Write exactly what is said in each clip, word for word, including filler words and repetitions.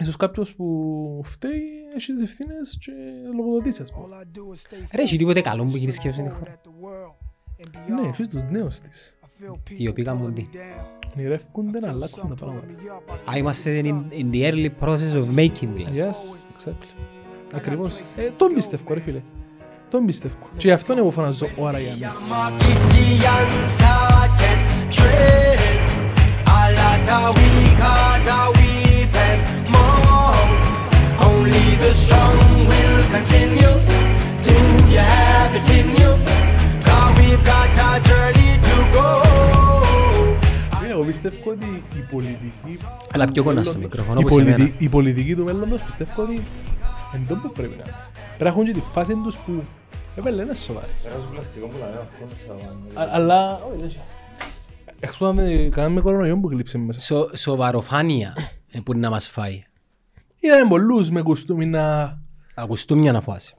Ίσως κάποιος που φταίει έχει τις ευθύνες και λογοδοτήσει. Ρε, έχει τίποτε καλό που γίνει σκέψη στην χώρα. Ναι, έχει τους νέους της. Οι οποίοι κάνουν τι. Ονειρεύκονται να αλλάξουν τα πράγματα. Α, είμαστε in the early process of making, δηλαδή. Yes, exactly. Ακριβώς. Ε, τον πιστεύω, ρε φίλε. Τον πιστεύω. Και αυτό είναι που φωνάζω ώρα για μένα. Only the strong will continue. Do you have it in you? God, we've got our journey to go. Εγώ πιστεύω ότι η πολιτική... Αλλά πιο κοντά στο μικρόφωνο όπως εμένα. Η πολιτική του μέλλοντος πιστεύω ότι εν τότε που πρέπει να είναι. Πρέπει να έχουν και τη φάση τους που... Έπελε ένας σοβαρός. Ένας πλαστικό που λαμβάνω. Αλλά... Εκτός να κάνουμε κορονοϊόν που κλείψε μέσα. Σοβαροφάνεια που είναι να μας φάει. Είδαμε πολλούς με κουστούμι να... Τα κουστούμια να φάσει.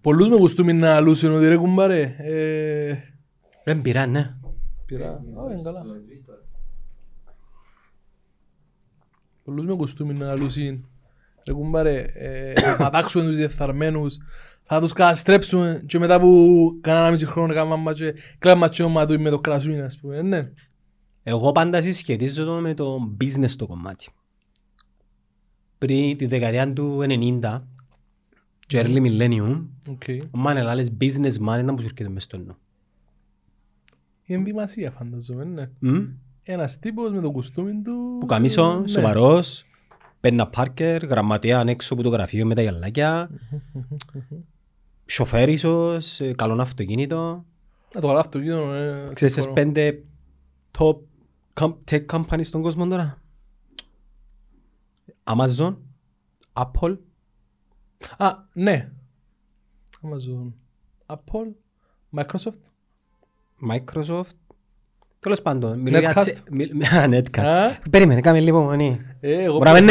Πολλούς με κουστούμι να λούσουν ότι ρε κουμπάρε. Ρε πειρά, ναι. Πειρά, όχι είναι καλά. Πολλούς με κουστούμι να λούσουν. Ρε κουμπάρε, θα τάξουν τους διεφθαρμένους. Θα τους καταστρέψουν και μετά που κανένα μισή χρόνο κάνουμε κλάμα του με το κρασούνι, ας πούμε, ναι. Εγώ πάντα συσχετίζομαι με το business το κομμάτι. Πριν τη δεκαετία του ενενήντα, και early millennium, ο Μανελάλης businessman ήταν που σου έρχεται μες στο νου. Η ενδυμασία φανταζόμαι, ναι. Ένας τύπος με το κουστούμι του... Που καμίσω, σοβαρός, παίρνα πάρκερ, γραμματέα έξω από το γραφείο με τα γυαλάκια, σοφέρ ίσως, καλό αυτοκίνητο. Το καλό αυτοκίνητο, ναι. Ξέρεις τις πέντε top tech companies στον κόσμο τώρα. Amazon, Apple. Α, ναι. Amazon, Apple, Microsoft. Microsoft. Τέλος πάντων. Netcast. Netcast. Περίμενε, κάμε λίγο μόνοι. Μπορεί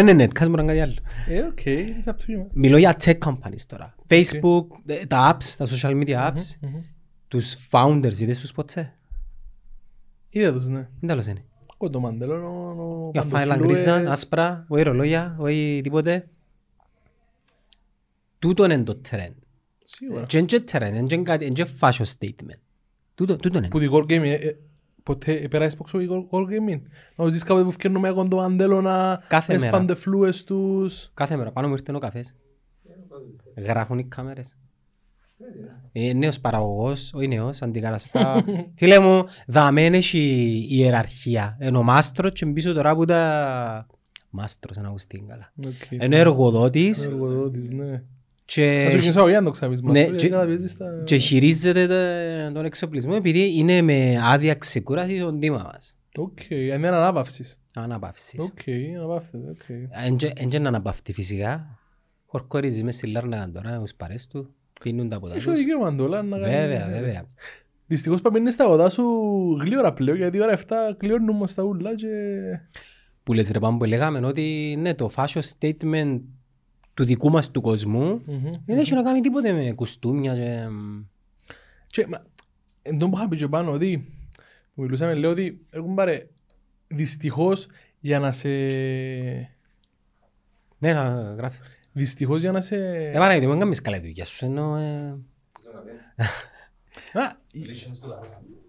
να είναι Netcast, μπορεί να είναι κάτι άλλο. Μιλώ για tech companies τώρα. Facebook, τα apps, τα social media apps. Τους founders είδες τους ποτέ. Είδα τους, ναι. Είναι τέλος είναι. Εγώ το μαντελώνω... Για φάιλα γκρίζαν, άσπρα, όχι ρολόγια, όχι τίποτε. Τούτον είναι το τρέν. Σίγουρα. Δεν είναι τρέν, δεν είναι fashion statement. Τούτον είναι. Που τη goal gaming, ποτέ περάσεις πόξω η goal gaming. Να τους δεις κάποτε που φκέρνουμε εγώ το μαντελώνα... Κάθε μέρα. Παντεφλούες τους... Κάθε μέρα, πάνω μου ήρθαν ο καφές. Γράφουν οι κάμερες. Νέος παραγωγός, όχι νέος, αντικαταστά. Φίλε μου, δαμέν έχει η ιεραρχία. Ενώ μάστρος και πίσω τώρα που τα... Μάστρος, να ακουστεί καλά. Ενώ εργοδότης. Εργοδότης, ναι. Να σου κινήσω για να το ξαπείς μάστρος. Και χειρίζεται τον εξοπλισμό επειδή είναι με άδεια ξεκούρασης ο ντύμα μας. Οκ, είναι αναπαύσεις. Αναπαύσεις. Οκ, αναπαύθεται, οκ. Εν να αναπαύθει φυσικά. Χορκορίζει μες στη Λάρναγκαν τώρα, τους παρές του. Πίνουν τα ποτά τους. Έχει ο δικαίωμα τώρα να κάνει... Βέβαια, βέβαια. Δυστυχώς πα πίνεις τα ποτά σου γλύωρα πλέον, γιατί ώρα εφτά κλειώνουν μας τα ούλα και... Που λες ρε πάνω που λέγαμε ότι ναι, το fashion statement του δικού μας του κοσμού δεν έχει να κάνει τίποτε με κουστούμια και... Και εν τόν που είχα πει και πάνω ότι που μιλούσαμε λέω ότι έρχομαι πάρε δυστυχώς για να σε... Ναι, να γράφει. Δυστυχώς για να σε... Εμάνα γιατί μου δεν κάνεις καλά δουλειά σου, ενώ...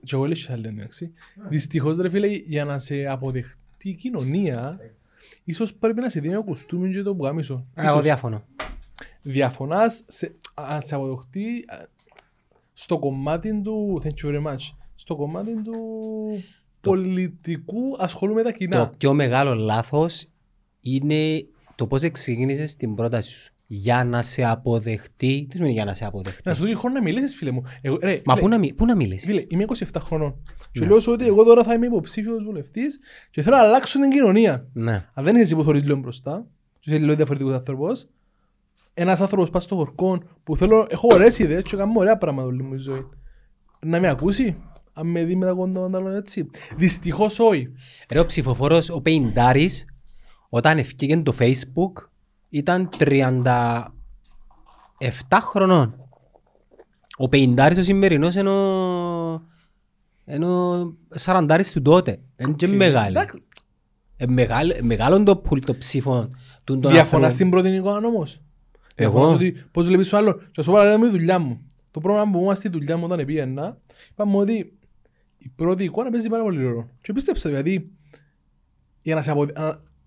Και εγώ λες και θα λένε, εντάξει. Δυστυχώς ρε φίλε, για να σε αποδεχτεί η κοινωνία, ίσως πρέπει να σε δίνει ο κουστούμι και το που γάμισο. Εγώ διάφωνο. Διαφωνάς, σε αποδεχτεί στο κομμάτι του... Thank you very much. Στο κομμάτι του πολιτικού ασχολούμαι τα κοινά. Το πιο μεγάλο λάθος είναι... Το πώς ξεκίνησες την πρόταση σου. Για να σε αποδεχτεί. Τι σημαίνει για να σε αποδεχτεί. Να σου δίνει χρόνο να μιλήσεις, φίλε μου. Εγώ, ρε, μα φίλε, πού να μιλήσεις. Φίλε, είμαι είκοσι εφτά χρονών. Σου λέω ότι εγώ τώρα θα είμαι υποψήφιος βουλευτής και θέλω να αλλάξω την κοινωνία. Ναι. Αν δεν είσαι εσύ που θωρείς λίγο μπροστά, και είσαι λίγο διαφορετικός άνθρωπος, ένας άνθρωπος πας στο χορκό που θέλω, έχω ωραίες ιδέες και κάνω ωραία πράγματα όλη μου η ζωή. Να με ακούσει. Αν με δει με τα κοντά έτσι. Δυστυχώς όχι. Ρε ο ψηφοφόρος, ο πενηντάρης. Όταν ευκήγεν το Facebook ήταν τριάντα εφτά χρονών. Ο πενηντάρης ο σημερινός ενώ ενώ σαραντάρης του τότε. Είναι και μεγάλη. Μεγάλο το πουλ των ψήφων. Διαφωνά στην πρώτη εικόνα όμως. Εγώ. Πώς βλέπεις ο άλλος. Θα σου πω η δουλειά μου. Το πρόβλημα που είμαστε στη δουλειά μου όταν πήγαινα, είπαμε ότι η πρώτη εικόνα παίζει πάρα πολύ ρόλο. Και πίστεψα, δηλαδή,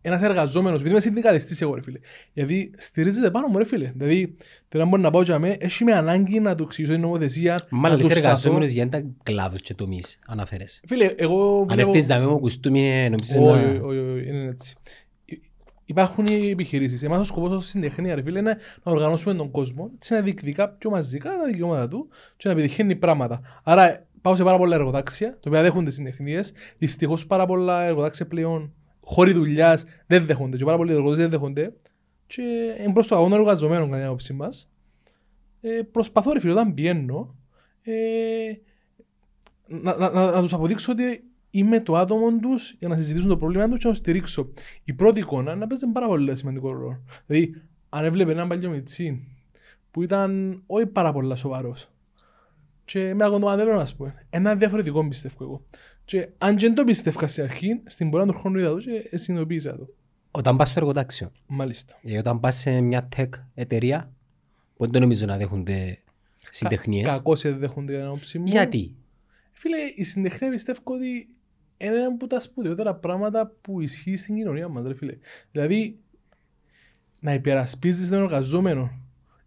ένας εργαζόμενος, επειδή είμαι συνδικαλιστής εγώ, ρε φίλε, γιατί στηρίζεται πάνω μου, ρε φίλε. Δηλαδή, τώρα μπορεί να πάω για μέ, έχει με ανάγκη να του εξηγήσω την νομοθεσία. Μάλλον είσαι εργαζόμενος για έναν κλάδο και τομείς, αναφέρεσαι. Φίλε, εγώ... Αν έρθεις να μην μου κουστούμι, νομίζεις να... Όχι, όχι, είναι έτσι. Υπάρχουν οι επιχειρήσεις. Εμάς ο σκοπός ως συντεχνία, ρε φίλε, είναι να οργανώσουμε τον κόσμο, έτσι να διεκδικά πιο μαζικά τα δικαιώματα του και να επιτυχαίνει πράγματα. Άρα, πάω σε πάρα πολλά εργοτάξια, τα οποία δέχονται συντεχνίες. Δυστυχώς, πάρα πολλά εργοτάξια πλέον, χώροι δουλειάς, δεν δέχονται. Και πάρα πολλοί εργοδότες δεν δέχονται. Και προς το αγώνα εργαζομένων, κατά την άποψή μας, ε, προσπαθώ, ρε φίλε, όταν πιένω, ε, να, να, να, να τους αποδείξω ότι είμαι το άτομο τους για να συζητήσουν το πρόβλημα τους και να το στηρίξω. Η πρώτη εικόνα να παίζει πάρα πολύ σημαντικό ρόλο. Δηλαδή, αν έβλεπε έναν παλιό μητσί που ήταν όχι πάρα πολύ σοβαρός, και με αγωνομαντέλο να σπώ, ένα διαφορετικό πιστεύω εγώ. Και αν δεν το πιστεύω στην αρχή, στην πορεία του χρόνου είδα το και συνειδητοποίησα το. Όταν πας στο εργοτάξιο. Μάλιστα. Και όταν πας σε μια tech εταιρεία, δεν το νομίζω να δέχονται συντεχνίες. Κα, Κακώς δεν δέχονται για να ψημούν. Γιατί. Φίλε, η συντεχνία πιστεύω ότι είναι ένα από τα σπουδαιότερα πράγματα που ισχύει στην κοινωνία μας, ρε φίλε. Δηλαδή, να υπερασπίζεις τον εργαζόμενο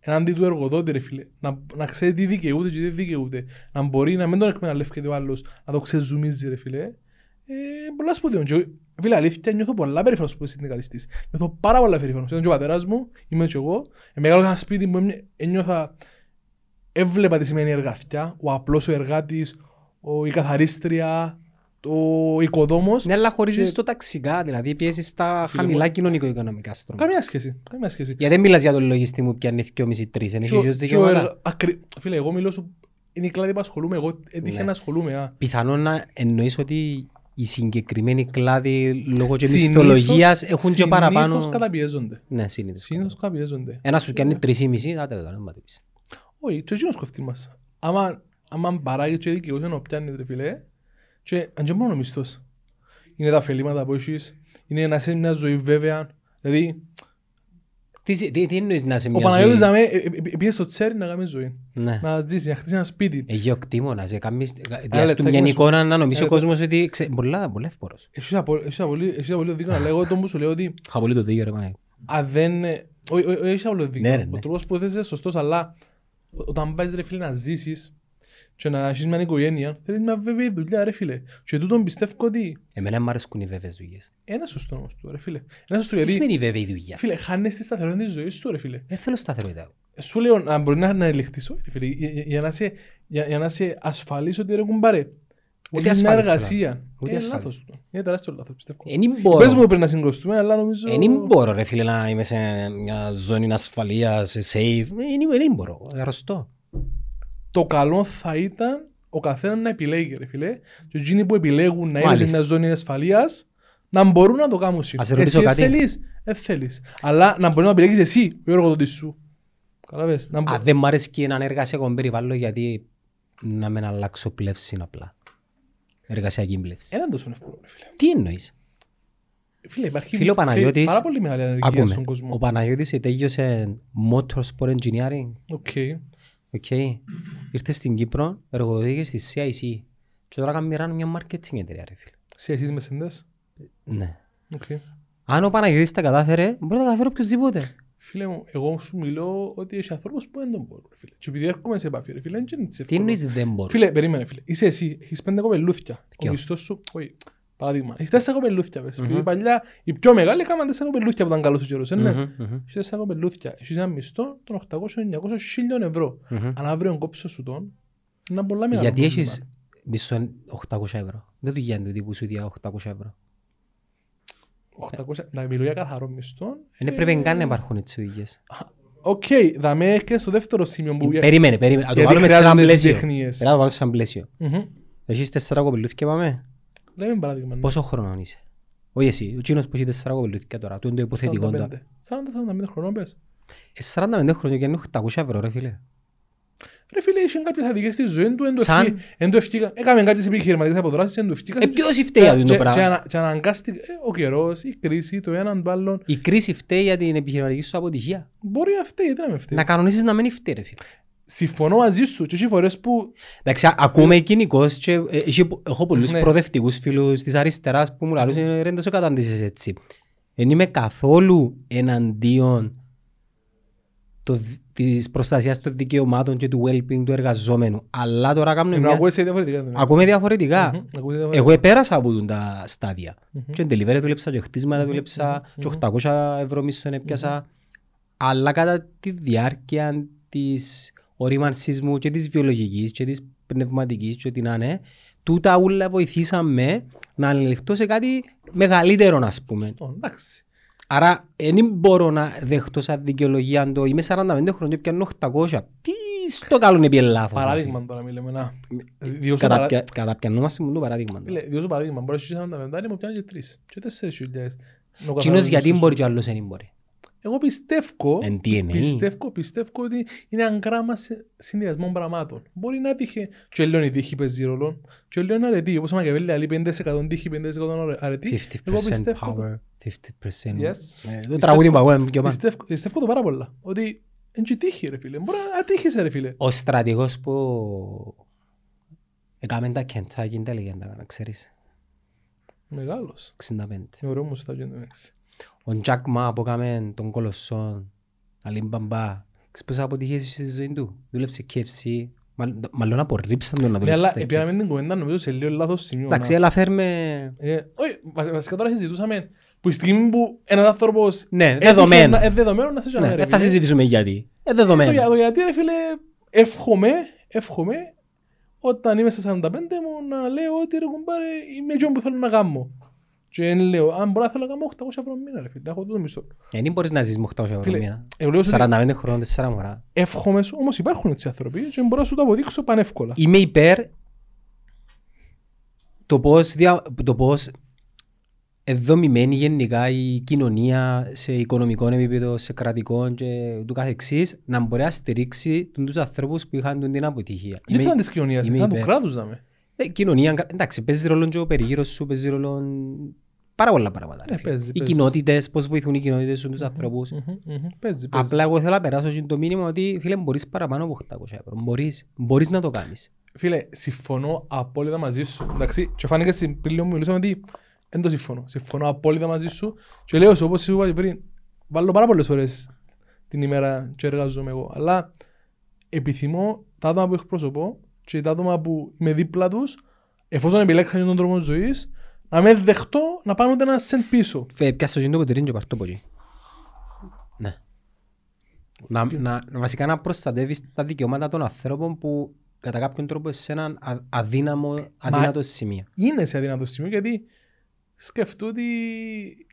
εναντί του εργοδότη, ρε φίλε. Να, να ξέρει τι δικαιούται και τι δικαιούται. Να μπορεί να μην τον εκμεταλλεύεται ο άλλος, να το ξεζουμίζει, ρε φίλε. Ε, πολλά σπουδαίων. Και, φίλε, αλήθεια, νιώθω πολλά περήφανος που είσαι συνδικαλιστής. Νιώθω πάρα πολλά περήφανος. Ήταν και ο πατέρας μου, είμαι και εγώ. Ε, μεγάλωσα ένα σπίτι που ένιωθα, έβλεπα τι σημαίνει εργατιά, ο απλός ο εργάτης, ο, η καθαρίστρια. Ο οικοδόμος. Ναι, αλλά χωρίζεις και... το ταξικά, δηλαδή πιέζεις τα χαμηλά κοινωνικο-οικονομικά στρώματα. Καμία σχέση. Καμία σχέση. Γιατί δεν μιλάς για τον λογιστή μου που πιάνει δυόμισι τρεις, είναι χιλιάδες δικαιώματα. Ακρι... Φίλε, εγώ μιλώ σου. Είναι η κλάδη που ασχολούμαι. Εγώ έτυχε ναι. να ασχολούμαι. Α. Πιθανόν να εννοείς ότι οι συγκεκριμένοι κλάδοι λόγω και μισθολογίας έχουν και παραπάνω. Συνήθως καταπιέζονται. Ναι, συνήθως καταπιέζονται. Ένα σου πιάνει τρεις και μισή, θα τέλος πάντων. Όχι, το εκείνο σκοφτεί μας. Άμα παράγει και δικαιούσε να πιάνει τρεφιλέ. Και αν και μόνο μισθός. Είναι τα ωφελήματα που έχεις, είναι να είσαι μια ζωή βέβαια. Δηλαδή... Τι, τι, τι εννοείς να είσαι μια ζωή? Ο Παναγιώτης να με πιέζει στο τσέρι να κάνει ζωή. Ναι. Να ζήσει, να χτίσει ένα σπίτι. Αγιοκτήμονας, διάστου μια εικόνα να νομίζει ο κόσμος ότι... Πολλά, πολύ εύπορος. Έχεις απολύτως δίκιο, αλλά εγώ τον που σου λέω ότι... Είχα πολύ το δίκιο ρε Παναγιώτη. Α, δεν... Έχεις απολύτως δίκιο. Ο τρόπος που θες είσαι σωστός, αλλά όταν πας ρε φίλε να ζήσεις, και να έχεις μια οικογένεια, θέλεις μια βέβαιη δουλειά, ρε φίλε. Και τούτον πιστεύω ότι... Εμένα μ' αρέσκουν οι βέβαιες δουλειές. Ένα σωστό όμως του, ρε φίλε. Ένα σωστό γιατί... Τι σημαίνει η βέβαιη δουλειά? Φίλε, χάνεις τη σταθερότητα της ζωής σου, ρε φίλε. Δεν θέλω σταθερότητα. Σου λέω να μπορεί να, να ελεγχθείς, ρε φίλε, για, για, να σε, για, για να σε ασφαλείς ότι ρε κουμπάρε. Ούτε ασφάλισε. Εργασία. Ούτε ασφάλισε. Είναι τεράστιο λάθος, πιστεύω. Πες μου πρέπει να συγκροστούμε, αλλά νομίζω... Δεν μπορώ, ρε φίλε, να είμαι σε μια ζώνη ασφαλείας, safe. Δεν μπορώ. Αρρωστώ. Το καλό θα ήταν ο καθένας να επιλέγει, ρε φίλε. Και εκείνοι που επιλέγουν να είναι σε μια ζώνη ασφαλείας, να μπορούν να το κάνουν σύντομα. Εσύ δεν θέλεις, δεν θέλεις. Αλλά να μπορεί να επιλέγεις εσύ, ο εργοδότης σου. Καταλαβες. Α, δεν μ' αρέσει και έναν εργασιακό περιβάλλον, γιατί να μην αλλάξω πλεύση απλά. Εργασιακή πλεύση. Έναν τόσο εύκολο, ρε φίλε. Τι εννοείς? Φίλε, υπάρχει φίλε, ο Παναγιώτης, πάρα πολύ μεγάλη ανεργία στον κόσμο. Ο Παναγιώτης τελείωσε motorsport engineering. Okay. Okay. Ήρθε στην Κύπρο, εργοδοτήκε στη σι άι σι και τώρα κάνουν μια marketing εταιρεία, ρε φίλε. σι άι σι με σέντες? Ναι. Okay. Αν ο Παναγιώτης τα κατάφερε, μπορεί να τα καταφέρει οποιοσδήποτε. Φίλε μου, εγώ σου μιλώ ότι είσαι ανθρώπους που δεν τον μπορούν, ρε φίλε. Και επειδή έρχομαι σε επαφή, ρε φίλε, δεν είναι τσεφόλου. Τι εννοείς δεν μπορούν? Φίλε, περίμενε, φίλε. Είσαι εσύ, έχεις πέντε κοπελούθια. Ο μισθός σου, όχι. Παράδειγμα, έχεις τέσσερα κοπελούθια, πες. Mm-hmm. Παλιά, οι πιο μεγάλοι έκαναν τέσσερα κοπελούθια που ήταν καλός ο καιρός, ναι. Mm-hmm. Έχεις τέσσερα κοπελούθια, έχεις ένα μισθό των οκτακόσια με εννιακόσια χιλιάδων ευρώ. Mm-hmm. Αν αύριο κόψεις σου τον, είναι πολλά μεγάλα. Γιατί έχεις μισθό οκτακόσια ευρώ? Δεν του γίνεται ότι που σου διά οκτακόσια ευρώ. οκτακόσια, ε. Να μιλώ για καθαρό μισθό. Δεν ε, πρέπει καν να υπάρχουν έτσι οδηγίες. Οκ, θα με έρχεσαι στο δεύτερο σημείο που... Περίμενε, περίμενε. Να το βάλουμε σε ένα πλαίσιο. Έχεις τέσσερα κοπελούθια, πάμε. Λέμε παράδειγμα. Πόσο χρονών είσαι? Όχι εσύ, ο κοινός που είσαι τέσσερα κοπελούθηκια τώρα, το είναι το υποθετικό. σαράντα πέντε χρονών πες. σαράντα πέντε χρονών και είναι οκτακόσια ευρώ, ρε φίλε. Ρε φίλε, είχε κάποιες αδικές στη ζωή του, εν το ευκήκα. Έκαμε κάποιες επιχειρηματικές αποδράσεις, εν το ευκήκα. Ε, ποιος φταίει για το πράγμα. Και αναγκάστηκε ο καιρός, η κρίση, το έναν το άλλον. Η κρίση φταίει για την επιχειρηματική σου αποτυχία. Μπορεί να φταίει, τι να με φταίει. Να κανονίσεις να μην φταίει, ρε φίλε. Συμφωνώ μαζί σου και όχι φορές που... Εντάξει, ακούμε κοινικός και έχω πολλούς προοδευτικούς φίλους της αριστεράς που μου λαλούς ρε τόσο καταντήσεις έτσι. Εν είμαι καθόλου εναντίον το, της προστασίας των δικαιωμάτων και του well-being του εργαζόμενου. Αλλά τώρα κάνουμε μια... διαφορετικά. Ακούμε διαφορετικά. Mm-hmm. διαφορετικά. Εγώ επέρασα από τα στάδια. Mm-hmm. Και delivery δούλεψα και χτίσματα δούλεψα mm-hmm. και οκτακόσια ευρώ μισθόν έπιασα. Mm-hmm. Αλλά κατά τη διάρκεια της ορίμανσής μου και της βιολογικής και της πνευματικής και ό,τι να είναι, τούτα όλα βοηθήσαμε να ανελιχθώ σε κάτι μεγαλύτερο, να πούμε. Εντάξει. Άρα, δεν μπορώ να δεχτώ σαν δικαιολογία το είμαι σαράντα πέντε χρόνια και πιάνω οκτακόσια. Τι στο καλό είναι πιέν λάθος. Παράδειγμα τώρα μιλάμε. Να... Καταπια... Καταπιανόμαστε μόνο το παράδειγμα. Διώσου παράδειγμα. Μπορείς και σαράντα πέντε μου πιάνω και τρεις. Και τέσσερις χιλιάδες. Κοινώς γιατί μπορεί και άλλος δεν μπορεί. Εγώ πιστεύω, πιστεύω, πιστεύω ότι είναι ένα γράμμα συνδυασμών πραγμάτων. Μπορεί να τύχει. Και λέω η τύχη παίζει ρόλο. Και λέω είναι αρετή. Όπως ο Μακεβέλη λέει πέντε τοις εκατό τύχη, πέντε τοις εκατό αρετή. Εγώ πιστεύω. Power, πενήντα τοις εκατό. Yes. Το τραγούδι μου αγόρι μου και πάνω. Πιστεύω το πάρα πολλά. Ότι είναι και τύχη ρε φίλε. Μπορεί να τύχησε ρε φίλε. Ο στρατηγός που έκαμε τα Kentucky Intelligent, να ξέρεις. Μεγάλος. εξήντα πέντε. Ωραίο μου στα Kentucky. Ο Jack Ma που έκαμε τον Κολοσσόν, Alibaba, πώς αποτυχίες στη ζωή του. Δούλευσε κέι εφ σι, μάλλον απορρίψαν τον να δουλεύει στα κέι εφ σι. Ναι, αλλά επειδή την κουβέντα νομίζω σε λίγο λάθος σημείο. Εντάξει, αλλά φέρμε... Όχι, βασικά τώρα συζητούσαμε που η στιγμή που ένας άνθρωπος... Ναι, δεδομένο. Δεδομένο να συζητήσουμε ρε φίλε. Θα συζητήσουμε γιατί. Δεδομένο. Το γιατί ρε φίλε, εύχομαι, εύχομαι, όταν είμαι στα σαράντα πέντε μου να λέω ότι ρε κουμπάρε είμαι εκείνο που θέλω να κάνω. Και λέω, αν μπορώ να θέλω να κάνω οκτακόσια ευρώ μήνα ρε φίλε, να έχω το μισθό. Δεν μπορείς να ζεις με οκτακόσια ευρώ μήνα, σαράντα πέντε χρόνια, τέσσερα μωρά. Εύχομαι σου, όμως υπάρχουν έτσι άνθρωποι και μπορώ να σου το αποδείξω πανεύκολα. Είμαι υπέρ το πώς, το πώς δομημένη γενικά η κοινωνία σε οικονομικό επίπεδο, σε κρατικό και του καθεξής, να μπορεί να στηρίξει τους ανθρώπους που είχαν την αποτυχία. Δεν ήταν της κοινωνίας, ήταν του κράτους να με. Η κοινωνία, εντάξει, παίζει ρόλο και ο περίγυρος σου, παίζει ρόλο πάρα πολλά πράγματα. Ε, παίζει, οι κοινότητες, πώς βοηθούν οι κοινότητες σου, τους ανθρώπους. Mm-hmm, mm-hmm, παίζει, απλά εγώ θέλω να περάσω το μήνυμα ότι φίλε, μπορείς παραπάνω από οκτακόσια ευρώ. Μπορείς, μπορείς να το κάνεις. Φίλε, συμφωνώ απόλυτα μαζί σου. Εντάξει, και φάνηκε στην πριν μου μιλούσαμε ότι δεν το συμφωνώ. Συμφωνώ απόλυτα μαζί σου. Και λέω, όπως σου είπα και πριν, βάλω πάρα πολλές ώρες την ημέρα και εργάζομαι εγώ. Αλλά επιθυμώ τα άτομα που εκπροσωπώ και τα άτομα που είμαι δίπλα τους, εφόσον επιλέξαν τον τρόπο ζωής, να με δεχτώ να πάνε ούτε ένα σεντ πίσω. Πιάσε το γίντο που τυρίνει και πάρ' το πολύ. Ναι. Να, να, να βασικά να προστατεύεις τα δικαιώματα των ανθρώπων που κατά κάποιον τρόπο σε έναν αδύναμο, αδύνατο μα σημείο. Είναι σε αδύνατο σημείο γιατί σκεφτώ ότι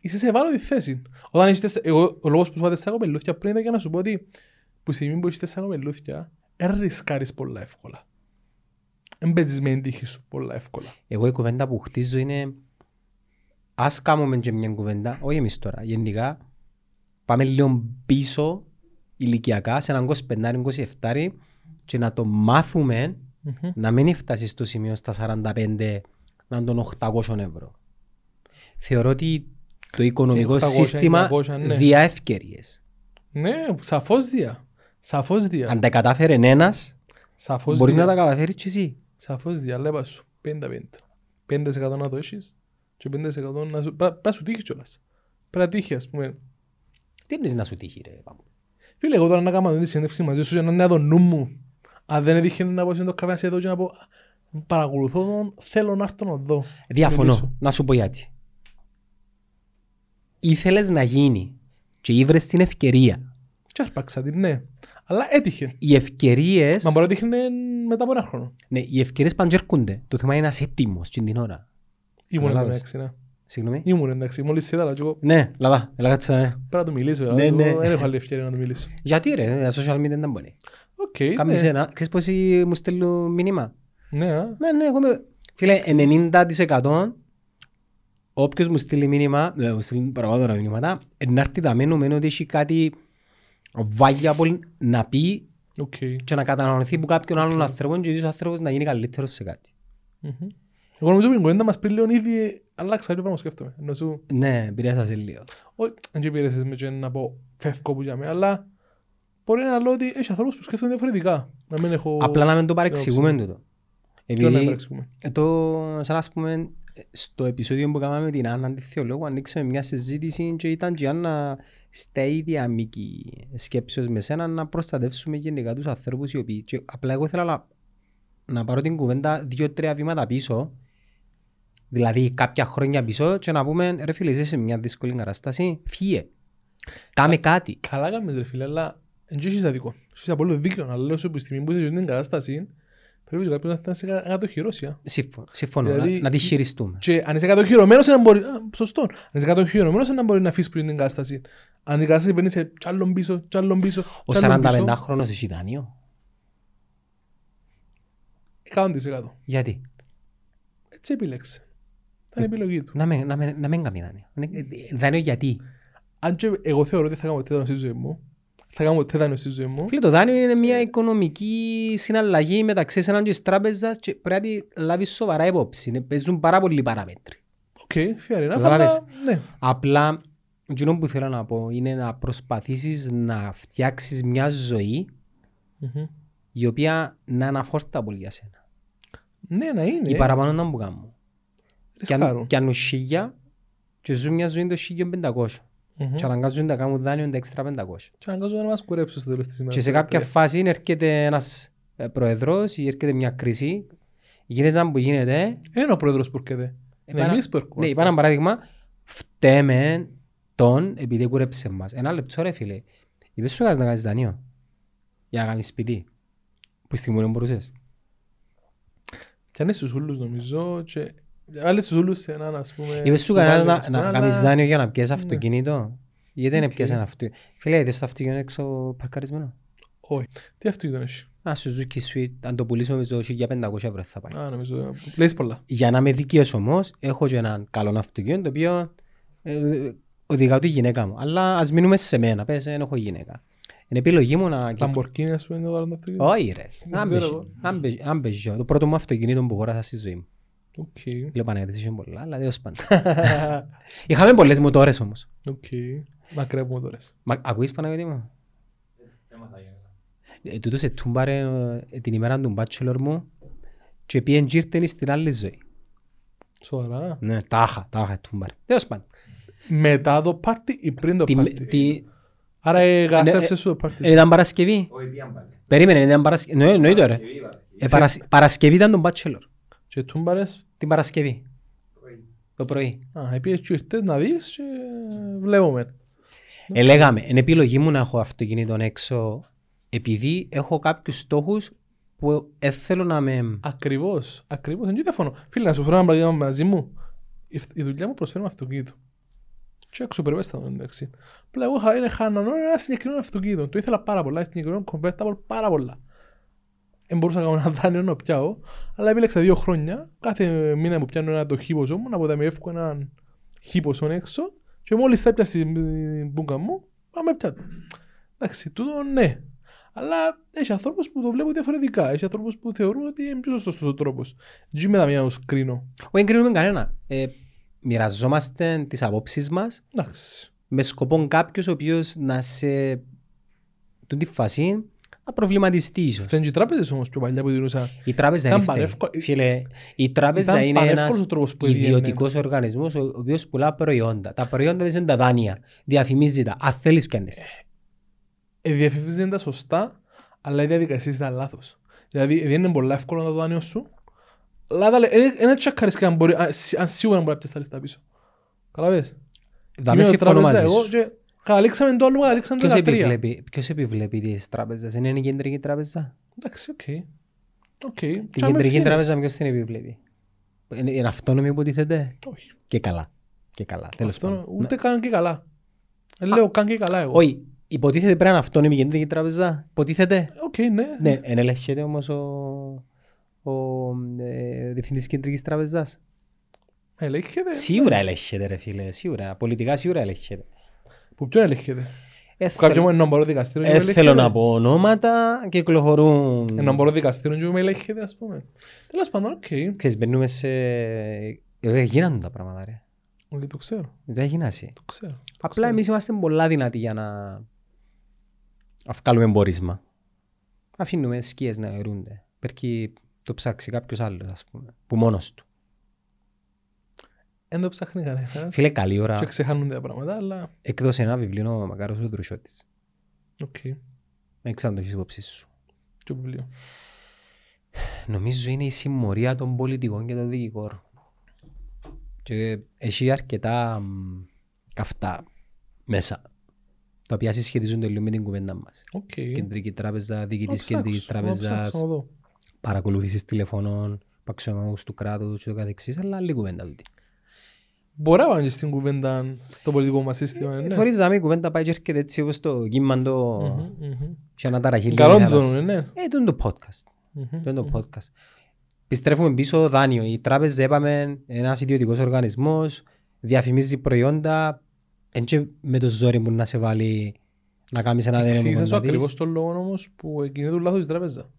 είσαι σε ευάλωτη θέση. Όταν είστε, εγώ, ο λόγος που σου είπα τέσσερα κοπελούθια πριν ήταν για να σου πω ότι που στιγμή που είσαι τέσσερα κοπελούθια, ρισκάρεις πολλά εύκολα. Εν παίζεις με την τύχη σου πολλά εύκολα. Εγώ η κουβέντα που χτίζω είναι ας κάνουμε και μια κουβέντα, όχι εμείς τώρα, γενικά πάμε λίγο πίσω ηλικιακά σε έναν είκοσι πέντε είκοσι επτά και να το μάθουμε mm-hmm. να μην φτάσει στο σημείο στα σαράντα πέντε να τον οκτακόσια ευρώ. Θεωρώ ότι το οικονομικό οκτακόσια, σύστημα εννιακόσια, ναι. διά ευκαιρίες. Ναι, σαφώς διά. Σαφώς διά. Αν τα κατάφερε ένας, σαφώς μπορείς διά. Να τα καταφέρεις και εσύ. Σαφώς διαλέπα σου, πέντε πέντε. πέντε τοις εκατό να το έχεις και πέντε τοις εκατό να σου... Πρέπει να σου τύχει κιόλας. Πρέπει να τύχει, ας πούμε. Τι εννοείς να σου τύχει, ρε Παμπού. Φίλε, εγώ τώρα να κάνω τη συνέντευξη μαζί σου για να είναι το νου μου. Αν δεν τύχαινε να πω σε το καφέ, να σε δω και να πω παρακολουθώ τον, θέλω να έρθω να δω. Διαφωνώ, να σου πω γιατί. Ήθελες να γίνει και ήβρες την ευκαιρία. Και άρπαξα την, ναι. Αλλά έτυχε. Οι ευκαιρίες. Μα μπορεί να τύχνε μετά από ένα χρόνο. Ναι, οι ευκαιρίες παντζέρκονται. Το θέμα είναι να είσαι έτοιμος την ώρα. Ήμουν εντάξει, ναι. Συγγνώμη. Ήμουν εντάξει, μόλις είδα, αλλά εγώ. Ναι, λαδά, έλα κάτσα. Πρέπει να του μιλήσω. Δεν έχω άλλη ευκαιρία να του μιλήσω. Γιατί ρε, τα social media δεν μπορεί. Οκ. Κάμεις ένα, ξέρεις πόσοι μου στέλνουν μήνυμα. Ναι, ναι, ναι, εγώ. Φίλε, ενενήντα τοις εκατό όποιος μου στείλει μήνυμα, μου στείλει παραπάνω μηνύματα, να έρθει δαμένο ότι έχει κάτι. Βάγια πολύ να πει Okay. Και να κατανοηθεί από κάποιον άλλον okay. άνθρωπο και ίσως ο άνθρωπος να γίνει καλύτερος σε κάτι. Mm-hmm. Εγώ νομίζω πριν να μας πει λίγο ήδη αλλάξα λίγο πράγμα σκέφτομαι. Σου... Ναι, επηρέασα σε λίγο. Δεν επηρέασες με και να πω φεύγω που για μένα, αλλά μπορεί να λέω ότι έχει ανθρώπους που σκέφτονται διαφορετικά. Να μην έχω... Απλά να μην το παρεξηγούμε τούτο. Επειδή το, σαν ας πούμε, στο επεισόδιο που κάναμε με την Άννα τη Θεολόγου, ανοίξαμε μια συζήτηση και ήταν και η Άννα στα ίδια μήκη σκέψεως με σένα να προστατεύσουμε γενικά τους ανθρώπους οι οποίοι... Και απλά εγώ ήθελα να, να πάρω την κουβέντα δύο-τρία βήματα πίσω, δηλαδή κάποια χρόνια πίσω και να πούμε ρε φίλε είσαι σε μια δύσκολη κατάσταση, φύγε, κάμε κάτι. Καλά κάνεις ρε φίλε, αλλά δεν είσαι αδικό, είσαι απόλυτο δίκαιο να λέω σου που στιγμή που είσαι σε μια κατάσταση πρέπει και κάποιος να είσαι κατοχυρώσια. Συμφωνώ, δηλαδή, να, να τη χειριστούμε. Και αν είσαι κατοχυρωμένος, να μπορεί, α, σωστό. Αν είσαι κατοχυρωμένος, να μπορεί να αφήσεις πριν την κατάσταση. Αν την κατάσταση παίρνει σε τσάλλον πίσω, τσάλλον πίσω. Ο σαρανταπεντάχρονος έχει δάνειο. εκατό τοις εκατό. Γιατί? Έτσι επιλέξε. Ήταν η επιλογή του. Να μην κάνει δάνειο. Δάνειο γιατί? Αν και εγώ θεωρώ ότι θα κάνω τέτοιο στη ζωή μου. Θα κάνω ποτέ δάνειο στη ζωή μου. Φίλε, το δάνειο είναι μια οικονομική συναλλαγή μεταξύ έναν και της τράπεζας και πρέπει να τη λάβεις σοβαρά υπόψη. Παίζουν πάρα πολλοί παράμετροι. Οκ, okay, φιαρινά, αλλά ναι. Απλά, εκείνο που θέλω να πω είναι να προσπαθήσεις να φτιάξεις μια ζωή mm-hmm. η οποία να αναφόρτα πολύ για σένα. Ναι, να είναι. Οι παραπάνω να μου κάνουν. Ρισκάρω. Κι αν χίλια και ζουν μια ζωή το χίλια πεντακόσια. Και αναγκάζουν να κάνουν δάνειο τα έξτρα πεντακόσια. Και αναγκάζουν να μας κουρέψουν στο τέλος της ημέρας. Και σε κάποια φάση έρχεται ένας πρόεδρος ή έρχεται μια κρίση. Γίνεται αν που γίνεται. Είναι ο πρόεδρος που έρχεται. Είναι εμείς που έρχομαστε. Ναι, είπα ένα παράδειγμα. Φταίμε τον επειδή κουρέψε μας. Ένα λεπτό ρε φίλε. Είπες σου να κάνεις δάνειο. Για να κάνεις σπίτι. Που στιγμή δεν μπορούσες. Και αν είσαι στους ούλους νομίζω και... Άλλες τους ούλους σε έναν ας πούμε... Είπες σου κανένας να κάνεις δάνειο για να πιέσεις αυτοκίνητο. Γιατί δεν πιέσεις ένα αυτοκίνητο? Φίλε, είδες το αυτοκίνητο έξω παρκαρισμένο? Όχι. Τι αυτοκίνητο έχει? Α, Suzuki Swift. Αν το πουλήσω νομίζω για πεντακόσια ευρώ θα πάει. Α, νομίζω. Λέεις πολλά. Για να είμαι δικαίος όμως, έχω και έναν καλό αυτοκίνητο το οποίο οδηγάω τη γυναίκα μου. Αλλά ας μείνουμε σε μένα. Πες, δεν έχω γυναίκα. Είναι επιλογή μου να... Λαμπορκίνη ας πούμε είναι το καλό αυτοκίνητο. Όχι ρε. Αν πεζιώ. Το πρώτο μου αυτοκίνητο που αγόρασα στη ζωή μου. Λέω πανέδες είχε πολλά, αλλά δεν πάντα. Είχαμε πολλές μοτόρες όμως. Μακρές μοτόρες. Ακούεις Παναγιώτη μου? Τούτος ετούμπαρε την ημέρα του μπάτσελορ μου και πήγαινε γύρτεν στην άλλη ζωή. Σοβαρά? Ναι, τάχα, τάχα ετούμπαρε. Δεν πάντα. Μετά το πάρτι ή πριν το πάρτι? Άρα γαστρέψε σου το πάρτι. Ήταν Παρασκευή. Περίμενε, ήταν Παρασκευή. Παρασκευή ήταν τον μπάτσελορ. Και του μπαρες την Παρασκευή, το πρωί. Α, επίσης και ήρθες να δεις και βλέπουμε. Ελέγαμε, είναι επιλογή μου να έχω αυτοκίνητο έξω επειδή έχω κάποιους στόχους που θέλω να με... Ακριβώς, ακριβώς, δεν διαφωνώ. Φίλε, να σου φέρω ένα πράγμα μαζί μου. Η δουλειά μου προσφέρει με αυτοκίνητο. Και εξωπερβέστατο εντάξει. Απλά εγώ είχα ένα συγκεκριμένο αυτοκίνητο. Το ήθελα πάρα πολλά, συγκεκριμένο convertible πάρα πολλά. Δεν μπορούσα να κάνω ένα δάνειο να πιάω, αλλά επίλεξα δύο χρόνια. Κάθε μήνα που πιάνω ένα το χίποσό μου, να αποταμιεύω έναν χίποσό έξω και μόλις θα έπιασε την μπούγκα μου, πάμε πια. Εντάξει, τούτο ναι. Αλλά έχει ανθρώπους που το βλέπουν διαφορετικά. Έχει ανθρώπους που θεωρούν ότι είναι πιο σωστός ο τρόπος. Τι μετά μία να τους κρίνω. Όχι, κρίνουμε κανένα. Ε, μοιραζόμαστε τις απόψεις μας με σκοπό κάποιος ο οποίος να σε. Του τη φάση. Να προβληματιστεί ίσως. Φταίνουν και οι τράπεζες όμως πιο παλιά που δίνουσαν. Η τράπεζα είναι πανεύκολη. Φίλε, η τράπεζα είναι ένας ιδιωτικός οργανισμός ο οποίος πουλά προϊόντα. Τα προϊόντα δεν είναι τα δάνεια. Διαφημίζει τα. Αν θέλεις πιάνεσαι. Ε, διαφημίζει τα σωστά, αλλά οι διαδικασίες ήταν λάθος. Δηλαδή δεν είναι πολύ εύκολο να το δάνειο σου. Αλλά ένα τσακάρις και αν σίγουρα μπορεί να πιέσεις τα λεφτά πίσω. Καταλαβαίνεις. Δάμε συμφωνώ μαζί σου. Καταλήξαμε το άλλο, καταλήξαμε το δεκατρία. Ποιος επιβλέπει τις τράπεζες, είναι η κεντρική τράπεζα? Εντάξει, οκ. Την κεντρική τράπεζα ποιος την επιβλέπει? Είναι αυτόνομη υποτίθεται? Όχι. Και καλά, και καλά, τέλος πάντων. Ούτε καν και καλά. Λέω καν και καλά εγώ. Όχι, υποτίθεται πρέπει να είναι αυτόνομη η κεντρική τράπεζα, υποτίθεται. Οκ, ναι. Ναι, ενελέχεται όμως ο διευθυντής κεντρικής τράπεζας. Ελέγχεται. Σίγουρα ελέγχεται ρε φίλε, σίγουρα. Πολιτικά σίγουρα ελέγχεται. Που ποιον ελέγχεται? Κάποιον με νομπορό δικαστήριο. Δεν θέλω να πω ονόματα, κυκλοφορούν. Νομπορό δικαστήριο και με ελέγχεται, ας πούμε. Τέλος πάντων, οκ. Ξέρεις, μπαίνουμε σε... Γίναν τα πράγματα, ρε. Όχι, το ξέρω. Δεν γίνασαι. Το ξέρω. Απλά εμείς είμαστε πολλά δυνατοί για να βγάλουμε εμπόρισμα. Αφήνουμε σκιές να αιρούνται. Περκεί το ψάξει κάποιος άλλος, ας πούμε, που μόνος του. Εν το ψάχνει κανένας. Φίλε, καλή ώρα. Και ξεχάνονται τα πράγματα, αλλά... Έκδωσε ένα βιβλίο ο Μακάρος ο Τρουσιώτης. Οκ. Okay. Έξαν το έχεις υπόψη σου. Ποιο βιβλίο? Νομίζω είναι η συμμορία των πολιτικών και των δικηγόρων. Και έχει αρκετά μ, καυτά μέσα, τα οποία συσχετίζονται λίγο με την κουβέντα μας. Okay. Κεντρική τράπεζα, διοικητής κεντρικής τράπεζας, παρακολούθησης τηλεφωνών, παξιωματούς του κράτους και το καθεξής, αλλά άλλη κουβέντα τούτη. Μπορώ να πάμε και στην κουβέντα στο πολιτικό μας σύστημα. Ε, ναι. Φορείς να μην κουβέντα πάει και έρχεται έτσι όπως το κύμμαντο mm-hmm, mm-hmm. και αναταραχή. Καλό το ναι. Ε, το είναι το podcast. Mm-hmm, το είναι το mm-hmm. podcast. Επιστρέφουμε πίσω δάνειο. Η τράπεζα, είπαμε, ένας ιδιωτικός οργανισμός, διαφημίζει προϊόντα, και με το ζόρι μου να σε βάλει να κάνεις ένα δένεμο κοντά της. Εξήγησες ακριβώς τον λόγο όμως που γίνεται το λάθος η τράπεζα.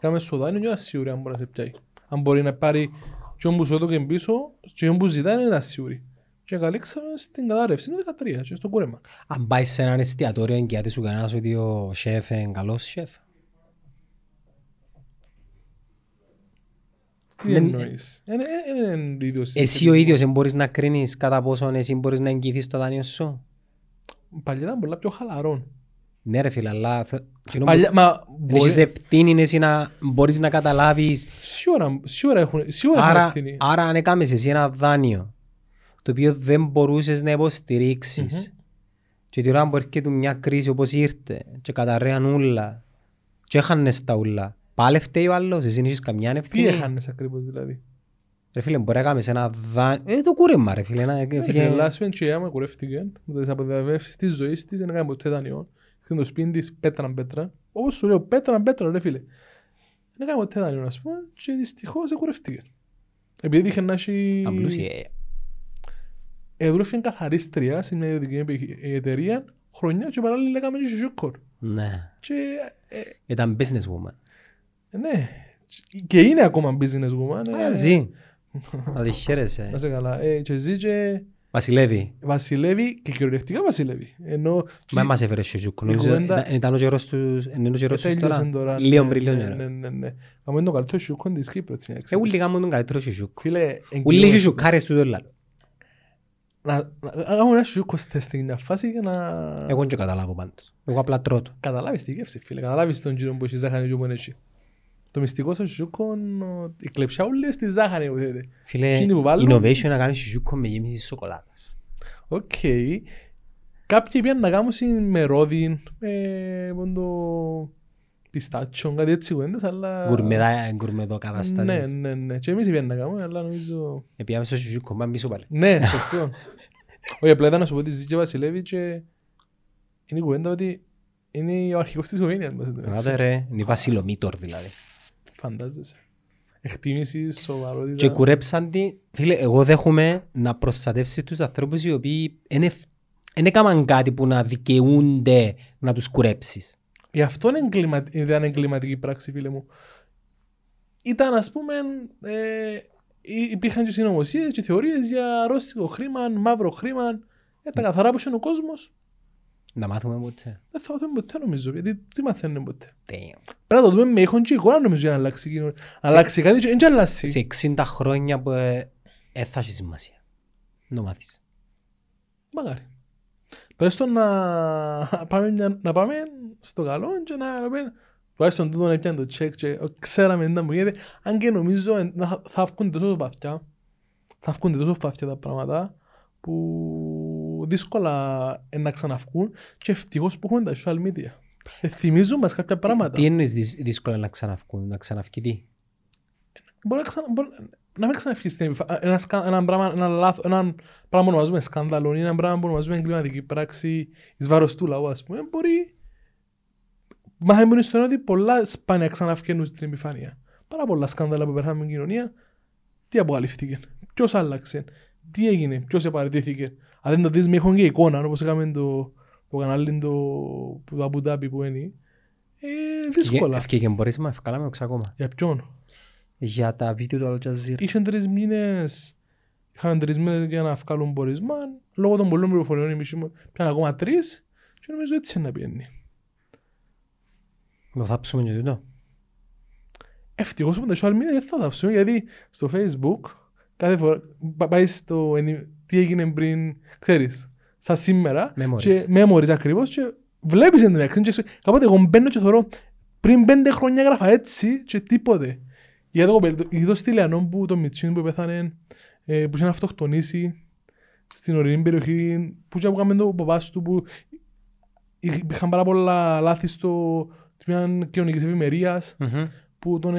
Κάμε στο δάνειο και ένας σίγουροι αν μπορεί να σε πιάει. Αν μπορεί να πάρει και όμως εδώ και πίσω και όμως ζητάει να είναι ένας σίγουροι. Και καλήξαμε στην κατάρρευση, είναι δεκατρία και στο κούρεμα. Αν πάει σε έναν εστιατόριο εγκυάται σου κανένας ότι ο σεφ είναι καλός σεφ. Εσύ ο ίδιος μπορείς να κρίνεις κατά πόσον εσύ μπορείς να εγγυηθείς το δάνειο σου. Παλιά ήταν πολλά πιο χαλαρό. Ναι ρε φίλε, αλλά έχεις ευθύνη εσύ να μπορείς να καταλάβεις. Σίγουρα έχουν ευθύνη. Άρα αν έκαμες εσύ ένα δάνειο το οποίο δεν μπορούσες να υποστηρίξεις και τώρα που έρχεται μια κρίση όπως ήρθε και καταρρέαν ούλα και έχανες τα ούλα, πάλι φταίει ο άλλος, εσύ είχες καμιά ευθύνη. Τι έχανες ακριβώς δηλαδή. Ρε φίλε, μπορεί να κάνεις ένα δάνειο. Ε, το κούρεμα ρε φίλε. Έφυγε λάσπεν και η άμα κουρεύτηκε. Με τις αποδευεύσεις της ζωής της, δεν έκανε ποτέ δανειών. Στην το σπίτι της πέτραν πέτρα. Όπως σου λέω, πέτραν πέτρα ρε φίλε. Δεν έκανε ποτέ δανειών ας πούμε και δυστυχώς δεν κουρεύτηκε. Επειδή είχε να έχει... Αμπλούσια. Εδρούφιν καθαρίστρια σε μια ιδιωτική εταιρεία χρονιά και παράλληλα λέγαμε και ζουκόρ. Ναι. Ήταν business woman. Ναι, και είναι ακόμα business woman. Α, ζει. Να τη χαίρεσαι. Να σε καλά. Και ζει και... Βασιλεύει. Βασιλεύει και κυριολεκτικά βασιλεύει. Μα μας έφερε σε ζουκνούς. Ήταν ο καιρός τους τώρα. Λίον πριν λίον καιρό. Ναι, ναι, ναι. Κάμε τον καλύτερο ζουκόν της Κύπρου. Ούλοι κάμε τον καλύτερο ζουκ. Ούλοι ζουκάρες του δόλου. Να κάνουμε ένα σιούκος τεστ στην μια φάση για να... Εγώ και καταλάβω πάντως. Εγώ απλά τρώω το. Καταλάβεις τη γεύση φίλε. Καταλάβεις τον κύριο που έχει ζάχανη και που είναι έτσι. Το μυστικό στο σιούκο η κλεψιά ούλες στη ζάχανη που θέλετε. Φίλε, innovation να κάνεις σιούκο με γέμιση σοκολάτας. Οκ. Κάποιοι πήγαν να κάνουν με ρόδιν, με πιστάτσιο, κάτι έτσι κουέντες, αλλά... Γκουρμεδό καταστάσεις. Ναι, ναι, ναι. Και εμείς πήγαν να κάνουμε, αλλά νομίζω... Επήγαμε στο σιούκο, πάμε πίσω πάλι. Ναι, σωστό. Όχι, απλά ήταν να σου πω ότι ζει και βασιλεύει και είναι η κουέντα ότι είναι ο αρχηγός της οικογένειας μας. Άρα ρε, είναι βασιλομήτωρ δηλαδή. Φαντάζεσαι. Εκτίμηση, σοβαρότητα. Και κουρέψαν τη... Φίλε, εγώ δέχομαι να προστατεύσεις τους ανθρώπους οι οποίοι δεν έκαναν κάτι που να δικαιούνται να τους κουρέψεις. Γι' αυτό είναι εγκληματ... ήταν εγκληματική πράξη, φίλε μου. Ήταν, ας πούμε, ε, υπήρχαν και συνωμοσίες και θεωρίες για ρώσικο χρήμα, μαύρο χρήμα, ε, τα καθαρά που είχε ο κόσμος. Να μάθουμε ποτέ. Δεν θα μάθουμε ποτέ νομίζω, γιατί τι μαθαίνουμε ποτέ. Πρέπει να το δούμε με ήχον και εικόνα νομίζω για να αλλάξει κοινωνία. Αλλάξει κάτι και αλλάξει. Σε εξήντα χρόνια που έφτασε σημασία. Να μάθεις. Μαγάρι. Πες το να πάμε στο καλό και να πάμε. Τουλάχιστον τούτο να πιάνε το τσεκ και ξέραμε να μου γίνεται. Αν και νομίζω θα βγουν τόσο βαθιά. Θα βγουν τόσο βαθιά τα πράγματα που δύσκολα να ξαναυκούν και ευτυχώς που έχουν τα social media. Θυμίζουν μας κάποια πράγματα. Τι εννοείς δύσκολα να ξαναυκούν, να ξαναυκεί τι? Μπορεί να μην ξαναυκείς ένα πράγμα που ονομάζουμε σκάνδαλο ή ένα πράγμα που ονομάζουμε εγκληματική πράξη εις βάρος του λαού ας πούμε. Μπορεί, μάχαμε την ιστορία ότι πολλά σπάνια ξαναυκένουν στην επιφάνεια. Πάρα πολλά σκάνδαλα που περάσαμε στην κοινωνία, τι αποκαλύφθηκε, ποιος άλλαξε. Τι έγινε, ποιος επαρτήθηκε. Αν δεν το δεις με έχουν και εικόνα, όπως έκαμε το το κανάλι του Αμπουντάμπι που είναι. Ε, δύσκολα. Ευκήκε εμπορίσμα, ευκάλαμε οξα ακόμα. Για ποιον? Για τα βίντεο του Αλτζαζίρα. Είχαν τρεις μήνες, είχαν τρεις μήνες για να βγάλουν εμπορίσμα. Λόγω των πολλών πληροφοριών εμείς πιάνε ακόμα τρεις και νομίζω έτσι να πιένει. Το θάψουμε και τούτο. Ευτυχώς από τα social media δεν θα θάψουμε, γιατί στο Facebook κάθε φορά πάει στο τι έγινε πριν, ξέρεις, σαν σήμερα και memories ακριβώς και βλέπεις εν τω. Κάποτε εγώ μπαίνω και θωρώ πριν πέντε χρόνια έγραφα έτσι και τίποτε. Για το κοπέλι, είδω στη Λεανό που το Μιτσίνι που πέθανε, που είχε αυτοκτονήσει στην ορεινή περιοχή, που είχε αποκάμε το παπάς του, που είχαν πάρα πολλά λάθη στο τμήμα κοινωνικής ευημερίας, mm-hmm. που τον,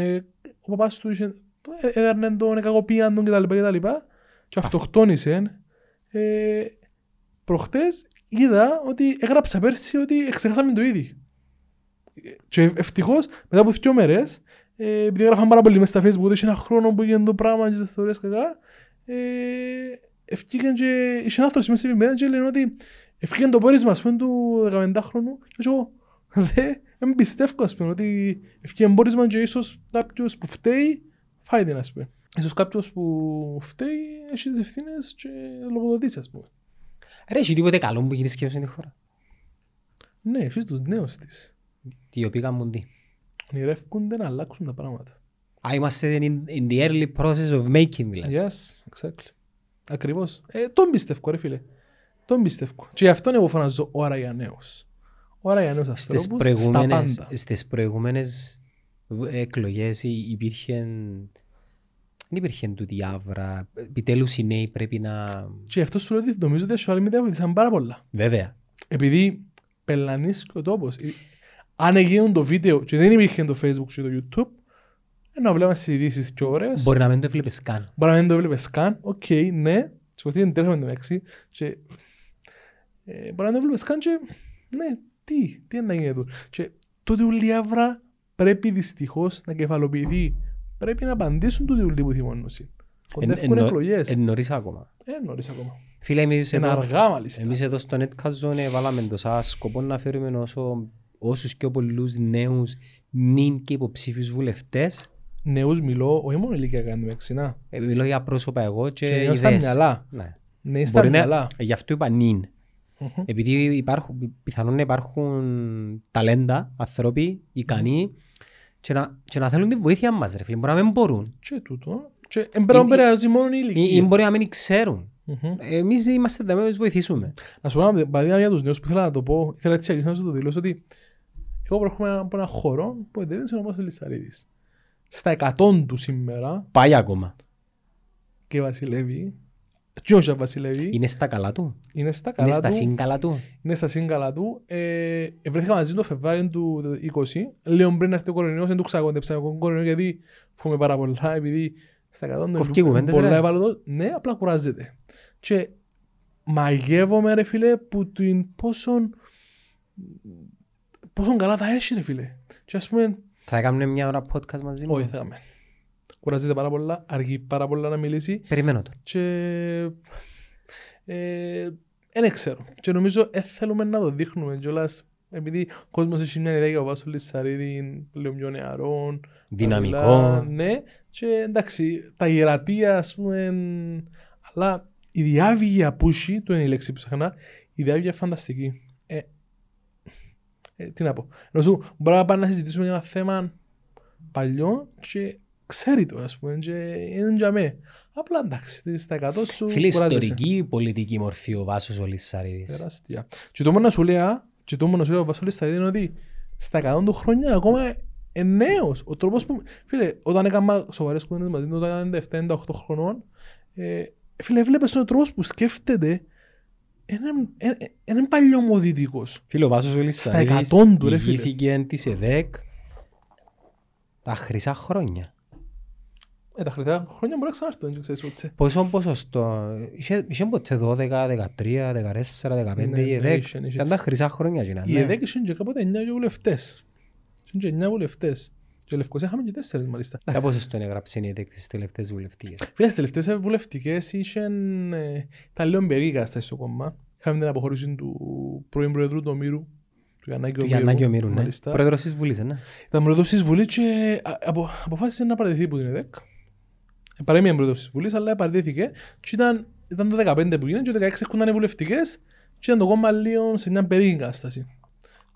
ο παπάς του είχε, έδερνε τον, κακοποίησαν τον κτλ. κτλ. Και αυτοκτόνησε. Ε, προχτές είδα ότι έγραψα πέρσι ότι ξεχάσαμε το ήδη. Και ευτυχώς μετά από δύο μέρες, ε, επειδή έγραφαν πάρα πολύ μέσα στα Facebook, είχε ένα χρόνο που έγινε το πράγμα και τις θεωρίες κακά, ε, ευκήκαν και είχε ένα άνθρωπος μέσα στην επιμέρα και λένε ότι ευκήκαν το πόρισμα, ας πούμε, του δεκαπεντάχρονου και εγώ δεν πιστεύω, ας πούμε, ότι ευκήκαν πόρισμα και ίσως κάποιος που φταίει φάει την, ας πούμε. Ίσως κάποιος που φταίει έχει τις ευθύνες και λογοδοτήσει, ας πούμε. Ρε, έχει τίποτε καλό που γίνει σκέψη στην χώρα. Ναι, έχεις τους νέους της. Τι οποίοι κάνουν τι. Ονειρεύκονται να αλλάξουν τα πράγματα. Α, είμαστε in the early process of making, δηλαδή. Yes, exactly. Ακριβώς. Ε, τον πιστεύω, ρε φίλε. Τον πιστεύω. Και γι' αυτόν εγώ φωνάζω ώρα για νέους. Ώρα για νέους ανθρώπους, στα πάντα. Στις προηγούμενες εκλογές υπήρχε... Δεν υπήρχε τούτη η άβρα. Επιτέλους οι νέοι πρέπει να... Και αυτό σου λέω ότι νομίζω ότι τα social media βοηθήσαν πάρα πολλά. Βέβαια. Επειδή πελανίσκει ο τόπος. Αν έγιναν το βίντεο και δεν υπήρχε το Facebook και το YouTube, να βλέπαμε συζητήσεις και ώρες. Μπορεί να μην το βλέπεις καν. Μπορεί να μην το βλέπεις καν. Οκ, okay, ναι. Σηκωθείτε την τρέχουμε την έξι. Και... Ε, μπορεί να μην το βλέπεις καν και... Ναι, τι, τι είναι να γίνει εδώ. Και τότε όλη άβρα πρέπει δυστυχώς να κεφαλοποιηθεί. Πρέπει να απαντήσουν του διούλη που θυμώνουν. Κοντεύχουν εκλογές. Εν νωρίς ακόμα. Εν νωρίς ακόμα. Φίλε, εμείς εδώ στο NetCazone βάλαμε το σας σκοπό να φέρουμε όσο, όσους πιο πολλούς νέους νυν και υποψήφιους βουλευτές. Νέους μιλώ, όχι μόνο ηλικία κάνουμε ξινά. Ε, μιλώ για πρόσωπα εγώ και, και ιδέες. Νέοι στα μυαλά. Ναι. Νέοι στα μυαλά. Να, γι' αυτό είπα νυν. Mm-hmm. Επειδή υπάρχουν, πιθανόν να υπάρχουν ταλέντα, ανθρώποι, ικανοί, mm-hmm. Και να, και να θέλουν τη βοήθεια μας, ρε φίλοι, μπορεί να μην μπορούν. Και τούτο. Και εμπέραν περάζει μόνο η ηλικία. Ή μπορεί να μην ξέρουν. Mm-hmm. Εμείς είμαστε εδώ να τους βοηθήσουμε. Να σου πω ένα παράδειγμα για τους νέους που ήθελα να το πω, ήθελα έτσι να το δηλώσω ότι εγώ προέρχομαι από έναν χώρο που εντεύθυνση ο Βάσος Λυσσαρίδης. Στα εκατόν του σήμερα. Πάει ακόμα. Και βασιλεύει. Και όχι βασιλεύει. Είναι στα καλά του. Είναι στα καλά του. Είναι στα σύγκαλα του. Είναι στα σύγκαλα του. Ε, βρέθηκα μαζί το Φεβρουάριο του είκοσι. Λέω πριν να έρθει ο κορονοϊός, δεν του ξαγόντεψα τον κορονοϊό γιατί πούμε πάρα πολλά. Επειδή στα εκατό του πολλά ευάλωτος. Ναι, απλά κουράζεται. Και μαγεύομαι, ρε φίλε, που την πόσον, πόσον καλά τα έχει, ρε φίλε. Και ας πούμε... Θα έκαμε μια ώρα podcast μαζί μου. Όχι, θα έκαμε. Κουράζεται πάρα πολλά, αργεί πάρα πολλά να μιλήσει. Περιμένω τον. Και... Δεν ξέρω. Και νομίζω ε, θέλουμε να το δείχνουμε κιόλας. Επειδή ο κόσμος έχει μια ιδέα για ο Βάσο Λυσσαρίδη, λίγο πιο νεαρών. Δυναμικό. Αλλά, ναι. Και εντάξει, τα γερατεία ας πούμε. Αλλά η διάβγεια που έχει, του είναι η λέξη που ψαχνά, η διάβγεια φανταστική. Ε, ε, τι να πω. Νομίζω μπορούμε να πάμε να συζητήσουμε για ένα θέμα παλιό και... Ξέρει το, ας πούμε, είναι για μέ. Απλά εντάξει, στα εκατό σου κουράζεσαι. Φίλε, ιστορική πολιτική μορφή ο Βάσος ο Λυσσαρίδης. Τεράστια. Και το μόνο σου λέει ο Βάσος Λυσσαρίδης είναι ότι στα εκατό του χρόνια ακόμα νέος. Ο τρόπος που... Φίλε, όταν έκανα σοβαρές κουβέντες μαζί του, όταν ήταν επτά οχτώ χρονών, ε, φίλε, βλέπεις ο τρόπος που σκέφτεται έναν παλιωμοδυτικός. Φίλε, ο Βάσος ο Λυσσαρίδης ηγήθηκε της ΕΔΕΚ τα χρυσά χρόνια. Ε, τα χρυσά χρόνια μπορεί να ξανάρθουν, ξέρεις ποτέ. Πόσο ποσοστό, είχε ποτέ δώδεκα, δεκατρία, δεκατέσσερα, δεκαπέντε η ΕΔΕΚ, ήταν τα χρυσά χρόνια γίνανε. Η ΕΔΕΚ είχε και κάποτε εννιά βουλευτές. Είχε και εννιά βουλευτές. Και Λευκοσία είχαμε και τέσσερις μάλιστα. Τα ποσοστό έγραψε η ΕΔΕΚ στις τελευταίες βουλευτικές. Φίλες, στις τελευταίες βουλευτικές είχαν τα λίγο περίεργα στα στο κόμμα. Είχαμε την αποχώρηση του πρώην Προεδρού του Ομήρου, του Γιαννάκη Ομήρου, ναι. Πρόεδρος της Βουλής, ναι. Ήταν Πρόεδρος της Βουλής και απο, αποφάσισε να παραιτηθεί από την ΕΔΕΚ. Παρέμεινε Πρόεδρος της Βουλής, αλλά παραιτήθηκε. Και ήταν, ήταν το δεκαπέντε που γίνανε και το δεκαέξι κούνταν οι βουλευτικές και ήταν το κόμμα λίγο σε μια περίεργη κατάσταση.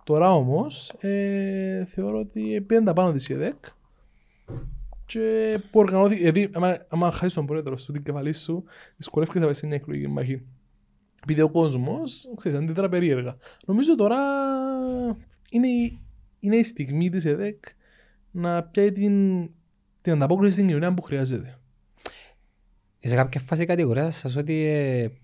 Τώρα όμως ε, θεωρώ ότι πέντα πάνω της ΕΔΕΚ και που οργανώθηκε, γιατί άμα, άμα χάσεις τον πρόεδρο σου, την κεφαλή σου, δυσκολεύκες να πες σε μια εκλογική μάχη. Επειδή ο κόσμος, ξέρεις, αντίδρα περίεργα. Νομίζω τώρα είναι, είναι η στιγμή της ΕΔΕΚ να πιάει την, την ανταπόκριση στην κοινωνία που χρειάζεται. Σε κάποια φάση κατηγοράς σας ότι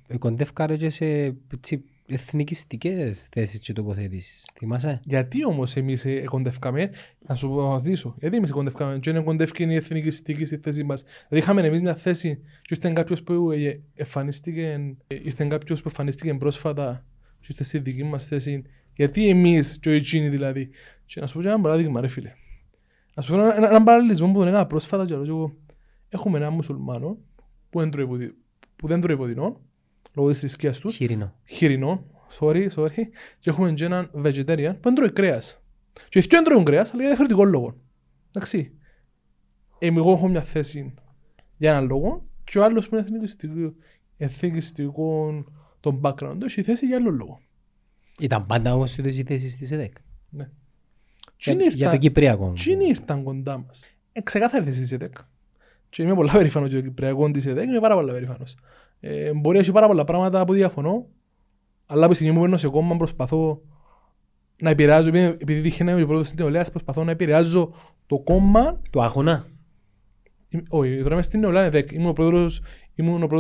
ε, κοντεύκατε και σε έτσι, εθνικιστικές θέσεις και τοποθετήσεις. Θυμάσαι? Γιατί όμως εμείς κοντεύκαμε, να σου απαντήσω, γιατί εμείς κοντεύκαμε και δεν κοντεύκαν οι εθνικιστικές στη θέση μας. Δηλαδή είχαμε εμείς μια θέση και ήρθε κάποιος που εμφανίστηκε, ήρθε κάποιος που εμφανίστηκε πρόσφατα και ήρθε στη δική μας θέση. Γιατί εμείς και εκείνοι δηλαδή. Και να σου πω και ένα παράδειγμα ρε φίλε. Να σου πω ένα, ένα, ένα παραλληλισμό που τον έκανα πρόσφατα και εγώ. Έχουμε έναν μουσουλμάνο που, που δεν τρώει βοδινό, λόγω της θρησκείας του. Χοιρινό. Χοιρινό, sorry, sorry. Και έχουμε και έναν vegetarian που δεν τρώει κρέας. Και αυτοί δεν τρώουν κρέας, αλλά για διαφορετικό λόγο. Εντάξει. Εγώ έχω μια θέση για έναν λόγο και ο άλλος που είναι εθνικιστικό τον background του, έχει θέση για άλλο λόγο. Ήταν πάντα όμως οι θέσεις της ΕΔΕΚ. Ναι. Για, ήρθαν, για το Κυπριακό. Τι ήρθαν κοντά μας. Ε, ξεκάθαρη θέση της ΕΔΕΚ. Και είμαι πολύ περήφανος για το Κυπριακό της ΕΔΕΚ, είμαι πάρα πολύ περήφανος. Ε, μπορεί να έχει πάρα πολλά πράγματα που διαφωνώ, αλλά από τη στιγμή που παίρνω σε κόμμα προσπαθώ να επηρεάζω, επειδή τύχει να είμαι ο πρόεδρος στην νεολαία, προσπαθώ να επηρεάζω το κόμμα. Το αγώνα. Όχι, τώρα είμαι στην νεολαία ΕΔΕΚ. Ήμουν ο πρόεδρος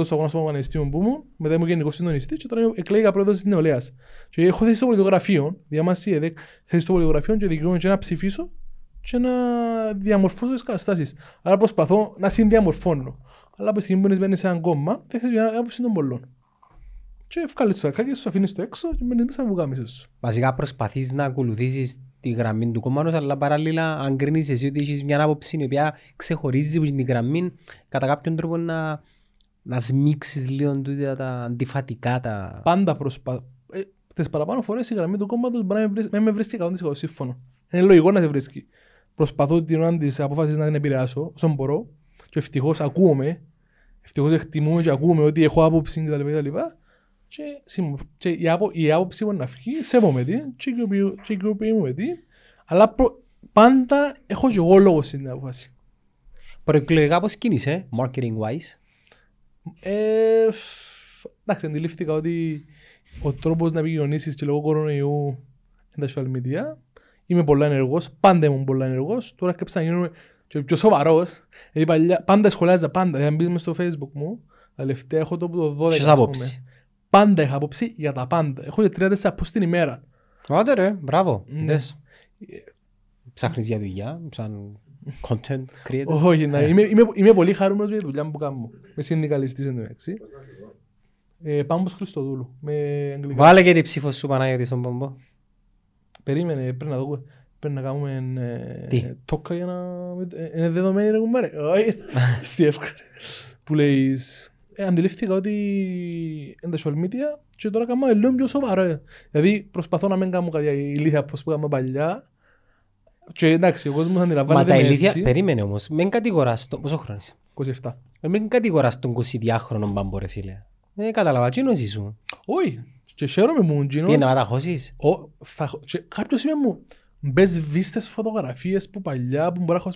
του αγώνα του Πανεπιστήμιου που ήμουν, μετά ήμουν γενικός συντονιστής και τώρα εκλέγηκα πρόεδρος της νεολαίας. Και έχω θέση στο πολιτογραφείο, διαμάσει η ΕΔΕΚ, θέση στο πολιτογραφείο και δικαιούμαι και να ψηφίσω και να διαμορφώσω τις καταστάσεις. Άρα προσπαθώ να συνδιαμορφώνω. Αλλά από τη στιγμή που μπαίνεις σε έναν κόμμα, δεν έχεις μια άποψη των πολλών. Και βγάλεις το αρκάκι, σου αφήνεις το έξω και μπαίνεις μέσα από κάμισες σου. Βασικά προσπαθείς να ακολουθήσεις τη γραμμή του κόμματος, αλλά παράλληλα αν κρίνεις εσύ ότι έχεις μια άποψη η οποία ξεχωρίζει την γραμμή, κατά κάποιον τρόπο να, να σμίξεις λίγο τα αντιφατικά. Τα... Πάντα προσπαθώ. Ε, τις παραπάνω φορές η γραμμή του κόμματος μπορεί να με βρίσκει εκατό τοις εκατό σύμφωνο. Είναι λογικό να σε βρίσκει. Προσπαθώ την ώρα της απόφασης να την επηρεάσω όσον μπορώ. Και ευτυχώς ακούουμε, ευτυχώς εκτιμούμε και ακούμε ότι έχω άποψη κτλ. Και, και, και η, άπο, η άποψη μπορεί να φύγει, σέβομαι τι και οικειοποιούμε τι, αλλά προ, πάντα έχω και εγώ λόγο στην απόφαση. Προεκλογικά πώς κίνησε, marketing wise? Ε, εντάξει, αντιλήφθηκα ότι ο τρόπος να επικοινωνήσεις και λόγω κορονοϊού είναι τα social media. Είμαι πολλά ενεργός, πάντα ήμουν πολλά ενεργός, τώρα και ψάχνουμε. Και πιο σοβαρός, πάντα σχολιάζα, πάντα, για να μπεις μες στο Facebook μου, τελευταία έχω το που το δώδεκα, πάντα είχα απόψη για τα πάντα, έχω και τρία τέσσερα από στην ημέρα. Άντε ρε, μπράβο, δες. Ψάχνεις για δουλειά, σαν content creator. Όχι, είμαι πολύ χαρούμενος με τη δουλειά που κάνω, με συνδικαλιστής εντάξει. Πάμπος Χριστοδούλου, με αγγλικά. Βάλε και την ψήφο σου Παναγιώτη στον Πάμπο. Περίμενε, πριν να δω. Πρέπει να κάνουμε τόκα για να... Είναι δεδομένη ρε κουμπάρε. Στη εύκολη. Που λέεις... Αντιλήφθηκα ότι είναι τα social media και τώρα κάνουμε λίγο πιο σοβαρά. Δηλαδή προσπαθώ να μην κάνουμε κάποια ηλίθια πως που κάνουμε παλιά. Και εντάξει, ο κόσμος αντιλαμβάνεται με έτσι. Μα τα ηλίθια... Περίμενε όμως. Μην κατηγοράς το... Πόσο χρόνο είσαι? είκοσι επτά. Μην κατηγοράς τον εικοσιδυάχρονο μπάμπο ρε φίλε. Ε, καταλαβα, τσίνος ήσουν. Όχι. Και χαίρομαι μου τσίνος. Μπες βίστες φωτογραφίες που παλιά που μπορώ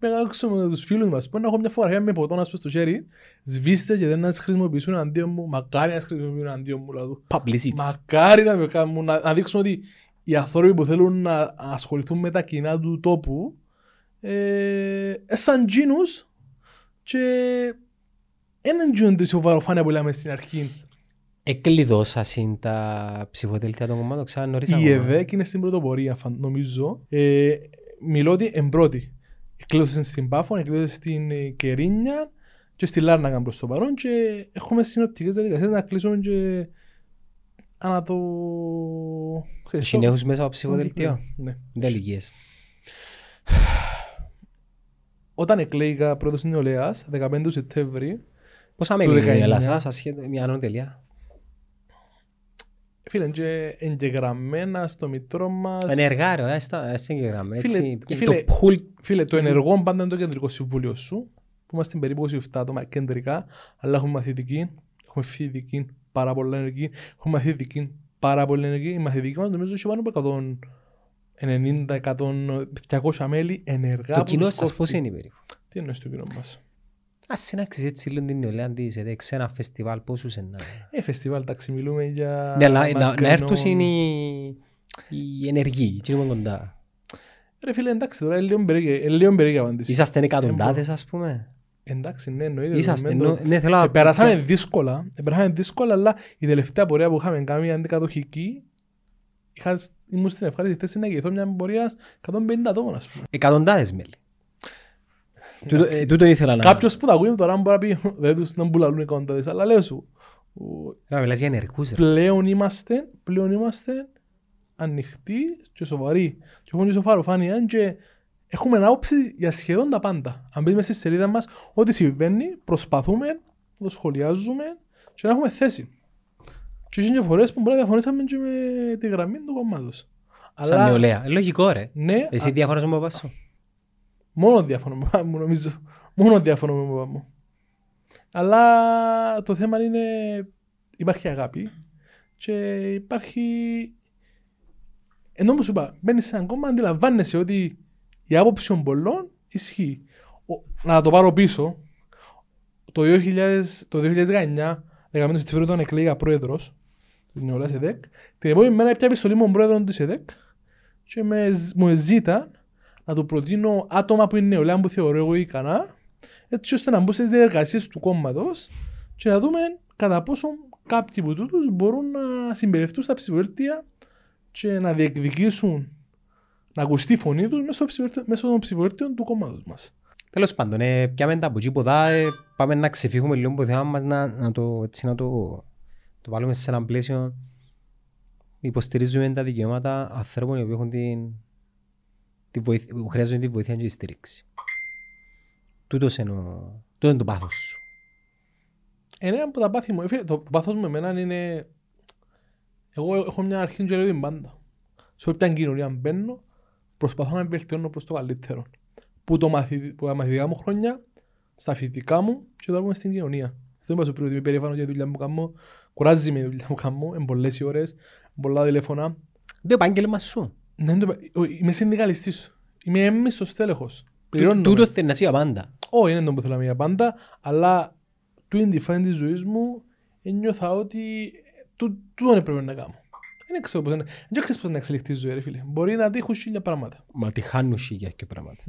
να έχω με τους φίλους μας. Μπορεί να έχω μια φωτογραφία με ποτό να σου πω στο χέρι, σβίστες και δεν να τις χρησιμοποιήσουν αντίον μου. Μακάρι να τις χρησιμοποιήσουν αντίον μου. Δηλαδή. Publicity. Μακάρι να, κάνουν, να, να δείξουν ότι οι ανθρώποι που θέλουν να ασχοληθούν με τα κοινά του τόπου ε, σαν τζίνους και έναν τζίνο τη σοβαροφάνεια που λέμε στην αρχή. Εκλειδώσας είναι τα ψηφοδέλτια των κομμάτων, ξανά νωρίσαμε. Η ΕΔΕΚ είναι στην πρωτοπορία, νομίζω. Ε, μιλώ ότι εμπρώτη. Εκλείδωσε στην Πάφο, εκλείδωσε στην Κερίνια και στη Λάρνακα προς το παρόν και έχουμε συνοπτικές διαδικασίες να κλείσουμε και ανά το... Συνέχους μέσα από ψηφοδέλτια. Ναι. Δελικίες. Όταν εκλέγηκα πρώτος νεολαίας, δεκαπέντε Σεπτέμβρη, πόσα μέλη είναι η Ελλάδα, μια ανώτελεια. Φίλε, και εγγεγραμμένα στο μητρό μας... Ενεργάρο, έτσι εγγεγραμμένα. Φίλε, το ενεργό πάντα είναι το κεντρικό συμβούλιο σου, που είμαστε στην περίπου είκοσι επτά άτομα κεντρικά, αλλά έχουμε μαθητική, έχουμε φοιτητική, πάρα πολλά ενεργή, έχουμε μαθητική, πάρα πολλά ενεργή. Η μαθητική μας νομίζω έχει πάνω από εκατόν ενενήντα με διακόσια μέλη ενεργά. Το κοινό σας πώς είναι περίπου? Τι εννοείς το κοινό μας? Ας συνάξεις έτσι λίγο την νεολαία της ΕΔΕΚ σε ένα φεστιβάλ, πόσους εννά. Ε, φεστιβάλ, εντάξει, μιλούμε για... Ναι, αλλά να έρθουν είναι οι ενεργοί, τι είναι κοντά. Ρε φίλε, εντάξει, τώρα είναι λίγο περίεργη απάντηση. Είσαστε εκατοντάδες, ας πούμε. Εντάξει, ναι, εννοείται. Είσαστε, ναι, θέλω να... Περάσαμε δύσκολα, περάσαμε δύσκολα, αλλά η τελευταία πορεία που είχαμε κάνει αντικατοχική, ήμουν στην ευχάριστη θέση να γυθώ μια πορεία εκατόν πενήντα ατόμων, ας πούμε. Εκατοντάδες μέλη. Τούτο ήθελα να... Κάποιος που τα ακούει τώρα μπορεί να πει δεν τους να μπουλαλούν εκατοντάδες, αλλά λέω σου... Να μιλάς για ενεργούς. Πλέον είμαστε, πλέον είμαστε ανοιχτοί και σοβαροί. Και έχουμε και σοφαροφάνεια και έχουμε άποψη για σχεδόν τα πάντα. Αν μπεις μες στη σελίδα μας, ό,τι συμβαίνει, προσπαθούμε, το σχολιάζουμε και να έχουμε θέση. Και είναι και φορές που μπορεί να διαφωνήσαμε και με τη γραμμή του κομμάτους. Σαν νεολαία. Λογικό ρε. Εσύ διαφωνάς με πάσου. Μόνο διάφωνο με παπά μου, νομίζω. Μόνο διάφωνο με παπά μου. Αλλά το θέμα είναι υπάρχει αγάπη και υπάρχει... Ενώ που σου είπα, μπαίνεις σε έναν κόμμα, αντιλαμβάνεσαι ότι η άποψη των πολλών ισχύει. Να το πάρω πίσω, το δύο χιλιάδες εννιά, δεκαμένου Σεπτεμβρίου τον εκλέγα πρόεδρος του Νεολαίας ΕΔΕΚ, την επόμενη μέρα πια επιστολή μου πρόεδρον της ΕΔΕΚ και μου ζήτα να του προτείνω άτομα που είναι νεολαία που θεωρώ εγώ ικανά, έτσι ώστε να μπουν στις διεργασίες του κόμματος και να δούμε κατά πόσο κάποιοι από τούτους μπορούν να συμπεριφερθούν στα ψηφοδέλτια και να διεκδικήσουν, να ακουστεί η φωνή τους μέσω, μέσω των ψηφοδέλτιων του κόμματος μας. Τέλος πάντων, ε, πιάμε τα από εκεί ποδά, ε, πάμε να ξεφύγουμε λίγο από το θέμα μας, να, να, το, έτσι, να το, το βάλουμε σε ένα πλαίσιο. Υποστηρίζουμε τα δικαιώματα ανθρώπων που έχουν την... που χρειάζονται τη βοήθεια και τη στήριξη. Τούτος είναι το πάθος σου. Ένα από τα πάθη μου. Το πάθος μου εμένα είναι... Εγώ έχω μια αρχή και λέω την πάντα. Σε όποια κοινωνία μπαίνω, προσπαθώ να βελτιώνω προς το καλύτερο. Που τα μαθητικά μου χρόνια, στα φοιτητικά μου και τώρα είμαι στην κοινωνία. Αυτό είπα στο πριν, ότι είμαι περήφανο για τη δουλειά μου κάνω. Κουράζει με τη δουλειά μου κάνω, εν πολλές ώρες, πολλά τηλέφωνα. Το επάγγελμα σου. Είμαι συνδικαλιστής. Είμαι έμμισθος τέλεχος. Τούτο θερνάς για πάντα. Όχι, είναι το που θέλω για πάντα. Αλλά του εντυφάνει της ζωής μου ένιωθα ότι τούτο έπρεπε να κάνω. Δεν ξέρω πώς να εξελιχθεί η ζωή ρε φίλε. Μπορεί να τύχουν χίλια πράγματα. Μα τη χάνουν χίλια και πράγματα.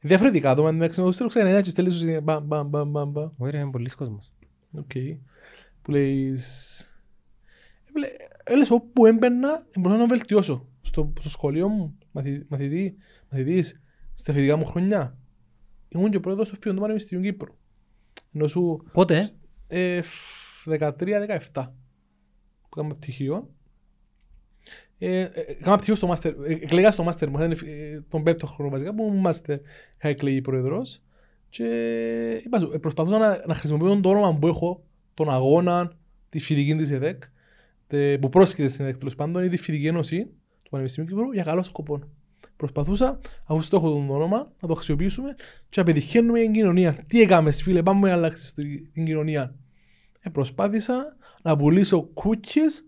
Διαφορετικά το με εξελίξω ξανά και στέλνεις τους μπαμ μπαμ μπαμ μπαμ μπαμ. Ωραία, είναι πολλής κόσμος. Οκ. Που λέεις... Έλες όπου έμπαιρνα μπορούσα να βελτιώσω. Στο, στο σχολείο μου, μαθητή, μαθητή, μαθητής, στα φοιτικά μου χρονιά, ήμουν και πρόεδρος στο Φοιτητικό Πανεπιστήμιο Κύπρου. Ενώ σου... Πότε? Ε, δεκατρία δεκαεπτά. Που κάναμε πτυχίο. Ε, ε, κάναμε πτυχίο στο μάστερ. Ε, εκλέγα στο μάστερ μου, ήταν ε, τον πέπτο χρόνο βασικά, που μου μάστερ είχα εκλέγει πρόεδρος. Και είπα, προσπαθούσα να, να χρησιμοποιήσω το όνομα που έχω, τον αγώνα, τη φοιτική της ΕΔΕΚ, τε, που πρόσκειται στην ΕΔΕΚ τέλος πάντων, ή τη φοιτική ένωση του Πανεπιστημίου Κύπρου για καλό σκοπό. Προσπαθούσα, αφού στόχο τον όνομα, να το αξιοποιήσουμε και να πετυχαίνουμε την κοινωνία. Τι έκαμε, φίλε, πάμε να αλλάξεις την κοινωνία. Ε, προσπάθησα να πουλήσω κούκκες,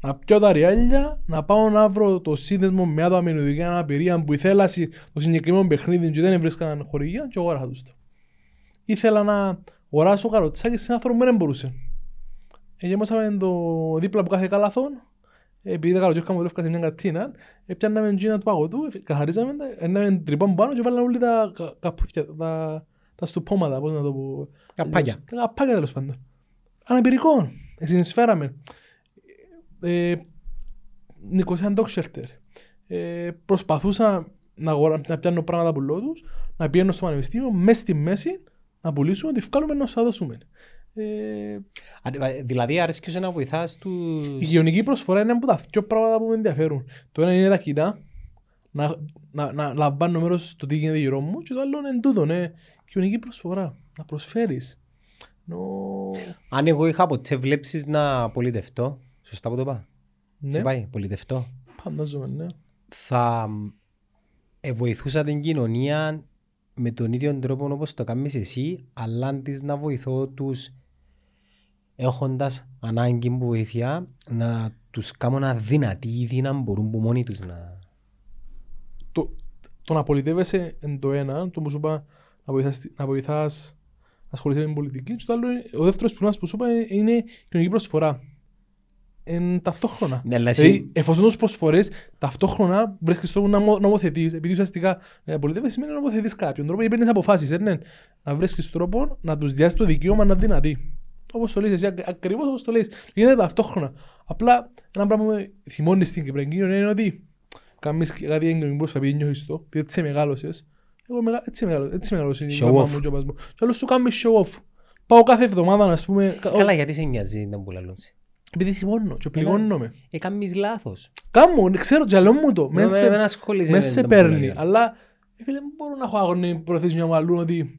να πιω τα ριάλια, να πάω να βρω το σύνδεσμο με άτομα με ειδική αναπηρία που ήθελα το συγκεκριμένο παιχνίδι και δεν βρίσκαν χορηγία, και εγώ αγόρασα τους το. Ήθελα να αγοράσω καροτσάκι σε έναν άνθρωπο που δεν μπορούσε. Εγέμωσαμε το δίπλα από κάθε καλαθόν. Επειδή τα καλοκαίρια μου δουλεύκαν σε μια κατίνα, πιάνναμε εγγύνα του παγωτού, καθαρίζαμε, έναμε τρυπών πάνω και βάλαμε όλοι τα καπούθια, τα, τα στουπώματα, πώς να το πω. Καπάκια. Τα καπάκια τέλος πάντων. Αναπηρικών, συνεισφέραμε. Ε, νοικοσίαν dog shelter. Ε, προσπαθούσα να, να πιάνω πράγματα πουλό τους, να πιένω στο πανεπιστήμιο, μέσα στη μέση, να πουλήσουμε, ότι βγάλουμε να σας δώσουμε. Ε... Δηλαδή αρέσκεις να βοηθάς τους... Η υγειονική προσφορά είναι από τα δύο πράγματα που με ενδιαφέρουν. Το ένα είναι τα κοινά, να, να, να λαμβάνω μέρος στο τι γίνεται γύρω μου, και το άλλο είναι τούτο, ναι. Υγειονική προσφορά, να προσφέρεις. No... Αν εγώ είχα ποτέ βλέψεις να πολιτευτώ, σωστά που το πάω. Ναι. Πάει, πολιτευτό. Φαντάζομαι, ναι. Θα βοηθούσα την κοινωνία με τον ίδιο τρόπο όπως το κάνεις εσύ, αλλά αντί να βοηθώ τους έχοντας ανάγκη που βοηθιά, να τους κάνω να δυνατοί ήδη να μπορούν που μόνοι τους να... Το, το να πολιτεύεσαι εν το ένα, το που σου είπα να βοηθάς, να βοηθάς ασχολείσαι με την πολιτική, και το άλλο, ο δεύτερος που σου είπα είναι η κοινωνική προσφορά. Εν ταυτόχρονα. Ναι, εσύ... δηλαδή, εφόσον τους προσφορές, ταυτόχρονα βρίσκεις τρόπο να νομοθετείς. Επειδή ουσιαστικά ε, πολιτεύεσαι σημαίνει να νομοθετείς κάποιον τρόπο, γιατί παίρνεις αποφάσεις. Ε, ναι. Να βρίσκεις τρόπο να τους διάσεις το δικαίωμα να δυνατεί. Όπως το λες εσύ, ακριβώς όπως το λες. Γίνεται ταυτόχρονα. Απλά ένα πράγμα που θυμώνεις στην Κυπριακή είναι ότι κάνεις κάτι έγκαινο πρόσφα επειδή νιώθεις το, επειδή έτσι μεγάλωσες. Εγώ μεγα... έτσι μεγάλωσες. Show off. Επειδή θυμώνω και πληγώνομαι. Έκαμεις λάθος. Κάμω, ξέρω, τζαλό μου το. Μέσα σε παίρνει. Αλλά δεν μπορώ να έχω άγωνη προθέσεις μια μαλλούν ότι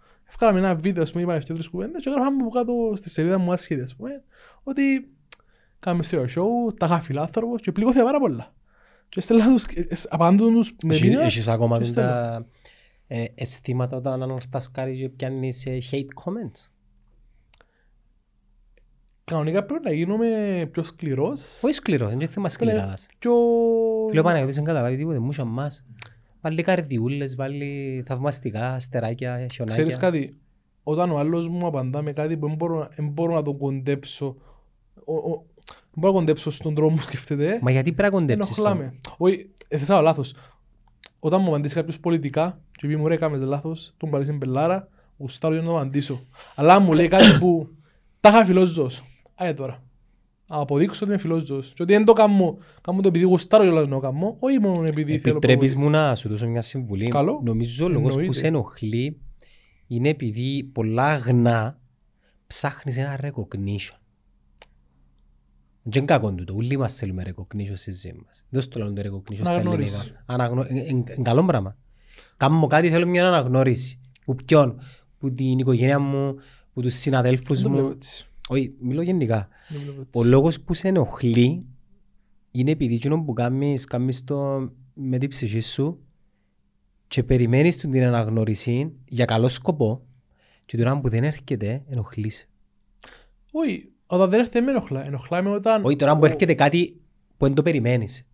βγάλαμε ένα βίντεο, ας πούμε, είπαμε και τρεις κουβέντες, και γράφαμε από κάτω στη σελίδα μου άσχετη, ας πούμε, ότι κάνουμε στο show, τα γάφει λάθρο, και πληγώθηκα πάρα πολλά. Και στέλνω τους, απαντούν τους με βίντεο. Έχεις ακόμα τα αισθήματα όταν αναρτάς κάτι και πιάνεις hate comments. Κανονικά πρέπει να γίνομαι πιο σκληρός. Όχι σκληρός, δεν είναι θέμα σκληράς. Πιο... Λέω Παναγιώτης, δεν καταλάβει τίποτε, μούσια μας. Βάλει καρδιούλες, βάλει θαυμαστικά, αστεράκια, χιονάκια. Ξέρεις κάτι, όταν ο άλλος μου απαντά με κάτι που δεν μπορώ, μπορώ να τον κοντέψω, ο, ο, δεν μπορώ να κοντέψω στον τρόπο μου σκεφτείτε. Μα γιατί πρέπει να κοντέψεις τον. Όχι, θέσαμε λάθος. Όταν μου απαντήσει κάποιος πολιτικά και πει μου ρε κάμες λάθος, τον παρέσει μπελάρα, γουστάρω για να το απαντήσω. Αλλά μου λέει κάτι που τα είχα φιλόζος. Άρα τώρα, αποδείξω ότι είμαι φιλόζωος και ότι δεν το κάνω, κάνω το επειδή γουστάρω κιόλας να το κάνω, όχι μόνο επειδή θέλω... Επιτρέπεις μου να σου δώσω μια συμβουλή. Καλό. Νομίζω ο λόγος που σε ενοχλεί είναι επειδή πολλά αγνά ψάχνεις ένα recognition. Δεν κακόν τούτο, όλοι μας θέλουμε recognition στη ζωή μας. Δώσ' το λόγο το recognition στα ελληνικά. Είναι καλό πράγμα. Κάνω κάτι, θέλω μια αναγνώριση. Που ποιον, που την οικογένεια μου, που τους συναδέλφους μου. Όχι, μιλώ γενικά. Ο λόγος που σε ενοχλεί είναι επειδή εκείνο που κάνεις, κάνεις το με την ψυχή σου και περιμένεις την αναγνώριση για καλό σκοπό και τώρα που δεν έρχεται, ενοχλείς. Όχι, όταν δεν έρχεται με ενοχλά. Ενοχλά με όταν... Όχι, τώρα που έρχεται κάτι που δεν το περιμένεις.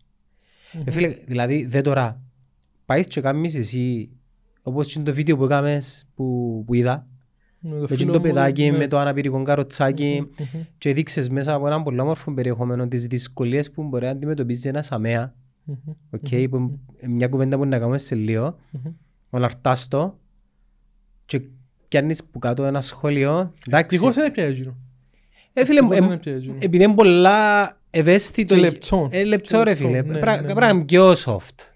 Mm-hmm. Φίλε, δηλαδή, δεν τώρα. Πάεις και κάνεις εσύ, όπως είναι το βίντεο που έκαμες που, που είδα, έτσι το παιδάκι με το αναπηρικό καροτσάκι και δείξες μέσα από έναν πολύ όμορφο περιεχόμενο τις δυσκολίες που μπορεί να αντιμετωπίζει ένας αμαία. Μια κουβέντα που να κάνουμε σε λίγο, αναρτάς το και κάνεις που κάτω ένα σχόλιο. Τυχώς είναι πια γύρω. Επειδή είναι πολλά ευαίσθητο. Λεπτό ρε φίλε, πράγμα πιο soft.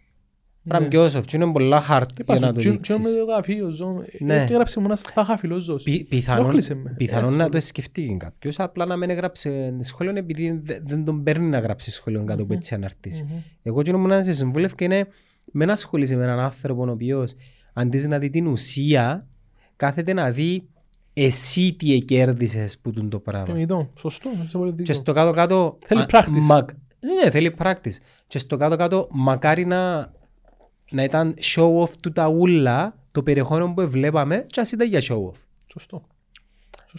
Πράγμα πιο soft, είναι πολλά hard για να το δείξεις. Και με το γραφείο ζω, έγραψε μόνο στα χαφιλόζος. Πιθανόν να το σκεφτεί κάποιος, απλά να μην έγραψε σχόλιο επειδή δεν τον παίρνει να γράψει σχόλιο κάτω που έτσι αναρτήσει. Εγώ και να σε συμβούλευω και είναι με να ασχολείσαι με έναν άνθρωπο ο οποίος αντί να δει την ουσία, κάθεται να δει εσύ τι εκέρδισες που τον το πράγμα. Σωστό, και στο κάτω-κάτω θέλει practice. Και στο κάτω-κάτω μακάρι να... να ήταν show off του τα ούλα, το περιεχόμενο που βλέπαμε, και ας ήταν για show off. Σωστό.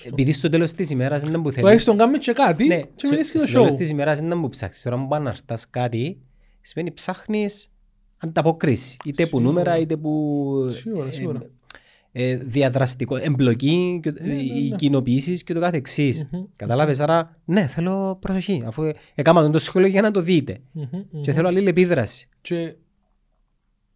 Επειδή στο τέλος της ημέρας ήταν που θέλεις. Τουλάχιστον κάνουμε και κάτι ναι, και μιλήσεις και το show. Στο τέλος της ημέρας ήταν που ψάξεις. Τώρα μου πάνε να αρτάς κάτι, σημαίνει ψάχνεις ανταποκρίση. Είτε που νούμερα, είτε που ε, ε, διαδραστικό, εμπλοκή, και, ναι, ναι, ναι. Οι κοινοποιήσεις και το κάθε εξής. Mm-hmm. Κατάλαβες, άρα ναι, θέλω προσοχή. Αφού έκανα το σχόλιο για να το δείτε. Mm-hmm. Και θέλω αλληλεπίδραση. Και...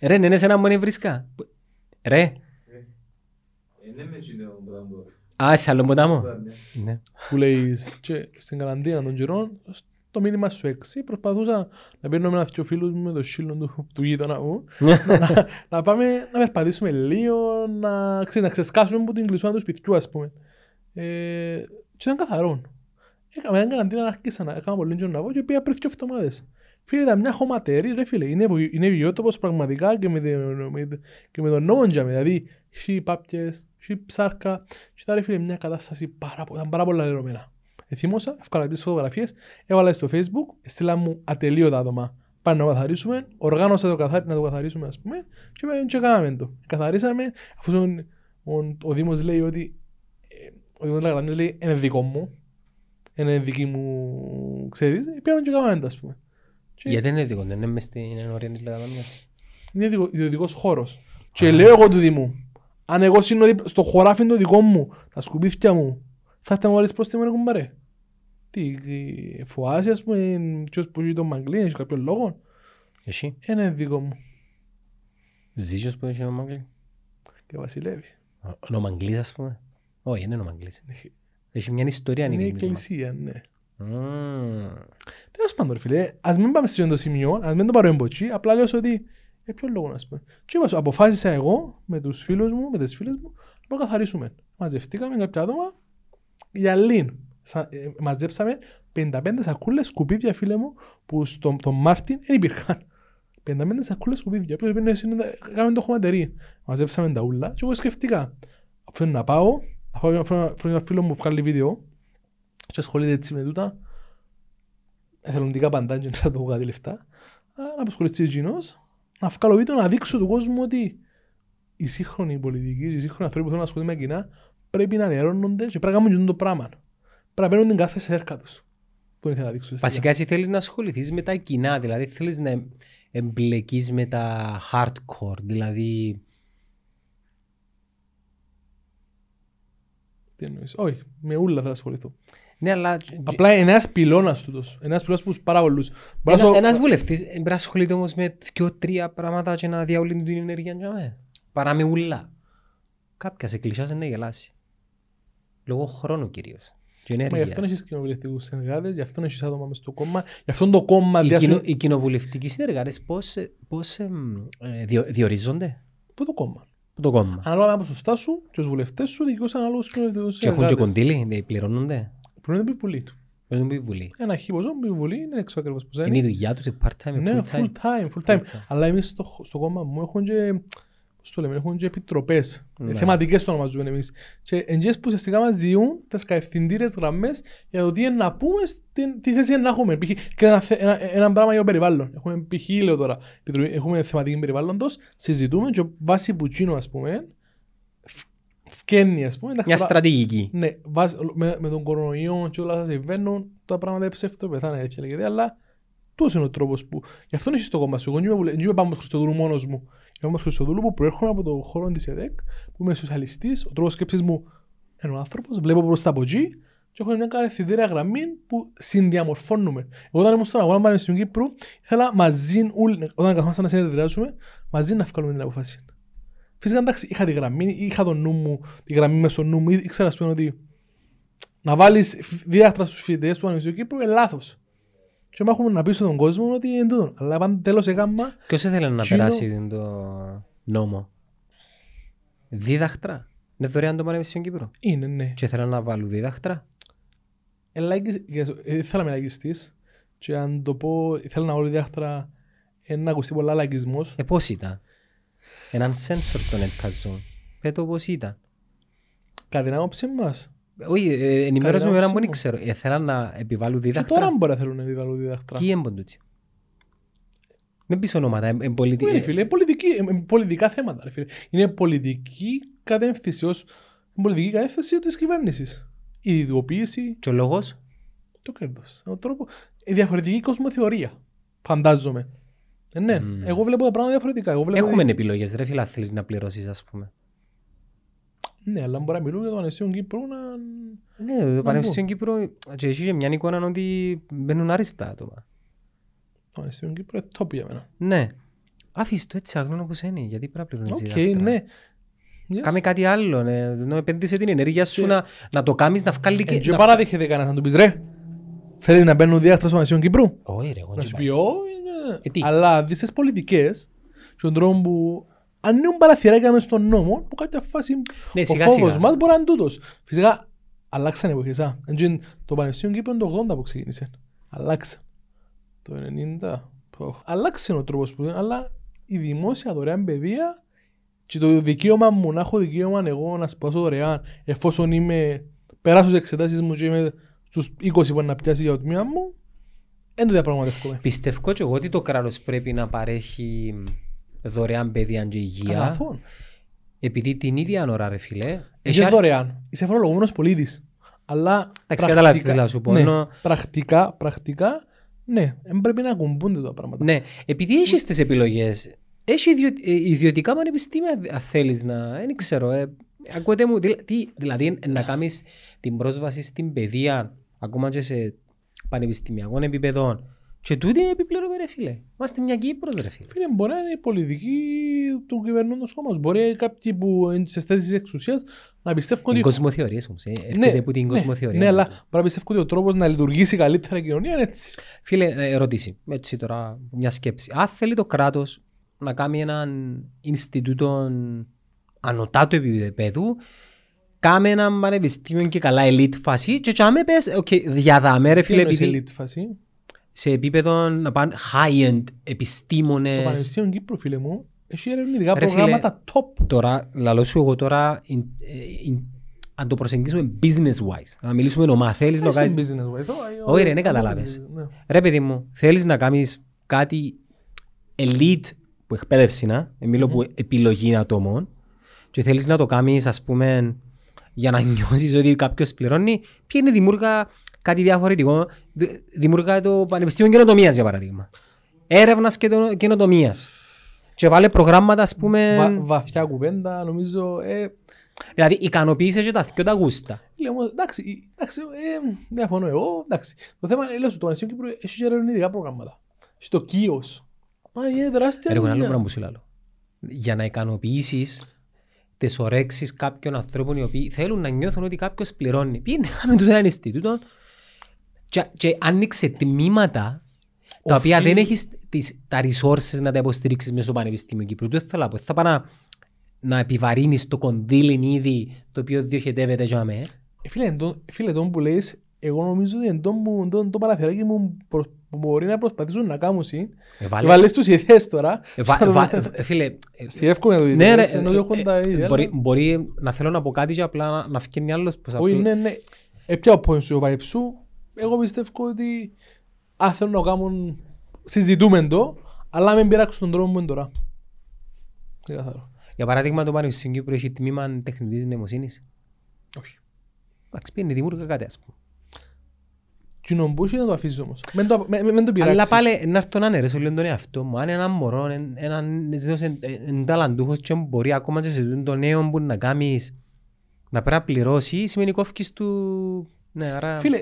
Ρε, είναι σε ένα μόνο βρίσκα. Ρε. Είναι με τσινέο ποτάμο. Α, σε άλλο ποτάμο. Που λέει στην καραντίνα των καιρών, το μήνυμα σου έξι, προσπαθούσα να παίρνω με ένα δυο φίλους μου με το σύλλον του, του γείτονα μου να, να πάμε να περπατήσουμε λίγο, να, ξέρεις, να ξεσκάσουμε από την κλεισούνα του σπιτιού, ας πούμε. Ε, και ήταν καθαρό. Έκαμε έναν καραντίνα, άρχισα να έκανα πολύ να πω και πήγα πριν δυο εβδομάδες. Φίλε, ήταν μια χωματερή, ρε φίλε. Είναι, είναι βιώτοπος πραγματικά και με, με, και με τον νόμο τζαμε. Δηλαδή, χι πάπιες, χι ψάρκα. Και ήταν, ρε φίλε, μια κατάσταση πάρα, ήταν πάρα πολλά λερωμένα. Εθίμωσα, έφκανα επίσης φωτογραφίες, έβαλα στο Facebook, έστειλα μου ατελείωτα άτομα. Πάνε να το καθαρίσουμε, οργάνωσα το καθα... να το καθαρίσουμε, ας πούμε, και τσεκάμε το. Καθαρίσαμε, αφού ο, ο, ο Δήμος λέει ότι, ο Δήμος Λαγραμμής λέει, είναι δικό μου, είναι δική μου, ξέρεις, πήγαμε τσεκάμε το, ας πούμε. Και... γιατί είναι δικό, δεν είναι μες στην ενορία της Λαγραμμίας. Είναι ιδιωτικός χώρος. Ah. Και λέω εγώ του Δήμου, αν εγώ σύνω στο χωράφι το δικό μου, τα σκουπίθια μου, θα έρθει να μου βάλεις πρόστιμο να κουμπάρε. Τι φοάζει, ας πούμε, ποιος που ζει τον Μαγκλή, έχεις κάποιον λόγο. Εσύ. Είναι δικό μου. Ζήσιος που έχει τον Μαγκλή. Και βασιλεύει. Ο Μαγκλής, ας πούμε. Όχι, δεν είναι ο Μαγκλής. Έχει μια ιστορία. Είναι η εκκλησία, ναι. Τέλος πάντων, φίλε, ας μην πάμε σε αυτό το σημείο, ας μην το πάρω εμποτσί, απλά λέω ότι έχει ποιον λόγο, ας πούμε. Και είπα, αποφάσισα εγώ με τους φίλους μου, με τις φίλες μου, να καθαρίσουμε. Μαζευτήκαμε κάποια άτομα. Για λίν, μαζέψαμε πενήντα πέντε σακούλες σκουπίδια, φίλε μου, που στον Μάρτιν δεν υπήρχαν. πενήντα πέντε σακούλες σκουπίδια, πρέπει να κάνουμε το χωματερί. Μαζέψαμε τα ούλα και εγώ σκεφτήκα. Αφού να πάω, αφού ένα φίλο μου βγάλει βίντεο και ασχολείται έτσι με τούτα, εθελοντικά παντάντια, να το έχω κάτι λεφτά, να απασχοληθεί εκείνος, να βγάλω βίντεο να δείξω του κόσμου ότι οι σύγχρονοι πολιτικοί, οι σύγχρονοι άνθρωποι που θέλουν να ασχολούνται με κοινά, πρέπει να νερώνονται και πρέπει να κάνουν το πράγμα. Πρέπει να παίρνουν την κάθε σέρκα τους. Βασικά εσύ θέλεις να ασχοληθείς με τα κοινά, δηλαδή θέλεις να εμπλεκείς με τα hardcore, δηλαδή... Τι εννοείς, όχι, με ούλα θα ασχοληθώ. Ναι, αλλά... απλά ένας πυλώνας τούτος, ένας πυλώνας που πάρα πολλούς. Ένα, ένας βουλευτής πρέπει να ασχολείται όμως με δύο-τρία πράγματα και να διαολύνει την ενέργεια παρά με ούλα. Κάποια σε κλεισιάζει να γελάσει. Λόγω χρόνου κυρίως. Μα γι' αυτόν έχεις κοινοβουλευτικούς συνεργάτες, γι' αυτόν έχεις άτομα μες στο κόμμα, γι' αυτόν το κόμμα... Οι, διάσου... κοινο, οι κοινοβουλευτικοί συνεργάτες πώς, πώς ε, διο, διορίζονται. Πού το κόμμα. Πού το κόμμα. Ανάλογα με τα ποσοστά σου και τους βουλευτές σου δικαιούς ανάλογους κοινοβουλευτικούς συνεργάτες. Και έχουν και κοντήλι, πληρώνονται. Πληρώνονται από τη Βουλή του. Ένα χίποσο που η Βουλή είναι έξω ακριβώς πώς είναι. Είναι η δουλειά τους, part-time, ναι, full-time. full-time, full-time. Αλλά εμείς στο, στο κόμμα μου έχουν και... στο λέμε, έχουν και επιτροπές, ναι. Θεματικές το ονομαζούμε εμείς. Και εντός που ουσιαστικά μας διούν τις κατευθυντήριες γραμμές για το τι είναι να πούμε, τι, τι θέση είναι να έχουμε. Π.χ. Ένα, ένα, ένα πράγμα για το περιβάλλον. Έχουμε, π.χ. λέω τώρα, έχουμε θεματική περιβάλλοντος, συζητούμε και βάσει που τσίνο, ας πούμε, φκένει, ας πούμε. Μια στρατηγική. Ναι, βάση, με, με τον κορονοϊό και όλα αυτά συμβαίνουν, τα πράγματα ψεύτω, πεθάνε, έφτια λέγεται, αλλά τόσο είναι ο τρόπος που. Γι' αυτό είσαι στο κόμμα σου. Εγώ δεν είμαι Πάπος Χριστοδούλου μόνος μου. Είμαι ο Χριστοδούλου που προέρχομαι από το χώρο της ΕΔΕΚ, που είμαι σοσιαλιστής. Ο τρόπος σκέψης μου είναι ο άνθρωπος, βλέπω προς τα από εκεί και έχω μια κατευθυντήρια γραμμή που συνδιαμορφώνουμε. Εγώ όταν ήμουν στον αγώνα Πανεπιστήμιου Κύπρου, ήθελα μαζί, όταν καθόμασταν να συνεδριάσουμε, μαζί να βγάλουμε την αποφάση. Φυσικά εντάξει, είχα τη γραμμή, είχα το νου μου, τη γραμμή μέσα στο νου μου, ήξερα ας πούμε ότι να βάλεις δίδακτρα στους φοιτητές του Πανεπιστήμιου Κύπρου είναι λάθος. Και έχουμε να πείσουμε τον κόσμο ότι είναι τούτο. Αλλά πάντα τέλος έκαμα... Ποιος ήθελε να γύρω... περάσει το νόμο. Δίδακτρα. Είναι δωρεάν το Πανεπιστήμιο Κύπρο. Είναι, ναι. Και ήθελα να βάλω δίδακτρα. Ελάχιστη... Ήθελα με ελάχιστης. Και αν το πω, ήθελα να βάλω δίδακτρα, να ακουστεί πολλά λαϊκισμός. Ε, πώς ήταν. Έναν σένσορ τον έτκαζον. Πέτω πώς ήταν. Κατά την άποψή μας. Όχι, ενημέρωση με έναν που δεν ξέρω. Θέλαν να επιβάλλουν δίδακτρα. Και τώρα μπορεί να θέλουν να επιβάλλουν δίδακτρα. Τι έμπον τούτοι. Μην πεις ονόματα. Είναι πολιτικά θέματα. Είναι πολιτική κατεύθυνση της κυβέρνησης. Η ιδιοποίηση. Και ο λόγος. Το κέρδος. Διαφορετική κοσμοθεωρία. Φαντάζομαι. Ναι, mm. εγώ βλέπω τα πράγματα διαφορετικά. Βλέπω... Έχουμε επιλογές, ρε φίλα, θέλεις να πληρώσεις, ας πούμε. Ναι, αλλά μπορεί να μιλούμε για το Πανεπιστήμιο Κύπρου να... Ναι, το Πανεπιστήμιο Κύπρου και εσύ είχε μια εικόνα ότι μπαίνουν αριστά άτομα. Το Πανεπιστήμιο Κύπρου είναι top για μένα. Ναι. Άφησε το έτσι αγνών όπως είναι, γιατί πρέπει να πληρώνεις. Οκ, ναι. Yes. Κάμε κάτι άλλο, ναι. Να επενδύσεις την ενέργεια σου, yeah. να, να το κάνεις, να βγάλει και... Ε, και να... παράδει είχε κανένας να του πεις ρε. Θέλει να μπαίνουν διάστρα στο Πανεπιστήμιο Κύπρου. Όχι ρε, εγώ να σου πει, όχι. Αλλά δεις τις πολιτικές στον τρόπο που ανοίγουν παραθυράκια μες στον νόμο που κάποια φάση ναι, ο φόβος μας μπορεί να είναι τούτος. Φυσικά αλλάξανε εποχές. Το Πανεπιστήμιο Κύπρου είναι το ογδόντα που ξεκίνησε. Αλλάξε. Το ενενήντα. Αλλάξε ο τρόπος που... Αλλά η δημόσια δωρεάν παιδεία και το δικαίωμα μου να έχω δικαίωμα εγώ να σπάσω δωρεάν εφόσον είμαι, περάσω στις εξετάσεις μου και είμαι στους είκοσι που να πιάσει για το τμήμα μου, δεν το διαπραγματεύομαι. Πιστεύω και εγώ ότι το κράτος πρέπει να παρέχει δωρεάν παιδεία και υγεία. Καλαθόν. Επειδή την ίδια ώρα, ρε φίλε. Είσαι δωρεάν. Είσαι φορολογούμενος πολίτης. Αλλά πρακτικά, ναι, πρακτικά, πρακτικά, ναι, πρέπει να ακουμπούνται τα πράγματα. Ναι, επειδή έχεις τις επιλογές. Έχει ιδιωτικά πανεπιστήμια, αν θέλεις να. Δεν ξέρω. Ε, ακούτε μου. Δηλαδή, δηλαδή να κάνεις την πρόσβαση στην παιδεία, ακόμα και σε πανεπιστημιακών επίπεδων. Και τούτη είναι επιπλέον, ρε φίλε. Είμαστε μια Κύπρος, ρε φίλε. Φίλε, μπορεί να είναι η πολιτική του κυβερνώντος κόμματος. Μπορεί κάποιοι που είναι στις θέσεις της εξουσίας να πιστεύουν ότι. Οι κοσμοθεωρίες όμως. Ε. Έρχεται από την κοσμοθεωρία. Ναι, αλλά πρέπει να πιστεύουν ότι ο τρόπος να λειτουργήσει καλύτερα η κοινωνία είναι έτσι. Φίλε, ερώτηση. Έτσι τώρα, μια σκέψη. Αν θέλει το κράτος να κάνει έναν Ινστιτούτο ανωτάτου επίπεδου, κάμε έναν πανεπιστήμιο και καλά elite φάση. Και τσάμε πες, okay, διαδάμε ρε φίλε. Επειδή... σε επίπεδο να πάνε high-end επιστήμονες. Το Πανεπιστήμιο Κύπρου, φίλε μου, έχει ερευνητικά προγράμματα top. Τώρα, λαλώ σου εγώ τώρα, in, in, αν το προσεγγίσουμε business-wise, να μιλήσουμε νομά, θέλεις να κάνεις... business-wise, όχι ρε, ναι καταλάβες. Ρε παιδί μου, θέλεις να κάνεις κάτι elite που εκπαίδευση, να, μιλώ που επιλογή ατόμων, και θέλεις να το κάνεις, ας πούμε, για να νιώσεις ότι κάποιος πληρώνει, ποια είναι δημιούργα... Κάτι διαφορετικό, δημιουργά το Πανεπιστήμιο Καινοτομίας, για παράδειγμα. Έρευνας και καινοτομίας. Και βάλε προγράμματα, ας πούμε... Βα, βαθιά κουβέντα, νομίζω... Ε... Δηλαδή, ικανοποίησε και τα δυο τα γούστα. Λέω, εντάξει, εντάξει ε, διαφωνώ εγώ, εντάξει. Το θέμα είναι, λέω σου, το Πανεπιστήμιο Κύπρου έχει ερευνητικά προγράμματα. Στο Κίος. Μα είναι τεράστια... Έργο ένα άλλο πράγμα που σου λέω. Για να ικανοποιήσεις... τις ορέξεις κάποιων ανθρώπων οι οποίοι θέλουν να νιώθουν ότι κάποιος πληρώνει. Πήγαμε τους έναν Ινστιτούτο και, και άνοιξε τμήματα ο τα οποία φίλ... δεν έχεις τις, τα resources να τα υποστηρίξεις μέσα στο Πανεπιστήμιο Κύπρου. Δεν θα, θα πάω να, να επιβαρύνεις το κονδύλιν ήδη το οποίο διοχετεύεται για μένα. Φίλε, φίλε τον που λες, εγώ νομίζω ότι είναι το παραθυράκι μου προ... που μπορεί να προσπαθήσουν να κάνουν. Βάλεις τους ιδέες τώρα. Φίλε, στιεύκομαι το ιδέες. Μπορεί να θέλω να πω κάτι και απλά να φκένει άλλος. Όχι, ναι, ναι. Ποια από σου vibe σου. Εγώ πιστεύω ότι αν θέλω να κάνουν συζητούμε το, αλλά μην πειράξουν τον τρόπο που είναι τώρα. Για παράδειγμα, το Πανεπιστήμιο Κύπρου έχει τμήμα τεχνητής νοημοσύνης. Όχι. Αξιπίνει δημιούργα κάτι, ας πούμε. Τι νομπούχει να το αφήσεις όμως. Μεν το, με, με, με το πειράξεις. Αλλά πάλι να έρθω να αναιρέσω λίγο τον εαυτό μου. Αν έναν μωρό, έναν ταλαντούχος και μπορεί ακόμα και σε το νέο που να κάνεις να πρέπει να πληρώσει, σημαίνει κόφκης του... Ναι, άρα... Φίλε,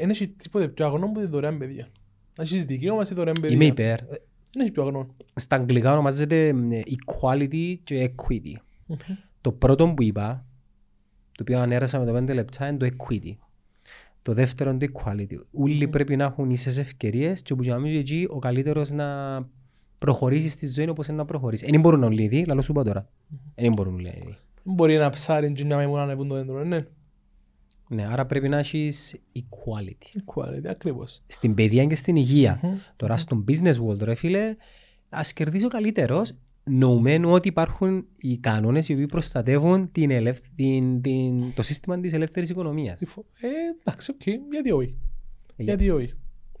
δεν έχει τίποτε πιο αγνό που τη δωρεάν παιδιά. Να έχεις δικαίωμα στη δωρεάν παιδιά. Είμαι υπέρ. Δεν έχει πιο αγνό. Στα αγγλικά ονομάζεται equality και equity. Mm-hmm. Το πρώτο που είπα, το οποίο ανέρασα με το πέντε λεπτά, είναι το equity. Το δεύτερο είναι το equality. Όλοι mm. πρέπει να έχουν ίσες ευκαιρίες και όπου νομίζω εκεί ο καλύτερος να προχωρήσει στη ζωή όπως είναι να προχωρήσει. Δεν μπορούν όλοι ήδη, λαλό σου είπα τώρα. Δεν μπορούν όλοι ήδη. Μπορεί να ψάρει και μια μεμονή να ανεβούν το δέντρο, ναι. Ναι, άρα πρέπει να έχεις equality. Equality, ακριβώς. Στην παιδεία και στην υγεία. Mm-hmm. Τώρα στον business world, ρε φίλε, ας κερδίσει ο καλύτερος, νοουμένου ότι υπάρχουν οι κανόνες οι οποίοι προστατεύουν την ελευ... την, την... το σύστημα της ελεύθερης οικονομίας. Ε, εντάξει, οκ, okay. γιατί όχι. Ε, γιατί όχι.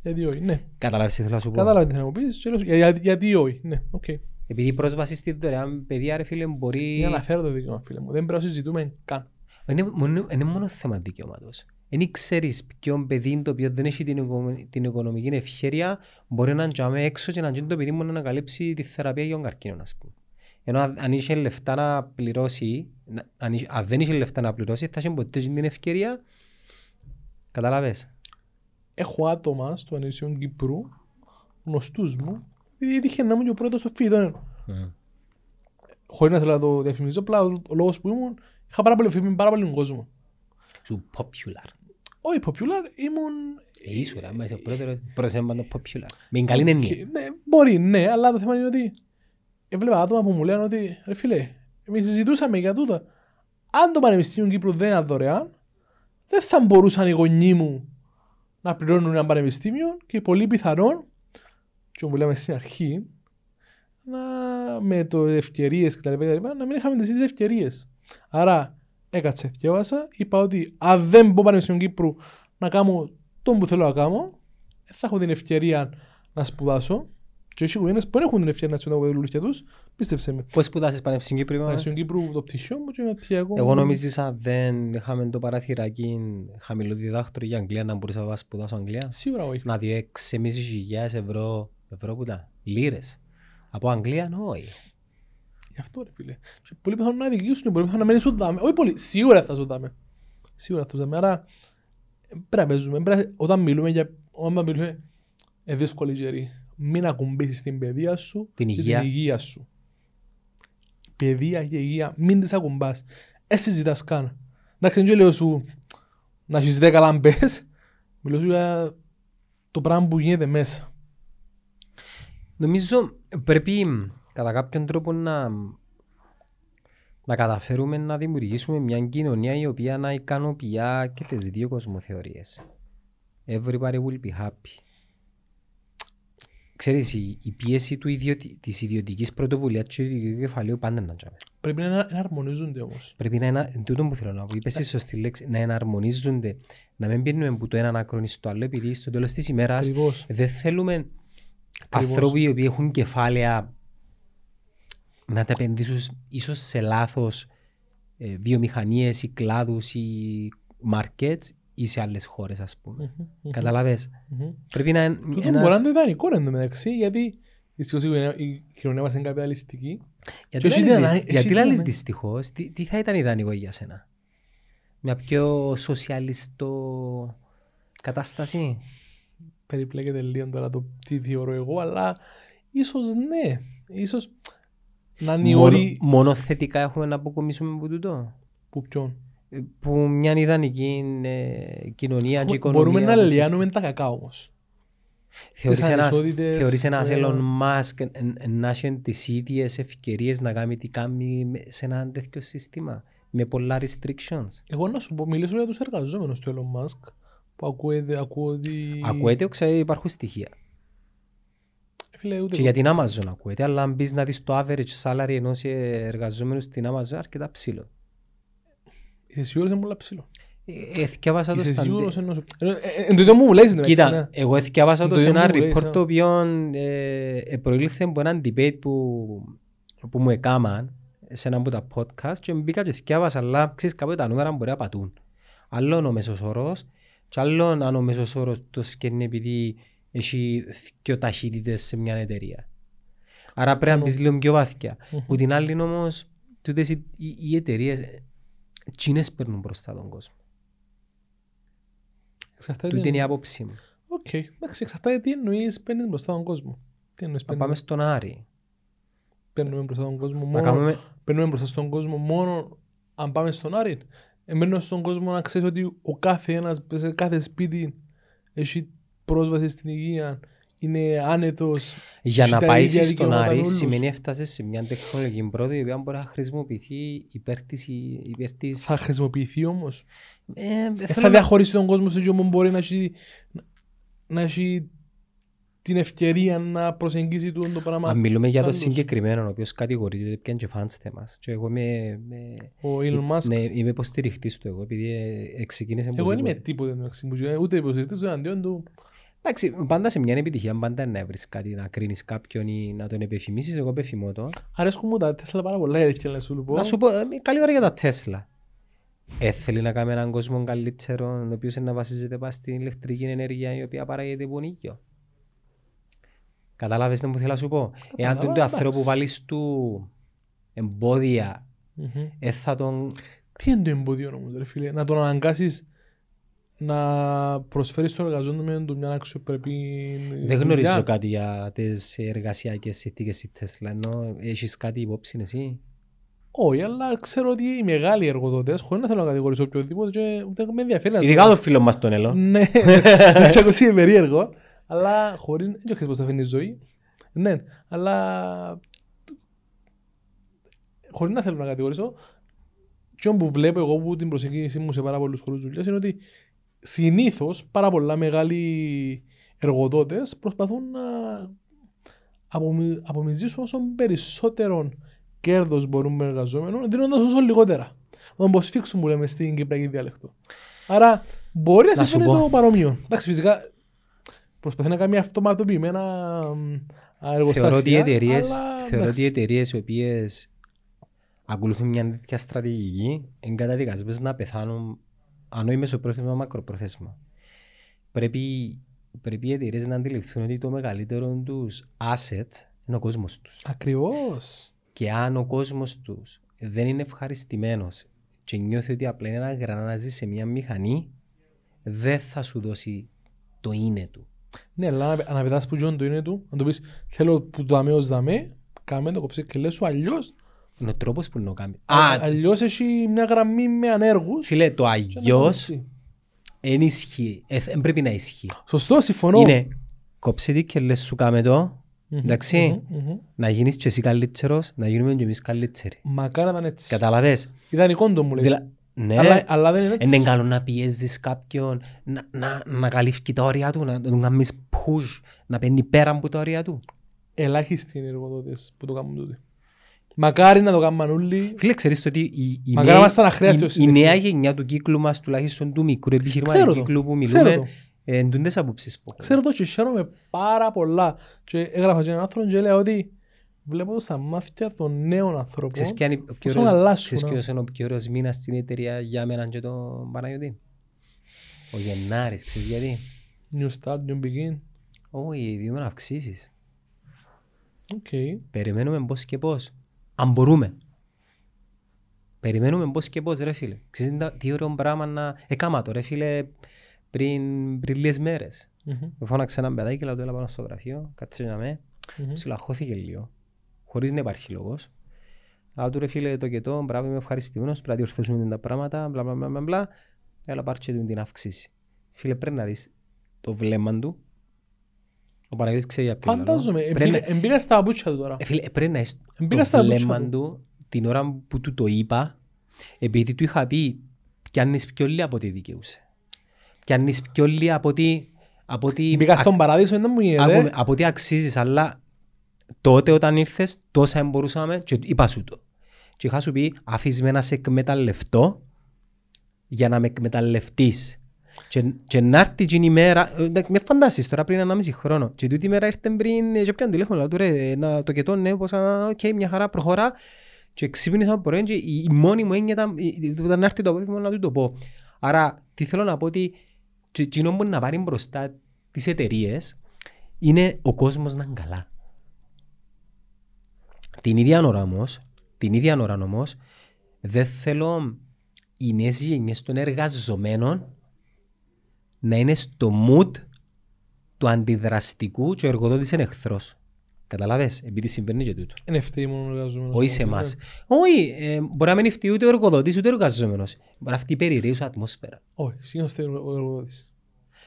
Γιατί όχι, ναι. Καταλάβεις τι θέλω να σου πω. Καταλάβεις τι θέλω να μου πεις. Για, γιατί όχι, ναι, οκ. Okay. Επειδή η πρόσβαση στη δωρεάν παιδεία, ρε φίλε, μπορεί. Δεν αναφέρω το δικαίωμα, φίλε μου. Δεν πρέπει να συζητούμε καν. Είναι, είναι μόνο θέμα δικαιώματος. δεν ξέρεις ποιον παιδί το οποίο δεν έχει την, οικο... την οικονομική ευχέρεια μπορεί να τζάμε έξω και να γίνει το παιδί μου να ανακαλύψει τη θεραπεία για τον καρκίνο, ας πούμε. Ενώ αν είχε λεφτά να πληρώσει, αν, είχε... αν δεν είχε λεφτά να πληρώσει, θα είχε ποτέ την ευκαιρία. Καταλάβες. Έχω άτομα στο Πανεπιστήμιο Κύπρου, γνωστούς μου, γιατί είχε να μου και ο πρώτος στο φίδι. Mm. Χωρίς να θέλω να το διαφημίζω, απλά ο λόγος που ήμουν, είχα πάρα πολύ, πάρα πολύ κόσμο. Σου popular. Όχι popular, ήμουν... Είσαι ρε, άμα είσαι πρόεδρος, πρόεδρος έμπαντο popular. Με την καλή νέα. Μπορεί, ναι, αλλά το θέμα είναι ότι έβλεπα άτομα που μου λένε ότι ρε φίλε, εμείς συζητούσαμε για τούτα. Αν το Πανεπιστήμιο Κύπρου δεν είναι δωρεάν, δεν θα μπορούσαν οι γονείς μου να πληρώνουν ένα πανεπιστήμιο και πολύ πιθανόν, και όπως λέμε στην αρχή, να, με το ευκαιρίες κτλ, κτλ, να μην είχαμε τις ίδιες ευκαιρίες. Άρα, έκατσε, διάβασα, είπα ότι αν δεν πω Πανεπιστήμιο Κύπρου να κάνω τον που θέλω να κάνω, θα έχω την ευκαιρία να σπουδάσω. Και όσοι γονείς που έχουν την ευκαιρία να σπουδάσουν τα δουλειά τους, πίστεψε με. Πώς σπουδάσες Πανεπιστήμιο Κύπρου, Πανεπιστήμιο Κύπρου, το πτυχίο μου και ένα πτυχιακό. Εγώ νομίζησα δεν είχαμε το παράθυρακι χαμηλού διδάκτρου για Αγγλία να μπορούσα να σπουδάσω Αγγλία. Σίγουρα όχι. Να δει έξι χιλιάδες ευρώ, ευρώ που τα λίρες. Από Αγγλία, όχι. Γι' αυτό ρε φίλε. Και πολύ πιθανόν να δικαιούσουν, πολύ πιθανόν να μένει στο δάμε. Όχι πολύ, σίγουρα θα στο δάμε. Σίγουρα θα στο δάμε. Άρα πρέπει να παίζουμε. Όταν μιλούμε για δύσκολη γερή, μην ακουμπήσεις την παιδεία σου την και υγεία. την υγεία σου. Παιδεία και υγεία, μην τις ακουμπάς. Εσύ συζητάς καν. Εντάξει, δεν λέω σου να έχεις δέκα λάμπες. Μιλώ σου για το πράγμα που γίνεται μέσα. Νομίζω πρέπει κατά κάποιον τρόπο να, να καταφέρουμε να δημιουργήσουμε μια κοινωνία η οποία να ικανοποιεί και τις δύο κοσμοθεωρίες. Everybody will be happy. Ξέρεις, η, η πίεση του ιδιωτι... της ιδιωτικής πρωτοβουλίας και του ιδιωτικού κεφαλαίου πάντα να τζάμε. Πρέπει να εναρμονίζονται όμως. Πρέπει να εναρμονίζονται. Τούτο που θέλω να πω, είπες η σωστή λέξη, να εναρμονίζονται. Να μην πίνουμε που το έναν άκρον στο άλλο, επειδή στο τέλος της ημέρας δεν θέλουμε ανθρώποι οι οποίοι έχουν κεφάλαια να τα επενδύσουν ίσως σε λάθος ε, βιομηχανίες ή κλάδους ή μάρκετς ή σε άλλες χώρες, ας πούμε. Mm-hmm. Καταλαβες. Mm-hmm. Πρέπει να... Τούτο ένας... μπορεί να είναι ιδανικό εντωμεταξύ, γιατί δυστυχώς η κοινωνία μας είναι καπιταλιστική. Γιατί λες ήταν... δυστυχώς, τι, τι θα ήταν ιδανικό για σένα. Μια πιο σοσιαλιστό κατάσταση. Περιπλέκεται λίγο τώρα το τι θεωρώ εγώ, αλλά ίσως ναι. Ίσως να είναι μόνο, όροι... μόνο θετικά έχουμε να αποκομίσουμε από τούτο. Που ποιον. Που μια ιδανική ε, κοινωνία και οικονομία. Μπορούμε να λιάνουμε τα κακά όμως. Θεωρείς ένας Elon Musk να έχει τις ίδιες ευκαιρίες να κάνει τι κάνει σε ένα τέτοιο σύστημα με πολλά restrictions. Εγώ να σου πω, μιλήσω για τους εργαζόμενους του Elon Musk που ακούεται, ακούει... Ακούεται, ξέρετε, υπάρχουν στοιχεία. Φίλε, ούτε και ούτε. Για την Amazon ακούεται, αλλά αν μπεις να δεις το average salary ενός εργαζόμενου στην Amazon αρκετά ψηλό. Είσαι σίγουρος είναι πολλά ψηλό. Εθιάβασα το στάντιο. Εν τούτο μου μου λέεις. Κοίτα, εγώ εθιάβασα το σε ένα report το οποίο προήλθε από έναν debate που μου έκαναν σε ένα από τα podcast και μπήκα και εθιάβασα, αλλά ξέρεις κάποιο τα νούμερα μπορεί να πατούν. Άλλον ο μέσος όρος και άλλον αν ο μέσος όρος το σκένει επειδή έχει δύο ταχύτητες σε μια εταιρεία. Άρα πρέπει να μπεις λίγο πιο βάθια. Που την άλλη όμως, τούτες οι εταιρείες... Τσίνες παίρνουν μπροστά τον κόσμο. Εξαρτάται τι είναι η άποψή μου. Οκ. Εξαρτάται τι εννοείς παίρνεις μπροστά τον κόσμο. Να πάμε στον Άρη. Παίρνουμε μπροστά τον κόσμο μόνο... Κάνουμε... Παίρνουμε μπροστά στον κόσμο μόνο... Αν πάμε στον Άρη, εμένω στον κόσμο να ξέρεις ότι ο κάθε ένας, σε κάθε σπίτι έχει πρόσβαση στην υγεία, είναι άνετος. Για να πάει στον Άρη σημαίνει έφτασες σε μια τεχνολογική πρόοδο η οποία μπορεί να χρησιμοποιηθεί υπέρ της... Υπέρ της... Θα χρησιμοποιηθεί όμως. Ε, ε, θα να... διαχωρίσει τον κόσμο σε γιο που μπορεί να έχει, να έχει την ευκαιρία να προσεγγίσει το πράγμα. Αν μιλούμε για το συγκεκριμένο, ο οποίος κατηγορείται και είναι φανστε μας. Και εγώ είμαι... Ο Elon Musk. Ναι, είμαι υποστηριχτής του εγώ, επειδή ξεκίνησε... Εγώ δεν είμαι τίποτε, ούτε υποστηριχτής του εναντίον του. Εντάξει, πάντα σε μια επιτυχία, πάντα να βρεις κάτι, να κρίνεις κάποιον ή να τον επιφημίσεις, εγώ επιφημώ το. Αρέσκουν μου τα Tesla πάρα πολλά, έτσι να σου πω. Να σου πω, καλή ώρα για τα Tesla. Έθελει να κάνει έναν κόσμο καλύτερο, ο οποίος να βασίζεται πάνω στην ηλεκτρική ενέργεια η οποία παράγεται από ήλιο. Κατάλαβες τι μου θέλω να σου πω. Εάν τον ανθρώπου βάλεις του εμπόδια, mm-hmm. ε, θα τον... Τι είναι το εμπόδιο όμως, ρε φίλε, να τον αναγκάσεις να προσφέρεις στον εργαζόμενο του μια αξιοπρεπή... Δεν γνωρίζω για... κάτι για τις εργασιακές συνθήκες της Τέσλα, ενώ έχεις κάτι υπόψη εσύ. Όχι, αλλά ξέρω ότι οι μεγάλοι εργοδότες, χωρίς να θέλω να κατηγορήσω οποιοδήποτε και ούτε με ενδιαφέρει. Ειδικά το φίλο μας τον Έλλον. Ναι, εξακόσια είναι περίεργο, αλλά χωρίς... Δεν ξέρεις πώς θα φαίνει η ζωή. Ναι, αλλά... Χωρίς να θέλω να κατηγορήσω, και όπου βλέπω εγώ που την προσεγγίση μου σε πάρα πολλούς χώρους δουλειάς είναι ότι συνήθως πάρα πολλά μεγάλοι εργοδότες προσπαθούν να απομυζήσουν όσο περισσότερον κέρδος μπορούν με εργαζόμενο, δίνοντας όσο λιγότερα. Να τον προσφίξουν που λέμε στην κυπριακή διάλεκτο. Άρα μπορεί να, να σε φέρει το παρόμοιο. Εντάξει, φυσικά προσπαθεί να κάνει αυτοματοποιημένα εργοστάσια. Θεωρώ ότι οι εταιρείες οι οποίες ακολουθούν μια τέτοια στρατηγική είναι καταδικασμένες να πεθάνουν αν όχι μεσοπρόθεσμα, μακροπρόθεσμα. Πρέπει, πρέπει οι εταιρείες να αντιληφθούν ότι το μεγαλύτερο τους asset είναι ο κόσμος τους. Ακριβώς. Και αν ο κόσμος τους δεν είναι ευχαριστημένος και νιώθει ότι απλά είναι ένα γρανάζι σε μια μηχανή, δεν θα σου δώσει το είναι του. Ναι, αλλά αναπαιτάς που γιον το είναι του, αν το πεις θέλω που το αμέως δαμέ, κάμε το κοψέ και λες σου αλλιώς. Είναι ο τρόπος που να κάνει. Αλλιώς έχει μια γραμμή με ανέργους. Φίλε, το αλλιώς δεν ισχύει, δεν πρέπει να ισχύει. Σωστό, συμφωνώ. Είναι κοψέ τι και λες σου κάμε το. Εντάξει, mm-hmm, mm-hmm. να γίνεις και εσύ καλύτερος, να γίνουμε και εμείς καλύτεροι. Μακάρι να ήταν έτσι. Καταλαβες. Ιδανικό το μου λες. Δηλα... Ναι, αλλά, αλλά δεν είναι έτσι. Είναι καλό να πιέζεις κάποιον, να, να, να καλύφει τα όρια του, να τον κάνεις push, να παίρνει πέρα από τα όρια του. Ελάχιστοι είναι οι εργοδότες που το κάνουν τούτο. Μακάρι να το κάνουν όλοι. Φίλε, ξέρεις το ότι η, η, η, η νέα γενιά του κύκλου μας, τουλάχιστον του μικρού επιχειρηματικού κύκλου που μιλούμε, εντούντες απόψεις που έχω. Ξέρω το και χαίρομαι πάρα πολλά και έγραφα και έναν άνθρωπο και έλεγα ότι βλέπω στα μάτια των νέων ανθρώπων που θα αλλάσουν. Ξέρεις ποιος είναι ο πιο ωραίος μήνας στην εταιρεία για μένα και τον Παναγιώτη? Ο Γενάρης, ξέρεις γιατί? New start, new begin. Όχι, διότι να αυξήσεις. Περιμένουμε πώς και πώς. Αν μπορούμε. Περιμένουμε πώς και πώς, ρε φίλε. Ξέρεις τι ωραίο πράγμα να έκαμα το, ρε φίλε. Πριν, πριν λίγες μέρες, mm-hmm. με φώναξε έναν παιδάκι και λέω το έλα πάνω στο γραφείο, κάτσε να με, mm-hmm. ψιλαχώθηκε λίγο, χωρίς να υπάρχει λόγος. Αλλά του ρε φίλε το και το, μπράβο είμαι ευχαριστημένος, πρέπει να διορθώσουμε τα πράγματα, μπλα μπλα μπλα μπλα, έλα πάρ' και την αυξήσει. Φίλε, πρέπει να δεις το βλέμμα του, ο Παναγιώτης ξέρει για ποιο λόγο. Φαντάζομαι, εμπήκα στα απούτσια του τώρα. Φίλε, πρέπει να δεις το βλέμμα του την ώρα που του το είπα, επειδή του είχα πει πιάνεις πιο λίγο από ό,τι δικαιούσε. Κι αν είσαι πιο λίγα από τι... Μπήκα στον παράδεισο, δεν μου γίνεται. Από τι αξίζεις, αλλά τότε όταν ήρθες τόσα μπορούσαμε και είπα σου το. Και είχα σου πει αφήσεις με να σε εκμεταλλευτώ για να με εκμεταλλευτείς. Και, και να έρθει την ημέρα... Με φαντάσεις τώρα πριν ένα μισή χρόνο. Και τούτη ημέρα ήρθε πριν... Και πιάνε τηλέφωνο, λέω ρε, να το κετώνε, ναι, πόσα... Οκ, okay, μια χαρά, προχωρά. Και ξύπνησα πρωί και η μόνη μου έννοια ήταν έρθει το απόγευμα να του το πω. Άρα, τι θέλω να πω ότι εκείνο μπορεί να πάρει μπροστά τις εταιρείες είναι ο κόσμος να είναι καλά. Την ίδια ώρα όμως, την ίδια ώρα όμως, δεν θέλω οι νέες γενιές των εργαζομένων να είναι στο mood του αντιδραστικού και ο εργοδότης είναι εχθρός. Καταλάβες, επειδή συμβαίνει και τούτο. Είναι ευθύει μόνο ο εργαζόμενος. Όχι σε εμάς. Όχι, μπορεί να μην ευθύει ούτε ο εργοδότης ούτε ο εργαζόμενος. Μπορεί να ευθύει περιραίουσα ατμόσφαιρα. Όχι, συνήθως ευθύει ο εργοδότης.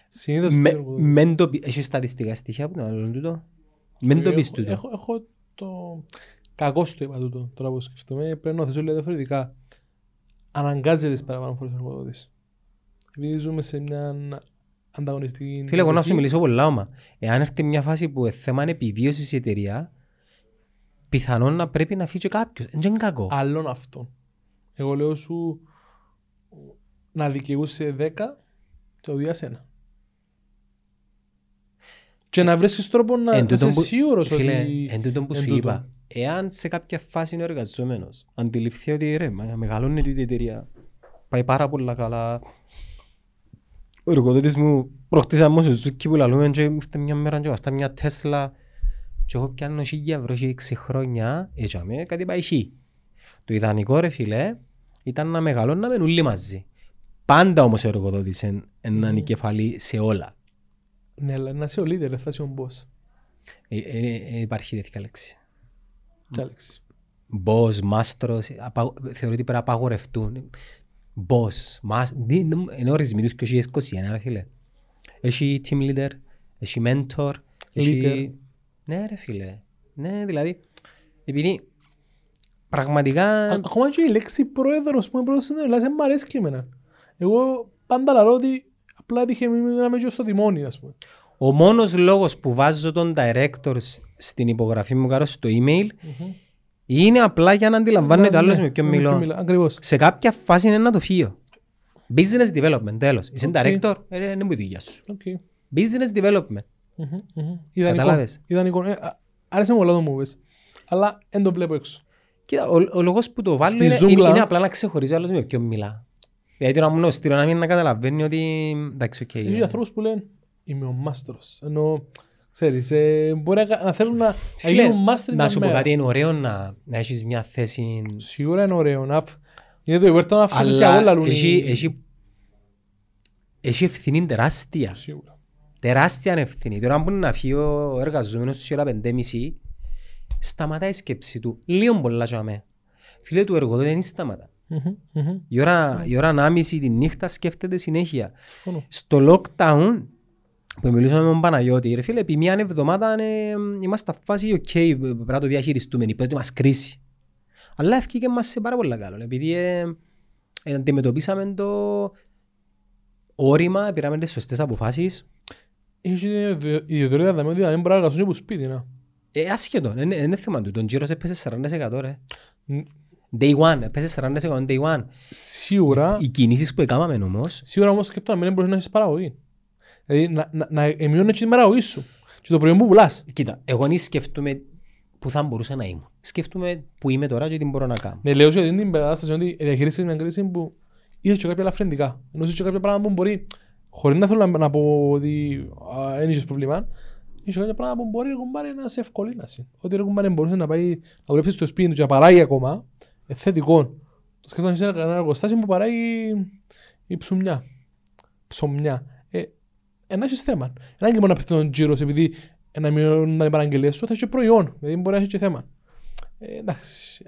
Συνήθως ευθύει ο εργοδότης. Έχεις στατιστικά στοιχεία που να λένε τούτο? Μεν το πεις τούτο. Έχω το... Κακώς το είπα τούτο. Τώρα που σκεφτούμε, πρέπει να θέσω λίγο διαφορετικά. Αναγκάζεται παραπάνω φορές ο εργοδότης. Επειδή ζούμε σε μια... Φίλε, εγώ να σου μιλήσω πολλά όμα. Εάν έρθει μια φάση που θέμα είναι επιβίωσης η εταιρεία, πιθανόν να πρέπει να φύγει κάποιος. Δεν είναι κακό. Άλλον αυτό. Εγώ λέω σου να δικαιούσε δέκα και οδηγά σένα. Και να βρίσκεις τρόπο να είσαι σίγουρος ότι... Φίλε, εν τούτον που σου είπα, εάν σε κάποια φάση είναι ο εργαζόμενος, αντιληφθεί ότι ρε, μεγαλώνει την εταιρεία, πάει πάρα πολλά καλά. Ο εργοδότης μου προχτήσα μόνο σε ζούκι που λαλούμε και ήρθε μια μέρα και βαστά μια Tesla και εγώ πιάνω χίλια ευρώ και έξι χρόνια έτσι αμέ κάτι πάει χι. Το ιδανικό ρε φίλε ήταν να μεγαλώναμε όλοι μαζί. Πάντα όμως ο εργοδότης είναι ανικεφαλή σε όλα. Ναι, αλλά να είσαι ο leader, θα είσαι ο boss. Υπάρχει τέτοια λέξη. Boss, μάστρος, θεωρώ ότι πρέπει να απαγορευτούν. Boss, μάστρος, είναι ορισμοί τους και όχι είκοσι ένα, φίλε. Έχει team leader, έχει mentor, έχει... Ναι ρε φίλε, ναι δηλαδή, επειδή πραγματικά... Ακόμα και η λέξη πρόεδρος που είναι πρόεδρος στην Ελλάδα, δεν μ' αρέσει κλειμένα. Εγώ πάντα λαρώ ότι απλά είχε να με στο τιμόνι, ας πούμε. Ο μόνος λόγος που βάζω τον director στην υπογραφή μου κάτω στο email mm-hmm. είναι απλά για να αντιλαμβάνεται mm-hmm. άλλος mm-hmm. με ποιον mm-hmm. μιλώ. Mm-hmm. Σε κάποια φάση είναι ένα το φύγιο. Business development, τέλος. Okay. Είσαι director, είναι ε, μου η δουλειά σου. Okay. Business development. Mm-hmm. Mm-hmm. Καταλάβες. Ιδανικό. Ε, άρεσε μου όλα το μου πες. Αλλά δεν το βλέπω έξω. Κοίτα, ο, ο λόγος που το βάλει είναι, είναι, είναι απλά να ξεχωρίζω άλλος με ποιον μιλά. Γιατί τώρα μου είναι οστήριο να μην να καταλαβαίνει ότι... Εντάξει, okay. Είσαι ανθρώπους που λένε είμαι ο μάστρος. Ενώ, ξέρεις, ε, μπορεί να, να θέλουν να γίνουν μάστροι. Να σου πω κάτι, είναι ωραίο να, να έχεις μια θέση... Σίγουρα είναι ωραίο. Να... Είναι το υπέρτο να φύγεις για όλα. Αλλά έχει ευθύνη τεράστια. Σίγουρα. Τεράστια ευθύνη. Τώρα μπορεί να φύγει ο εργαζόμενος στις ώρα πέντε και μισή, σταματάει η σκέψη του. Λίγο πολλά για μένα. Φίλε του εργοδότη δεν σταματά. Mm-hmm, mm-hmm. Η ώρα, mm-hmm. η ώρα ανάμιση τη νύχτα σκέφτεται συνέχεια. Mm-hmm. Στο lockdown που μιλούσαμε με τον Παναγιώτη, ρε φίλε, επί μια εβδομάδα ε, είμαστε στα φάση ok, πρέπει να το διαχειριστούμε, η πρώτη μας κρίση. Αλλά ευκήκε μας σε πάρα πολλά καλό, επειδή ε, ε, αντιμετωπίσαμε το όρημα, πήραμε τις σωστές αποφάσεις. Είχε η ιδιωτρία δαμή ότι δεν μπορεί να εργαστούν από σπίτι, να. Ε, ασχετό, είναι θέμα του, τον γύρος έπεσε σαράντα τοις εκατό ρε. Day one, πέσε σαράντα τοις εκατό day one. Σίγουρα. Οι κινήσεις που έκαναμε όμως. Σίγουρα όμως σκεπτώ να μην μπορείς να έχεις παραγωγή. Δηλαδή να, να, να εμειώνει την παραγωγή σου. Και το προϊόν που πουλάς. Κοίτα, εγώ δεν σκεφτούμε που θα μπορούσα να είμαι. Σκεφτούμε που είμαι τώρα και τι μπορώ να κάνω. Ναι, λέω ότι είναι την κατάσταση ότι διαχειρίζεσαι μια κρίση που είσαι και κάποια ελαφρυντικά. Ενώ είσαι και κάποια πράγματα που μπορεί, χωρίς να θέλω να πω ότι δεν είχες πρόβλημα. Είχε κάποια πράγματα που μπορεί να σε ευκολύνασε. Ότι μπορούσε να πάει να δουλέψει στο σπίτι του και να παράγει ακόμα. Εθετικό. Το σκέφτομαι σε ένα εργοστάσιο που παράγει η ψωμιά. Ψωμιά. Ε, ένα έχει θέμα. Ένα και μόνο να πέφτει τον τζίρο, επειδή να μειώνουν οι παραγγελίες σου, θα έχει προϊόν. Δηλαδή μπορεί να έχει και θέμα. Ε, εντάξει.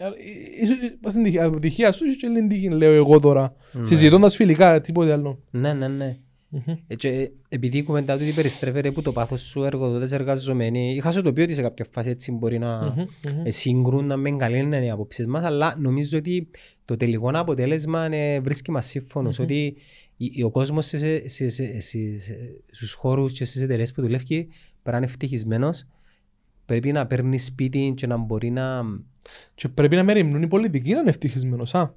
Η αποτυχία σου έχει και λιντική, λέω εγώ τώρα. Ναι. Συζητώντας φιλικά, τίποτε άλλο. Ναι, ναι, ναι. Mm-hmm. Έτσι, επειδή η κουβέντα του ότι περιστρέφεται από το πάθος σου, εργοδότες, εργαζομένοι, είχα σου το πει ότι σε κάποια φάση έτσι μπορεί να mm-hmm. συγκρούν, να με εγκαλύνουν οι απόψεις μας, αλλά νομίζω ότι το τελικό αποτέλεσμα βρίσκει μας σύμφωνος, mm-hmm. ότι ο κόσμος στους χώρους και στις εταιρείες που δουλεύει πέραν ευτυχισμένος, πρέπει να παίρνει σπίτι και να μπορεί να... Και πρέπει να μεριμνούν οι πολιτικοί να είναι ευτυχισμένος, α?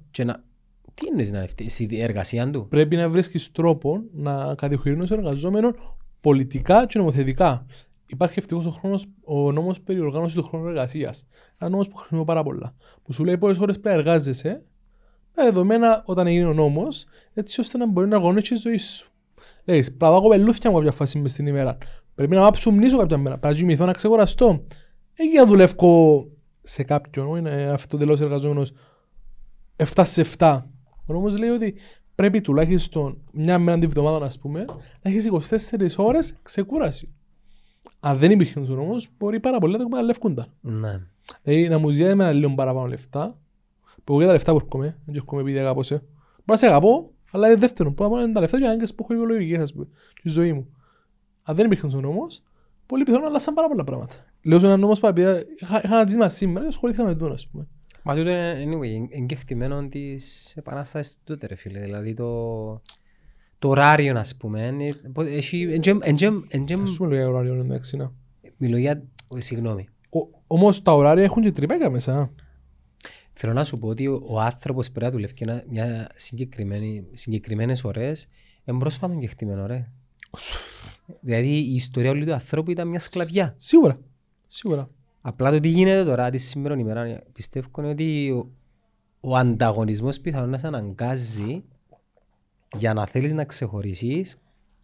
Τι εννοείς να ευθύσεις, η εργασία του. Πρέπει να βρίσκεις τρόπο να κατηχωρήνεις εργαζόμενων πολιτικά και νομοθετικά. Υπάρχει ευτυχώς ο, ο νόμος περί οργάνωσης του χρόνου εργασίας. Ένα νόμος που χρησιμοποιώ πάρα πολλά. Που σου λέει πόσες ώρες πρέπει να εργάζεσαι, τα δεδομένα όταν γίνει ο νόμος, έτσι ώστε να μπορεί να οργανώσεις τη ζωή σου. Λέει, πραβάγω πελούθια μου κάποια φάση μες την ημέρα. Πρέπει να ψουμνήσω κάποια μέρα. Πρέπει να κοιμηθώ να ξεκουραστώ. Ε, για δουλεύω σε κάποιον, είναι αυτοτελώς εργαζόμενος εφτά σε εφτά. Ο νόμος λέει ότι πρέπει τουλάχιστον μια μέρα την εβδομάδα, ας πούμε, να έχεις είκοσι τέσσερις ώρες ξεκούραση. Αν δεν υπήρχε ο νόμος, μπορεί πάρα πολλά να το εκμεταλλεύκονταν. Ναι. Δηλαδή να μου ζητάει με ένα λίγο παραπάνω λεφτά, που εγώ για τα λεφτά που έρχομαι, δεν έρχομαι επειδή αγαπώ σε. Μπορεί να σε αγαπώ, αλλά δεύτερον, που αγαπώ είναι τα λεφτά και ανάγκες που έχω οικολογικές, ας πούμε, στη ζωή μου. Αν δεν υπήρχε ο νόμος, πολύ πιθανόν αλλάσαν πάρα πολλά πράγματα. Λέω σε έναν νόμο που είχα ένα ζήτημα σήμερα και ασχολήθηκα με τον, ας πούμε. Μα τούτο είναι anyway, εγκεχτημένο της επανάστασης του τότε ρε φίλε, δηλαδή το ωράριο ας πούμε, έχει... Ας σου μιλώ για ωράριο εντάξει να. Μιλώ για... Συγγνώμη. Όμως τα ωράρια έχουν και τρυπέκα μέσα. Θέλω να σου πω ότι ο άνθρωπος πρέπει να δουλεύει μια συγκεκριμένες ώρες, είναι πρόσφατον εγκεχτημένο ρε. Δηλαδή η ιστορία όλου του ανθρώπου ήταν μια σκλαβιά. Σίγουρα, σίγουρα. Απλά το τι γίνεται τώρα, τη σήμερα ημέρα, πιστεύω ότι ο, ο ανταγωνισμός πιθανόν να σε αναγκάζει για να θέλεις να ξεχωρίσεις,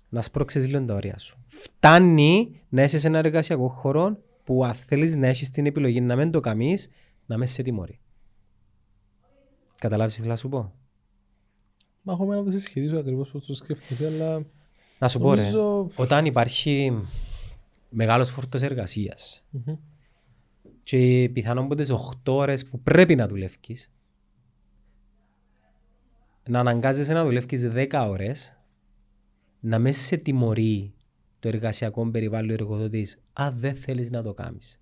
να σπρώξεις λίγο τα όρια σου. Φτάνει να είσαι σε ένα εργασιακό χώρο που αν θέλεις να έχεις την επιλογή να μην το κάνεις, να με σε τιμωρεί. Καταλάβεις τι θέλω να σου πω. Μα έχω μένα να το συσχετίζω ακριβώς πώς το σκέφτεσαι, αλλά... Να σου πω ρε, όταν υπάρχει μεγάλος φόρτος εργασίας mm-hmm. και πιθανόν ποτές οκτώ ώρες που πρέπει να δουλεύεις, να αναγκάζεσαι να δουλεύεις δέκα ώρες, να μέσα σε τιμωρεί το εργασιακό περιβάλλον εργοδότης, αν δεν θέλεις να το κάνεις.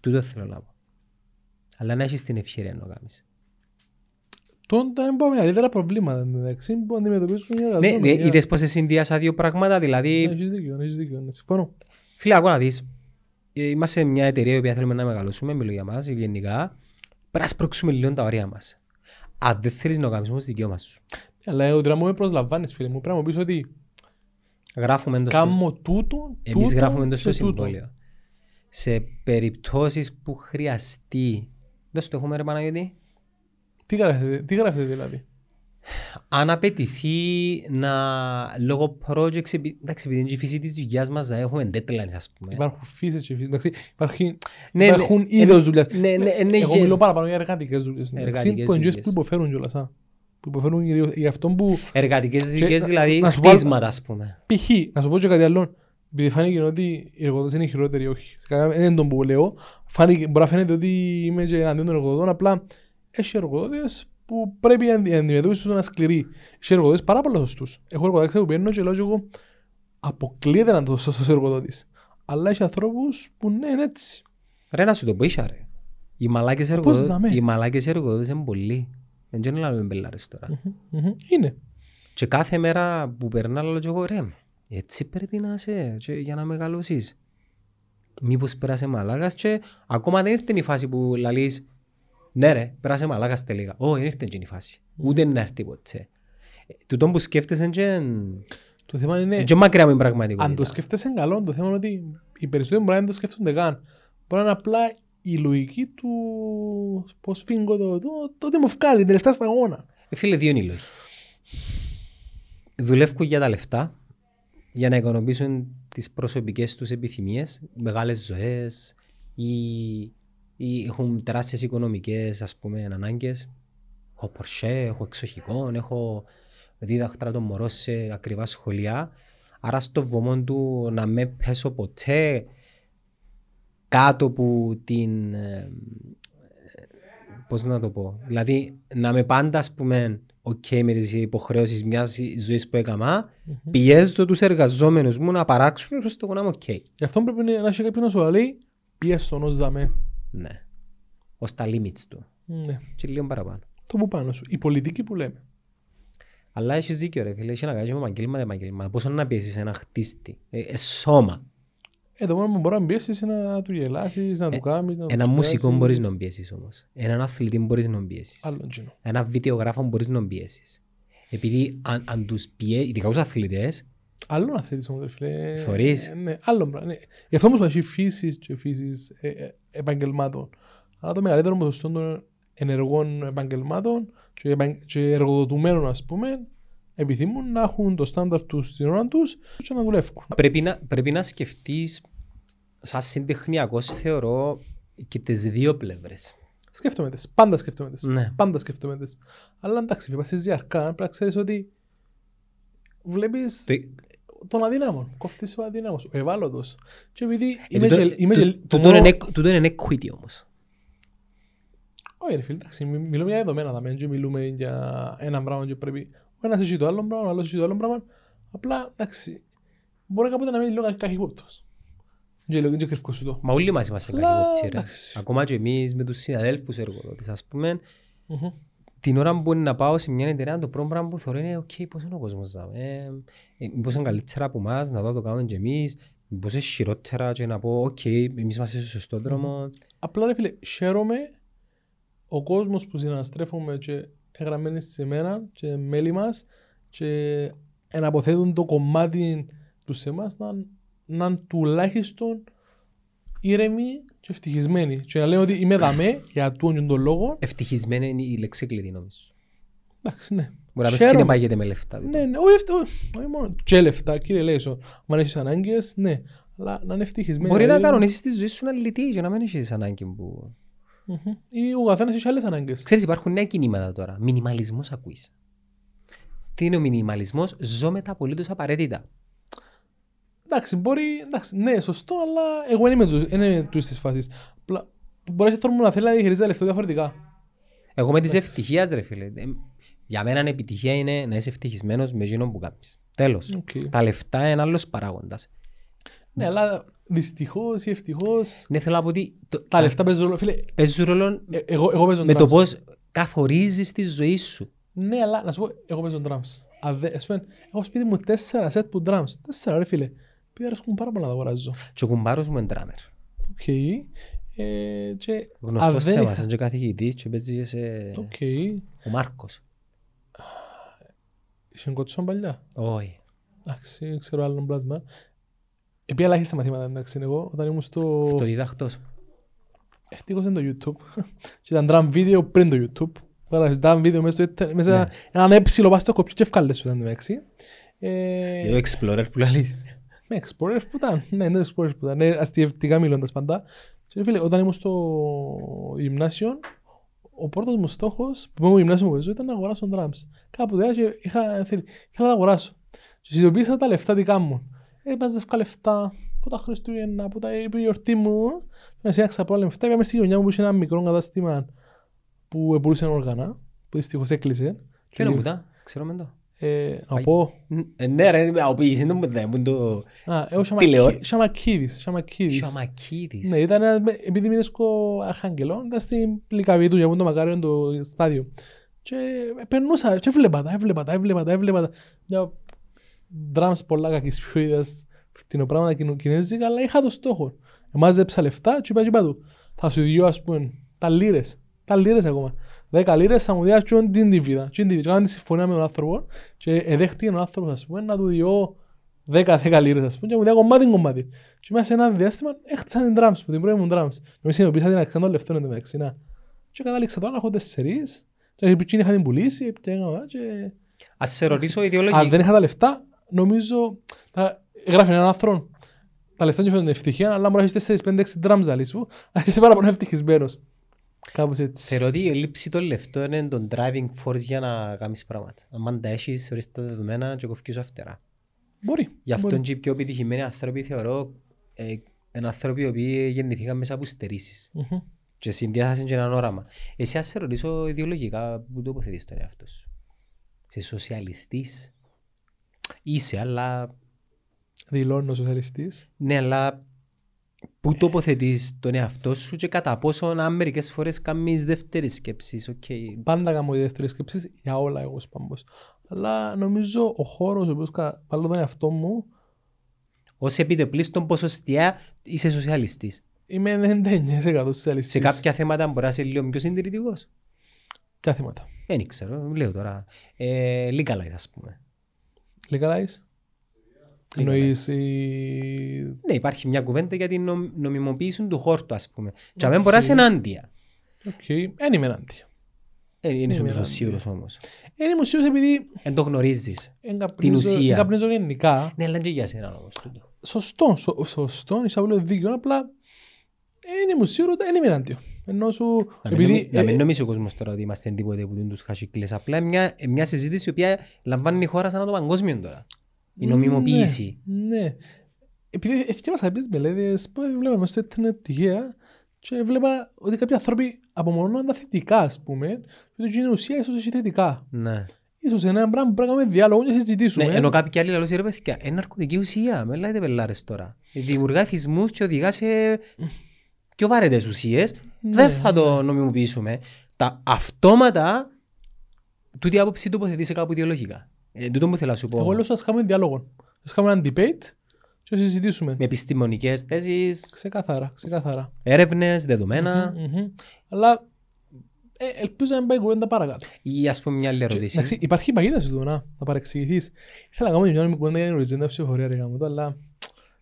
Τούτο θέλω να πω. Αλλά να έχεις την ευκαιρία να το κάνεις. Τώρα είναι πάμε καλύτερα προβλήματα, εντάξει, που αντιμετωπίσουν οι εργαζόμενοι. Ναι, είδες πως συνδυάσα δύο πράγματα, δηλαδή... Έχεις δίκιο, έχεις δίκιο, συμφωνώ. Φίλε, ακόμα να δεις, είμαστε μια εταιρεία που θέλουμε να μεγαλώσουμε, μιλώ για μας, γενικά, πρέπει να σπρώξουμε λίγο τα όρια μας. Αν δεν θέλεις να κάνεις όμως δικαίωμα σου. Αλλά εγώ τώρα μου με προσλαμβάνεις, φίλε μου, πρέπει να πεις ότι κάμω τούτο, εμείς γράφουμε το συμβόλαιο. Σε περιπτώσεις που χρειαστεί, δώσ' το έχουμε ρε Παναγιώτη. Τι γράφετε, τι γράφετε δηλαδή. Αν απαιτηθεί να λόγω projects, εντάξει, επειδή είναι η φύση της δουλειάς μας να έχουμε deadlines, ας πούμε. Υπάρχουν φύσεις και φύσεις, εντάξει, υπάρχουν, ναι, υπάρχουν ναι, είδος δουλειάς. Ναι, ναι, ναι, ναι, εγώ μιλώ παραπάνω για εργατικές δουλειές. Εργατικές δουλειές. Που υποφέρουν κιόλας, α. Που υποφέρουν για αυτόν που... Εργατικές δουλειές δηλαδή χτίσματα, ας πούμε. Π.χ. να σου πω και κάτι άλλο. Επειδή φάνηκε ότι οι εργοδότες είναι χειρότεροι, όχι. Δεν τον που λέω. Μπορεί να φαίνεται ότι είμαι και εναντίον των εργοδοτών, απλά έχει εργοδότες που πρέπει να αντιμετωπίσουν να σκληροί. Έχει εργοδότες πάρα πολλά σωστούς. Έχω εργοδότες που παίρνω και λέω και εγώ αποκλείεται να το σωστός εργοδότης. Αλλά έχει ανθρώπους που ναι, είναι έτσι. Ρε να σου το πω ίσια ρε. Οι μαλάκες εργοδότες, εργοδότες είναι πολλοί. Δεν ξέρω να λέμε μπελάρες τώρα. Mm-hmm, mm-hmm. Είναι. Και κάθε μέρα που περνά λέω και εγώ ρε, έτσι πρέπει να είσαι για να μεγαλώσεις. Μήπως πέρασε μαλάκας και ακόμα δεν ήρθε η φάση που λαλείς. Ναι ρε, πέρασε μαλάκας τελικά. Ω, δεν έρθεν και η φάση. Ούτε να έρθει ποτέ. Τούτον που σκέφτεσαι και... Το θέμα είναι... Και μακριά με την πραγματικότητα. Αν το σκέφτεσαι καλό, το θέμα είναι ότι οι περισσότεροι μπορεί να το σκέφτονται καν. Μπορεί να είναι απλά η λογική του... Πώς φύγω το... Τότε μου βγάλει, την τελευταία στα αγώνα. Φίλε, δύο είναι οι λόγοι. Δουλεύουν για τα λεφτά, για να οικονομήσουν τις προσωπικές τους επιθυμίες, μεγάλες ζωές, οι... ή έχουν τεράστιες οικονομικές, ας πούμε, ανάγκες. Έχω Πορσέ, έχω εξοχικών, έχω δίδακτρα των μωρών σε ακριβά σχολεία. Άρα στο βωμό του να με πέσω ποτέ κάτω που την... Πώς να το πω. Δηλαδή να με πάντα, ας πούμε, ok με τις υποχρεώσεις μιας ζωής που έκανα, mm-hmm. πιέζω τους εργαζόμενους μου να παράξουν ώστε να είμαι ok. Γι' αυτό πρέπει να έχει κάποιον να σου λέει πιέστον ως δαμέ. Ναι, ως τα limits του. Ναι. Και λίγο παραπάνω. Το που πάνω σου, η πολιτική που λέμε. Αλλά έχεις δίκιο ρε φίλε, έχει να κάνεις με επαγγέλματα, επαγγέλματα. Πόσο να πιέσεις ένα χτίστη, ε, ε, σώμα. Ε, το μόνο που μπορεί να πιέσεις είναι να του γελάσεις, να ε, του κάνεις. Να ένα μουσικό μπορείς να πιέσεις όμως. Έναν αθλητή μπορείς να πιέσεις. Ένα βιντεογράφο μπορείς να πιέσεις. Επειδή αν, αν τους πιέσεις, ειδικά τους αθλητές, άλλον αθλητής όμως, φίλε. Θωρείς. Ε, ναι, άλλον πράγμα. Ναι. Γι' αυτό όμως έχει φύσεις και φύσεις ε, ε, επαγγελμάτων. Αλλά το μεγαλύτερο ποσοστό των ενεργών επαγγελμάτων και, επαγγε... και εργοδοτουμένων, ας πούμε, επιθυμούν να έχουν το στάνταρ τους στην ώρα τους και να δουλεύουν. Πρέπει να, πρέπει να σκεφτείς, σαν συντεχνιακός, θεωρώ και τις δύο πλευρές. Σκέφτομαι τες. Πάντα σκέφτομαι τες. Ναι. Πάντα σκέφτομαι τες. Αλλά εντάξει, είπαστε διαρκά, πρέπει να ξέρεις ότι βλέπεις. Τι... Τον αδύναμο, κόφτησε ο αδύναμος, ο ευάλωτος. Και επειδή είμαι... Τούτο είναι equity όμως. Όχι ρε φίλε, εντάξει, μιλούμε για δεδομένα τα μέντια, μιλούμε για έναν πράγμα και πρέπει... Ο ένας έχει το άλλο πράγμα, ο άλλος έχει το άλλο πράγμα. Απλά, εντάξει, μπορεί κάποτε να μην λέω καχυπόπτος. Και κρυφκός σου το. Μα όλοι μας είμαστε καχυπόπτοι ρε. Ακόμα και εμείς με τους συναδέλφους εργοδότες, ας πούμε. Την ώρα που είναι να πάω σε μια εταιρεία, το πρώτο πράγμα που θεωρώ είναι «ΟΚ, okay, πώς είναι ο κόσμος εδώ, ε, μήπως είναι καλύτερα από εμάς, να δω, το κάνουμε και εμείς, μήπως είναι χειρότερα και να πω «ΟΚ, okay, εμείς είμαστε στο σωστό δρόμο». Απλά ρε φίλε, χαίρομαι ο κόσμος που συναστρέφομαι και εγγραμμένοι σε μένα και μέλη μας και εναποθέτουν το κομμάτι του σε εμάς να, να είναι τουλάχιστον ήρεμοι και ευτυχισμένοι. Και να λένε ότι είμαι δαμέ για τούτον τον λόγο. Ευτυχισμένη είναι η λέξη κλειδί, νομίζω. Εντάξει, ναι. Μπορεί να πες σύννεμα γίνεται με λεφτά. Ναι, όχι μόνο και λεφτά, κύριε Λέισο. Αν έχεις ανάγκες, ναι. Αλλά να είναι ευτυχισμένοι. Μπορεί να κανονίσεις τη ζωή σου να λυτεί και να μην έχεις ανάγκη που... Ή ο καθένας έχει άλλες ανάγκες. Ξέρεις, υπάρχουν νέα κινήματα τώρα. Μινιμαλισμός ακούεις. Τι είναι ο μινιμαλισμός? Ζω με τα απολύτως απαραίτητα. Εντάξει, μπορεί. Εντάξει, ναι, σωστό, αλλά εγώ δεν είμαι του στις φάσεις. Μπορεί να θέλει να θέλει να διαχειρίζει τα λεφτά διαφορετικά. Εγώ με τη ευτυχία, ρε φίλε. Για μένα η επιτυχία είναι να είσαι ευτυχισμένος με εκείνον που κάνεις. Τέλος. Okay. Τα λεφτά είναι άλλος παράγοντας. Ναι, αλλά δυστυχώς ή ευτυχώς. Ναι, θέλω να πω ότι. Τα λεφτά παίζουν ρόλο. Φίλε, παίζουν ρόλο ε, εγώ, εγώ παίζω με drums. Το πώς καθορίζεις τη ζωή σου. Ναι, αλλά να σου πω, εγώ παίζω drums. Αδε, εσπέν, έχω σπίτι μου τέσσερα σετ που drums. Τέσσερα, ρε φίλε. Πήγα ρε σκουμπάρα μου να τα αγοράζω. Και ο κουμπάρος μου είναι ντράμερ. Okay. Ε, και... Γνωστός σε εμάς, είναι και καθηγητής και παίζει σε... Okay. Ο Μάρκος. Είσαι κοτσόν παλιά. Όχι. Εντάξει, ξέρω άλλον πλάσμα. Επειδή αλλάχεις τα μαθήματα, εντάξει, εγώ, όταν ήμουν στο... Αυτοδιδάκτος. Ευτυχώς είναι το YouTube. Και ήταν drum video πριν το YouTube. Γράφεις drum video μέσα σε έναν έψιλο πας στο κοπιό και ευκάλλες σου, ήταν εντάξει. Ο Explorer που λαλείς. Ναι, Explorer που ήταν. Ναι, ναι, Explorer που ήταν. Αστιευτικά μιλώντας πάντα. Και φίλε, όταν ήμουν στο γυμνάσιο, ο πρώτος μου στόχος που ήμουν γυμνάσιο μου ήταν να αγοράσω drums. Κάπου δεν είχα θέλει, ήθελα να αγοράσω. Και συνειδητοποίησα τα λεφτά δικά μου. Έπαζα δευκά λεφτά από τα Χριστούγεννα, από τα γιορτή μου. Με σύναξα πολλά λεφτά. Είχαμε στη γειτονιά μου που είχε ένα μικρό κατάστημα που πουλούσε όργανα, που δυστυχώς έκλεισε. Και είναι πουτά, ξέρω με το. Να πω. Ναι, ρε, ο ποιητής μου δεν το. Σαμακίδης. Σαμακίδης. Ναι, ήταν επειδή μείνες Αχαγγελών, ήταν στην Πλικαβήτου για το μακάριον το στάδιο. Και περνούσα, και έβλεπα τα, έβλεπα τα, έβλεπα τα, έβλεπα τα. Δράμς πολλά κακής ποιότητας, φτηνοπράγματα κινέζικα, αλλά είχα το στόχο. Μάζεψα λεφτά και είπα και είπα του, θα σου δυο ας πούμε, τα λίρες, τα λίρες ακόμα. Δέκα λίρες θα μου διάσουν την τιβίδα. Και έκανα τη συμφωνία με τον άνθρωπο και εδέχτηκε τον άνθρωπο ας πούμε, να του δυο δέκα δέκα λίρες ας πούμε και μου διά κομμάτι κομμάτι. Και μέσα σε ένα διάστημα έχτισα την δράμς, την πρώτη μου δράμς. Και συνειδητοποίησα την αξία των λεφτών εντωμεταξύ. Και κατάληξα τώρα να έχω τέσσερις και εκείνη είχα την πουλήσει και έκανα και... Ας σε ρωτήσω ιδεολογικά. Αν δεν είχα τα λεφτά, νομίζω. Γράφει έναν άνθρωπο. Τα λεφτά του φαίνονται ευτυχία, αλλά μπορεί να έχει τέσσερα πέντε έξι ντράμζα λίσου. Είσαι πάρα πολύ ευτυχισμένο. Κάπως έτσι. Θεωρώ ότι η λήψη των λεφτών είναι το driving force για να κάνει πράγματα. Αν τα έχει, θεωρεί τα δεδομένα και κοφκίζω αυτερά. Μπορεί. Γι' αυτόν και οι πιο επιτυχημένοι άνθρωποι θεωρώ ε, είναι άνθρωποι που γεννηθήκαν μέσα από στερήσεις. Mm-hmm. Και συνδυάσαν και έναν όραμα. Εσύ, ας σε ρωτήσω ιδεολογικά, πού τοποθετεί τον εαυτό σου? Είσαι σοσιαλιστής? Είσαι, αλλά... Δηλώνω σοσιαλιστής. Ναι, αλλά πού τοποθετείς τον εαυτό σου και κατά πόσο αν μερικές φορές κάνεις δεύτερες σκέψεις? Okay. Πάντα κάνω δεύτερες σκέψεις για όλα εγώ σπάμπος. Αλλά νομίζω ο χώρος που βάλω τον εαυτό μου... Ως επιτεπλίστων ποσοστιά είσαι σοσιαλιστής. Είμαι ενενήντα εννέα τοις εκατό σοσιαλιστής. Σε κάποια θέματα μπορεί να είσαι λίγο πιο συντηρητικός. Ποια θέματα? Δεν ξέρω, λέω τώρα. Ε, legalize, ας πούμε. Legalize. Εννοείς... Ναι, υπάρχει μια κουβέντα για την νομ, νομιμοποίηση του χόρτου, ας πούμε. Okay. Και αν μπορείς ενάντια. Οκ, okay. Εν είμαι ενάντια. Ε, είναι σου σίγουρος όμως. Ε, είναι μου σίγουρος επειδή... Εν το γνωρίζεις. Την ουσία. Εγκαπνίζω γενικά. Ναι, αλλά και για σένα όμως. Σωστό, σω, σωστό, είσαι απλό δίκιο, απλά... Είναι μου σίγουρο ότι δεν είμαι ενάντια. Να μην νομίζει ο κόσμος τώρα ότι είμαστε τίποτε που δίνουν τους χασικλές. Απλά μια συζήτηση η οποία λαμβάνει η χώρα σαν το παγκόσμιο τώρα. Η νομιμοποίηση. Ναι. Επειδή έφτιαξα κάποιες μελέτες που βλέπαμε μέσα στο ίντερνετ τυχαία και βλέπα ότι κάποιοι άνθρωποι απομονώνουν τα θετικά, ας πούμε, και ότι είναι ουσία ίσως έχει θετικά. Ναι. Ίσως ένα πράγμα που πρέπει να κάνουμε διάλογο και να συζητήσουμε. Ναι, ενώ κάποιοι άλλοι λαλούσαν, ρε παιδιά, είναι ναρκωτική ουσία. Με λέτε πελάρες τώρα. Δημιουργά θυσμούς και οδηγά σε πιο βαρετές ουσίες. Ναι, δεν θα το νομιμοποιήσουμε. Τα αυτόματα τούτη άποψη τοποθετεί σε κάπου ιδεολογικά. Ε, τούτο μου θέλω να σου πω. Εγώ λέω σας κάνουμε διάλογο. Σας κάνουμε έναν debate και συζητήσουμε. Με επιστημονικές θέσεις. Ξεκαθαρά, ξεκαθαρά. Έρευνες, δεδομένα. Mm-hmm, mm-hmm. Αλλά ε, ελπίζω να μην πάει κουβέντα παρακάτω. Ή ας πούμε μια άλλη ερώτηση. Και, υπάρχει παγίδα σου εδώ να, να παρεξηγηθείς. Ήθελα να κάνω μια άλλη κουβέντα για την οριζόντια ψηφοφορία, ρε γάμο, αλλά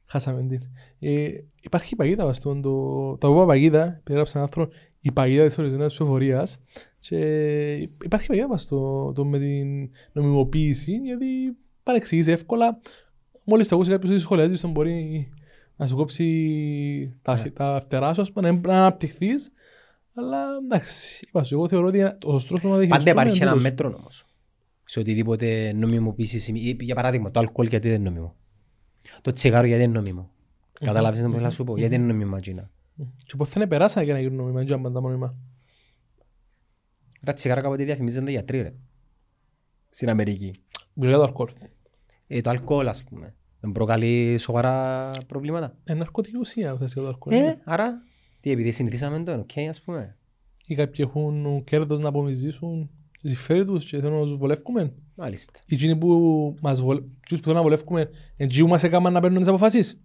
χάσαμε την. Ε, υπάρχει παγίδα, βαστούν, το, το, το παγίδα, περιγράψε έναν άνθρωπο, η παγίδα της ορισμένης ψηφοφορίας και υπάρχει παγίδα μας το, το με την νομιμοποίηση, γιατί παρεξηγείς εύκολα. Μόλις το ακούσει κάποιος ότι σχολιάζει, τον μπορεί να σου κόψει τα, yeah. τα φτερά σου, να αναπτυχθείς. Αλλά εντάξει, είπα σου, εγώ θεωρώ ότι ο σωστός τρόπος να διαχειριστούμε. Πάντα υπάρχει ένα μέτρο όμως. Σε οτιδήποτε νομιμοποίηση. Για παράδειγμα, το αλκοόλ γιατί δεν είναι νόμιμο. Το τσιγάρο γιατί είναι νόμιμο. Mm-hmm. Καταλάβεις mm-hmm. να θέλω να σου πω, γιατί είναι νόμιμο Τζίνα. Mm-hmm. Και πότε θα περάσανε και να γίνουν νόμιμα, Τζίνα, πάντα νόμιμα. Ρα τσιγάρα κάποτε διαφημίζονται γιατροί, ρε. Στην Αμερική. Μιλάω το αλκοόλ. Ε, το αλκοόλ, ας πούμε. Δεν προκαλεί σοβαρά προβλήματα. Είναι ναρκωτική ουσία το αλκοόλ. Ε, άρα, τι, επειδή συνηθίσαμε το, okay, ας πούμε. Ή κάποιοι έχουν κέρδος να απομυζήσουν. Συμφέρει τους και θέλουν να τους βολεύκουμε. Μάλιστα. Οι εκείνοι που, βολε... που θέλουν να βολεύκουμε, εκείνοι μας έκαναν να παίρνουν τις αποφάσεις.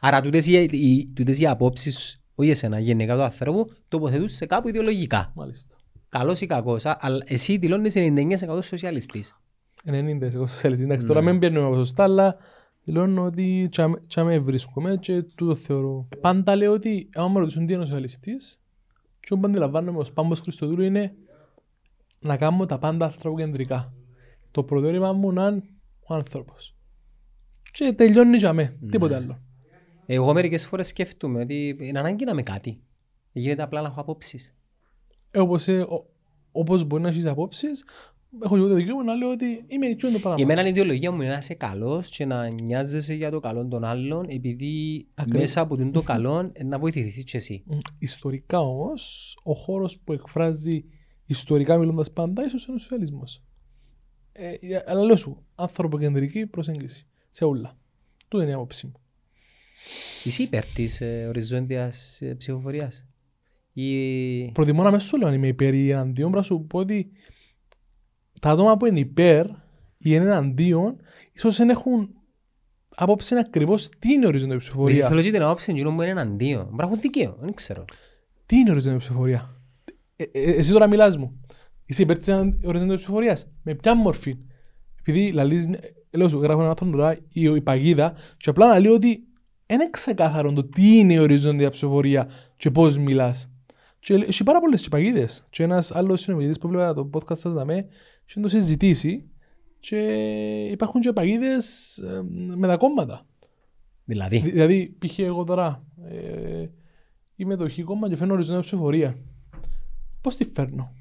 Άρα τούτες οι, οι, τούτες οι απόψεις, όχι εσένα, γενικά του ανθρώπου, τοποθετούν σε κάπου ιδεολογικά. Μάλιστα. Καλός ή κακός, αλλά εσύ δηλώνεις ενενήντα εννέα τοις εκατό σοσιαλιστής. ενενήντα τοις εκατό σοσιαλιστής, εντάξει, τώρα μην παίρνουμε από σωστά, αλλά δηλώνω ότι και με βρίσκομαι και τούτο θεωρώ. Πάντα λέω ότι άμα με ρωτήσουν τι είναι ο σοσιαλιστής, και όπου αντιλαμβάνομαι ως Πάμπος Χριστοδούλου είναι να κάνω τα πάντα ανθρωποκεντρικά. Το προτεραιότητά μου να είναι ο άνθρωπος. Και τελειώνει για μέ, ναι. Τίποτα άλλο. Εγώ μερικές φορές σκέφτομαι ότι είναι ανάγκη να είμαι κάτι. Γίνεται απλά να έχω απόψεις. Ε, όπως, ε, ο, όπως μπορεί να έχεις απόψεις, έχω και εγώ το δικαίωμα να λέω ότι είμαι εκεί είναι το πράγμα. Για μένα η ιδεολογία μου είναι να είσαι καλός και να νοιάζεσαι για το καλό των άλλων, επειδή Ακριβώς. μέσα από το καλό να βοηθηθείς και εσύ. Ιστορικά όμως, ο χώρος που εκφράζει. Ιστορικά μιλώντας πάντα, ίσως είναι ο σοσιαλισμός. Ε, αλλά λέω σου, ανθρωποκεντρική προσέγγιση σε όλα. Τούτη είναι η άποψή μου. Είσαι υπέρ της ε, οριζόντιας ε, ψηφοφορίας. Η... Προτιμώ να με σου λέω αν είμαι υπέρ ή εναντίον, να σου πω ότι τα άτομα που είναι υπέρ ή είναι εναντίον, ίσως δεν έχουν απόψη ακριβώς τι είναι οριζόντια ψηφοφορία. Η θεολογία την απόψη είναι εναντίον. Μπορεί να έχουν δικαίωμα, δεν ξέρω. Τι είναι οριζόντια ψηφοφορία. Ε, ε, εσύ τώρα μιλάς μου. Είσαι υπέρ της οριζόντιας ψηφοφορίας. Με ποια μορφή. Επειδή λαλείς, λέω σου, γράφω έναν άνθρωπο τώρα, η, η παγίδα, και απλά να λέω ότι είναι ξεκάθαρο το τι είναι η οριζόντια ψηφοφορία και πώς μιλάς. Και έχει πάρα πολλές παγίδες. Και ένας άλλος συνομιλητής που βλέπω το podcast σας να με, και το συζητήσει, και υπάρχουν και παγίδες ε, με τα κόμματα. Δηλαδή. Δη, δηλαδή, π.χ. εγώ τώρα ε, είμαι το χ κόμμα και φέρνω οριζόντια ψηφοφορία. Πώς τη φέρνω.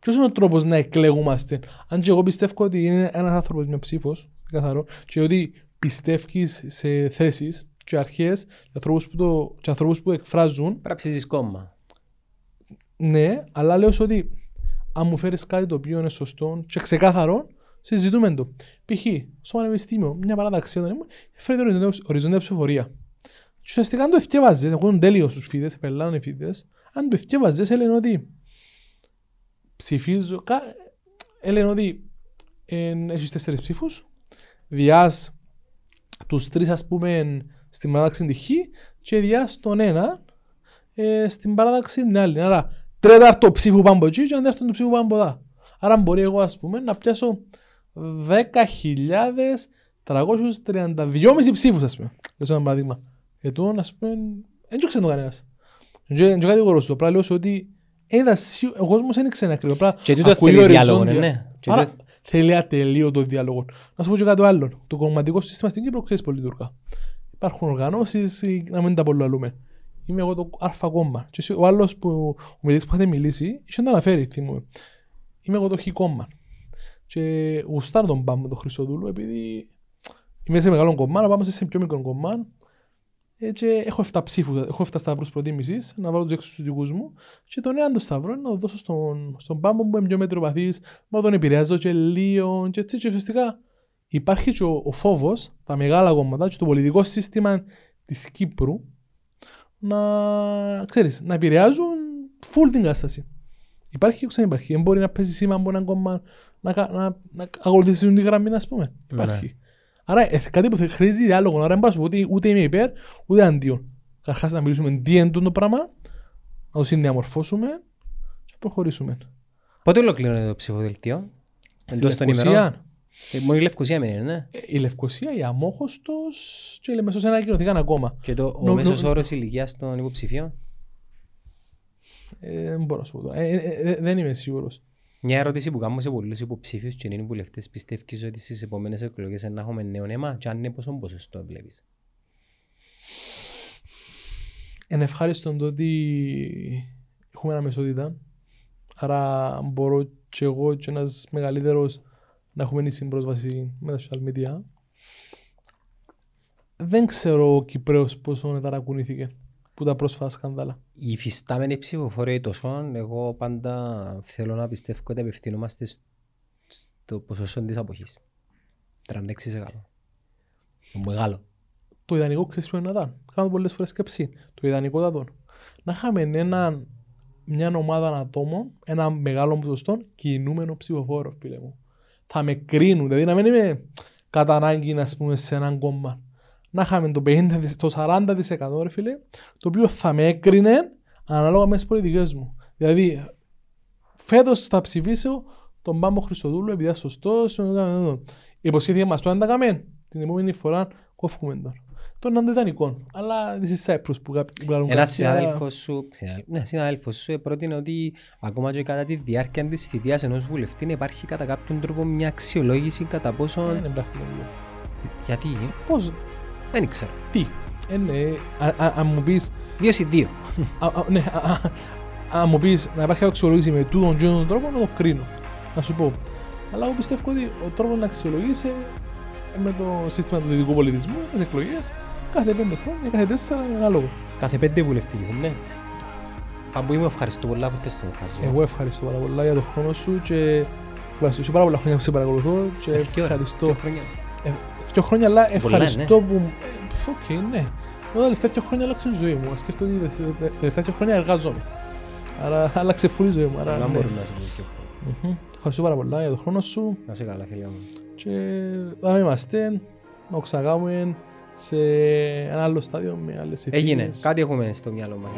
Ποιος είναι ο τρόπος να εκλέγουμαστε. Αν και εγώ πιστεύω ότι είναι ένας άνθρωπος με ψήφος, καθαρό, και ότι πιστεύεις σε θέσεις και αρχές και ανθρώπους που, το, ανθρώπους που εκφράζουν. Ψηφίζεις κόμμα. Ναι, αλλά λέω ότι αν μου φέρεις κάτι το οποίο είναι σωστό και ξεκάθαρο, συζητούμε το. Π.χ. στο Πανεπιστήμιο, μια παράταξη όταν ήμουν, φέρετε οριζόντια ψηφοφορία. Και ουσιαστικά αν το ευκαιβάζεις, εγώ τον τέλειο στους φοιτητές, επελάνε οι φοιτητές. Αν το ευκαιβαζές έλεγαν ότι ψηφίζω, έλεγαν ότι έχεις τέσσερις ψήφους, διάς τους τρεις ας πούμε στην παράταξη τη Χ και διάς τον ένα ε, στην παράταξη την άλλη. Άρα τρέταρτο ψήφου πάνω από εκεί και αντέρτον ψήφου πάνω από δά. Άρα μπορεί εγώ ας πούμε να πιάσω δέκα χιλιάδες τριακόσιους τριάντα δυόμισι ψήφους ας πούμε. Λες ένα παράδειγμα. Ετών ας πούμε δεν το ξέρει κανένας. Και κατηγορώ σου, απλά λέω ότι ο κόσμος δεν ξέρει ακριβώς. Και τούτο θέλει διάλογο, ναι. Άρα θέλει ατελείωτο διάλογο. Να σου πω και κάτι άλλο. Το κομματικό σύστημα στην Κύπρο ξέρεις πολύ τουρκά. Υπάρχουν οργανώσεις, να μην τα πολλαλούμε. Είμαι εγώ το αλφα κόμμα. Και ο άλλος που ο μιλής που είχατε μιλήσει, είχε να αναφέρει, θυμούμαι. Είμαι εγώ το χ κόμμα. Και γουστάρω τον πάμε τον Χρυσοδούλου, επειδή είμαι σε μεγάλο κομμά, να πάμε σε πιο μικρό κομμά. Έτσι, έχω εφτά ψήφους, έχω εφτά σταυρούς προτίμησης, να βάλω τους έξω στους δικούς μου και τον έναν τον σταυρό να το δώσω στον, στον πάμπο που είμαι πιο μετροπαθής, να τον επηρεάζω και λίγο και έτσι και ουσιαστικά υπάρχει και ο, ο φόβος, τα μεγάλα κόμματα και το πολιτικό σύστημα της Κύπρου να, ξέρεις, να επηρεάζουν full την κατάσταση. Υπάρχει ή ξαναυπάρχει, δεν μπορεί να πέσει σήμα από έναν κόμμα να, να, να, να ακολουθήσουν τη γραμμή, ας πούμε, υπάρχει. Ναι. Άρα κάτι που χρήζει διάλογο, άρα μπάσου, ούτε, ούτε είμαι υπέρ, ούτε αντίον. Καρχάς να μιλήσουμε τι είναι το πράγμα, να το συνδιαμορφώσουμε και να προχωρήσουμε. Πότε ολοκληρώνεται το ψηφοδελτίο, εντός των ημερών. Μόνο η Λευκοσία έμεινε, ναι. Η Λευκοσία, η Αμόχωστος και η Λεμεσός ανακοινωθήκαν ακόμα. Και το, ο Νο... μέσος όρος ηλικίας των υποψηφίων. Δεν μπορώ να σου πω. Δεν είμαι σίγουρος. Μια ερώτηση που κάνω σε πολλούς υποψήφιους και είναι βουλευτές. Πιστεύεις ότι στις επόμενες εκλογές να έχουμε νέο αίμα, και αν είναι πόσο ποσοστό βλέπεις? Είναι ευχάριστο το ότι έχουμε αναμεσότητα. Άρα μπορώ και εγώ και ένας μεγαλύτερος να έχουμε ενίσχυση πρόσβαση με τα social media. Δεν ξέρω ο Κυπρέος πόσο μεταρακουνήθηκε που τα πρόσφατα σκάνδαλα. Η υφιστάμενη ψηφοφορία τόσων, εγώ πάντα θέλω να πιστεύω ότι απευθυνόμαστε στο ποσοστό της αποχής. τριάντα έξι τοις εκατό. Μεγάλο. Το ιδανικό ξέρεις ποιο να δω. Κάνουμε πολλές φορές σκέψη. Το ιδανικό θα δω. Να είχαμε έναν, μια ομάδα ατόμων, ένα μεγάλο ποσοστό κινούμενο ψηφοφόρο, φίλε μου. Θα με κρίνουν, δηλαδή να μην είμαι κατά ανάγκη να πούμε, σε έναν κόμμα. Να είχαμε το πενήντα τοις εκατό, το σαράντα τοις εκατό, ρε φίλε, το οποίο θα με έκρινε ανάλογα με τις πολιτικές μου. Δηλαδή, φέτος θα ψηφίσω τον Πάμπο Χριστοδούλου, επειδή είναι σωστός. Υποσχέθηκε μας το αν τα κάμε, την επόμενη φορά κόφουμε τον. Τον αντιδανικό, αλλά this is Cyprus που κάνουν. Ένας συνάδελφος σου, ναι, συνάδελφος σου πρότεινε ότι ακόμα και κατά τη διάρκεια της θητείας ενός βουλευτή υπάρχει κατά κάποιον τρόπο μια αξιολόγηση κατά πόσο. Δεν είναι πρακτικό. Γιατί? Πώς? Δεν ήξερα. Τι? Ε, ναι, αν μου πεις... Δύο συν δύο. Ναι, αν μου πεις να υπάρχει αξιολόγηση με τούτον και τον τρόπο, να το κρίνω. Να σου πω. Αλλά εγώ πιστεύω ότι ο τρόπος να αξιολογήσει με το σύστημα του δυτικού πολιτισμού, τις εκλογές, κάθε πέντε χρόνια, κάθε τέσσερα, ένα λόγο. Κάθε πέντε βουλευτικές, ναι. Παμπού, είμαι ευχαριστώ πολλά που είστε στο χαζό. Εγώ ευχαριστώ πάρα πολλά για τον χρόνο σου και σου πάρα πολλά χρόνια που σε παρακολουθώ και ευχαριστώ. Δύο χρόνια, αλλά ευχαριστώ που... Οκ, ναι. Εγώ τα τελευταία δύο χρόνια άλλαξε η ζωή μου. Ας σκεφτώ ότι τα τελευταία δύο χρόνια εργάζομαι. Άρα άλλαξε φουλή η ζωή μου. Να μπορούμε να σε βοηθήσουμε. Ευχαριστώ πάρα πολλά για τον χρόνο σου. Να είσαι καλά, φίλια μου. Και θα είμαστε να ξανακάμουμε σε ένα άλλο στάδιο με άλλες ηθήνες. Έγινε. Κάτι έχουμε στο μυαλό μας.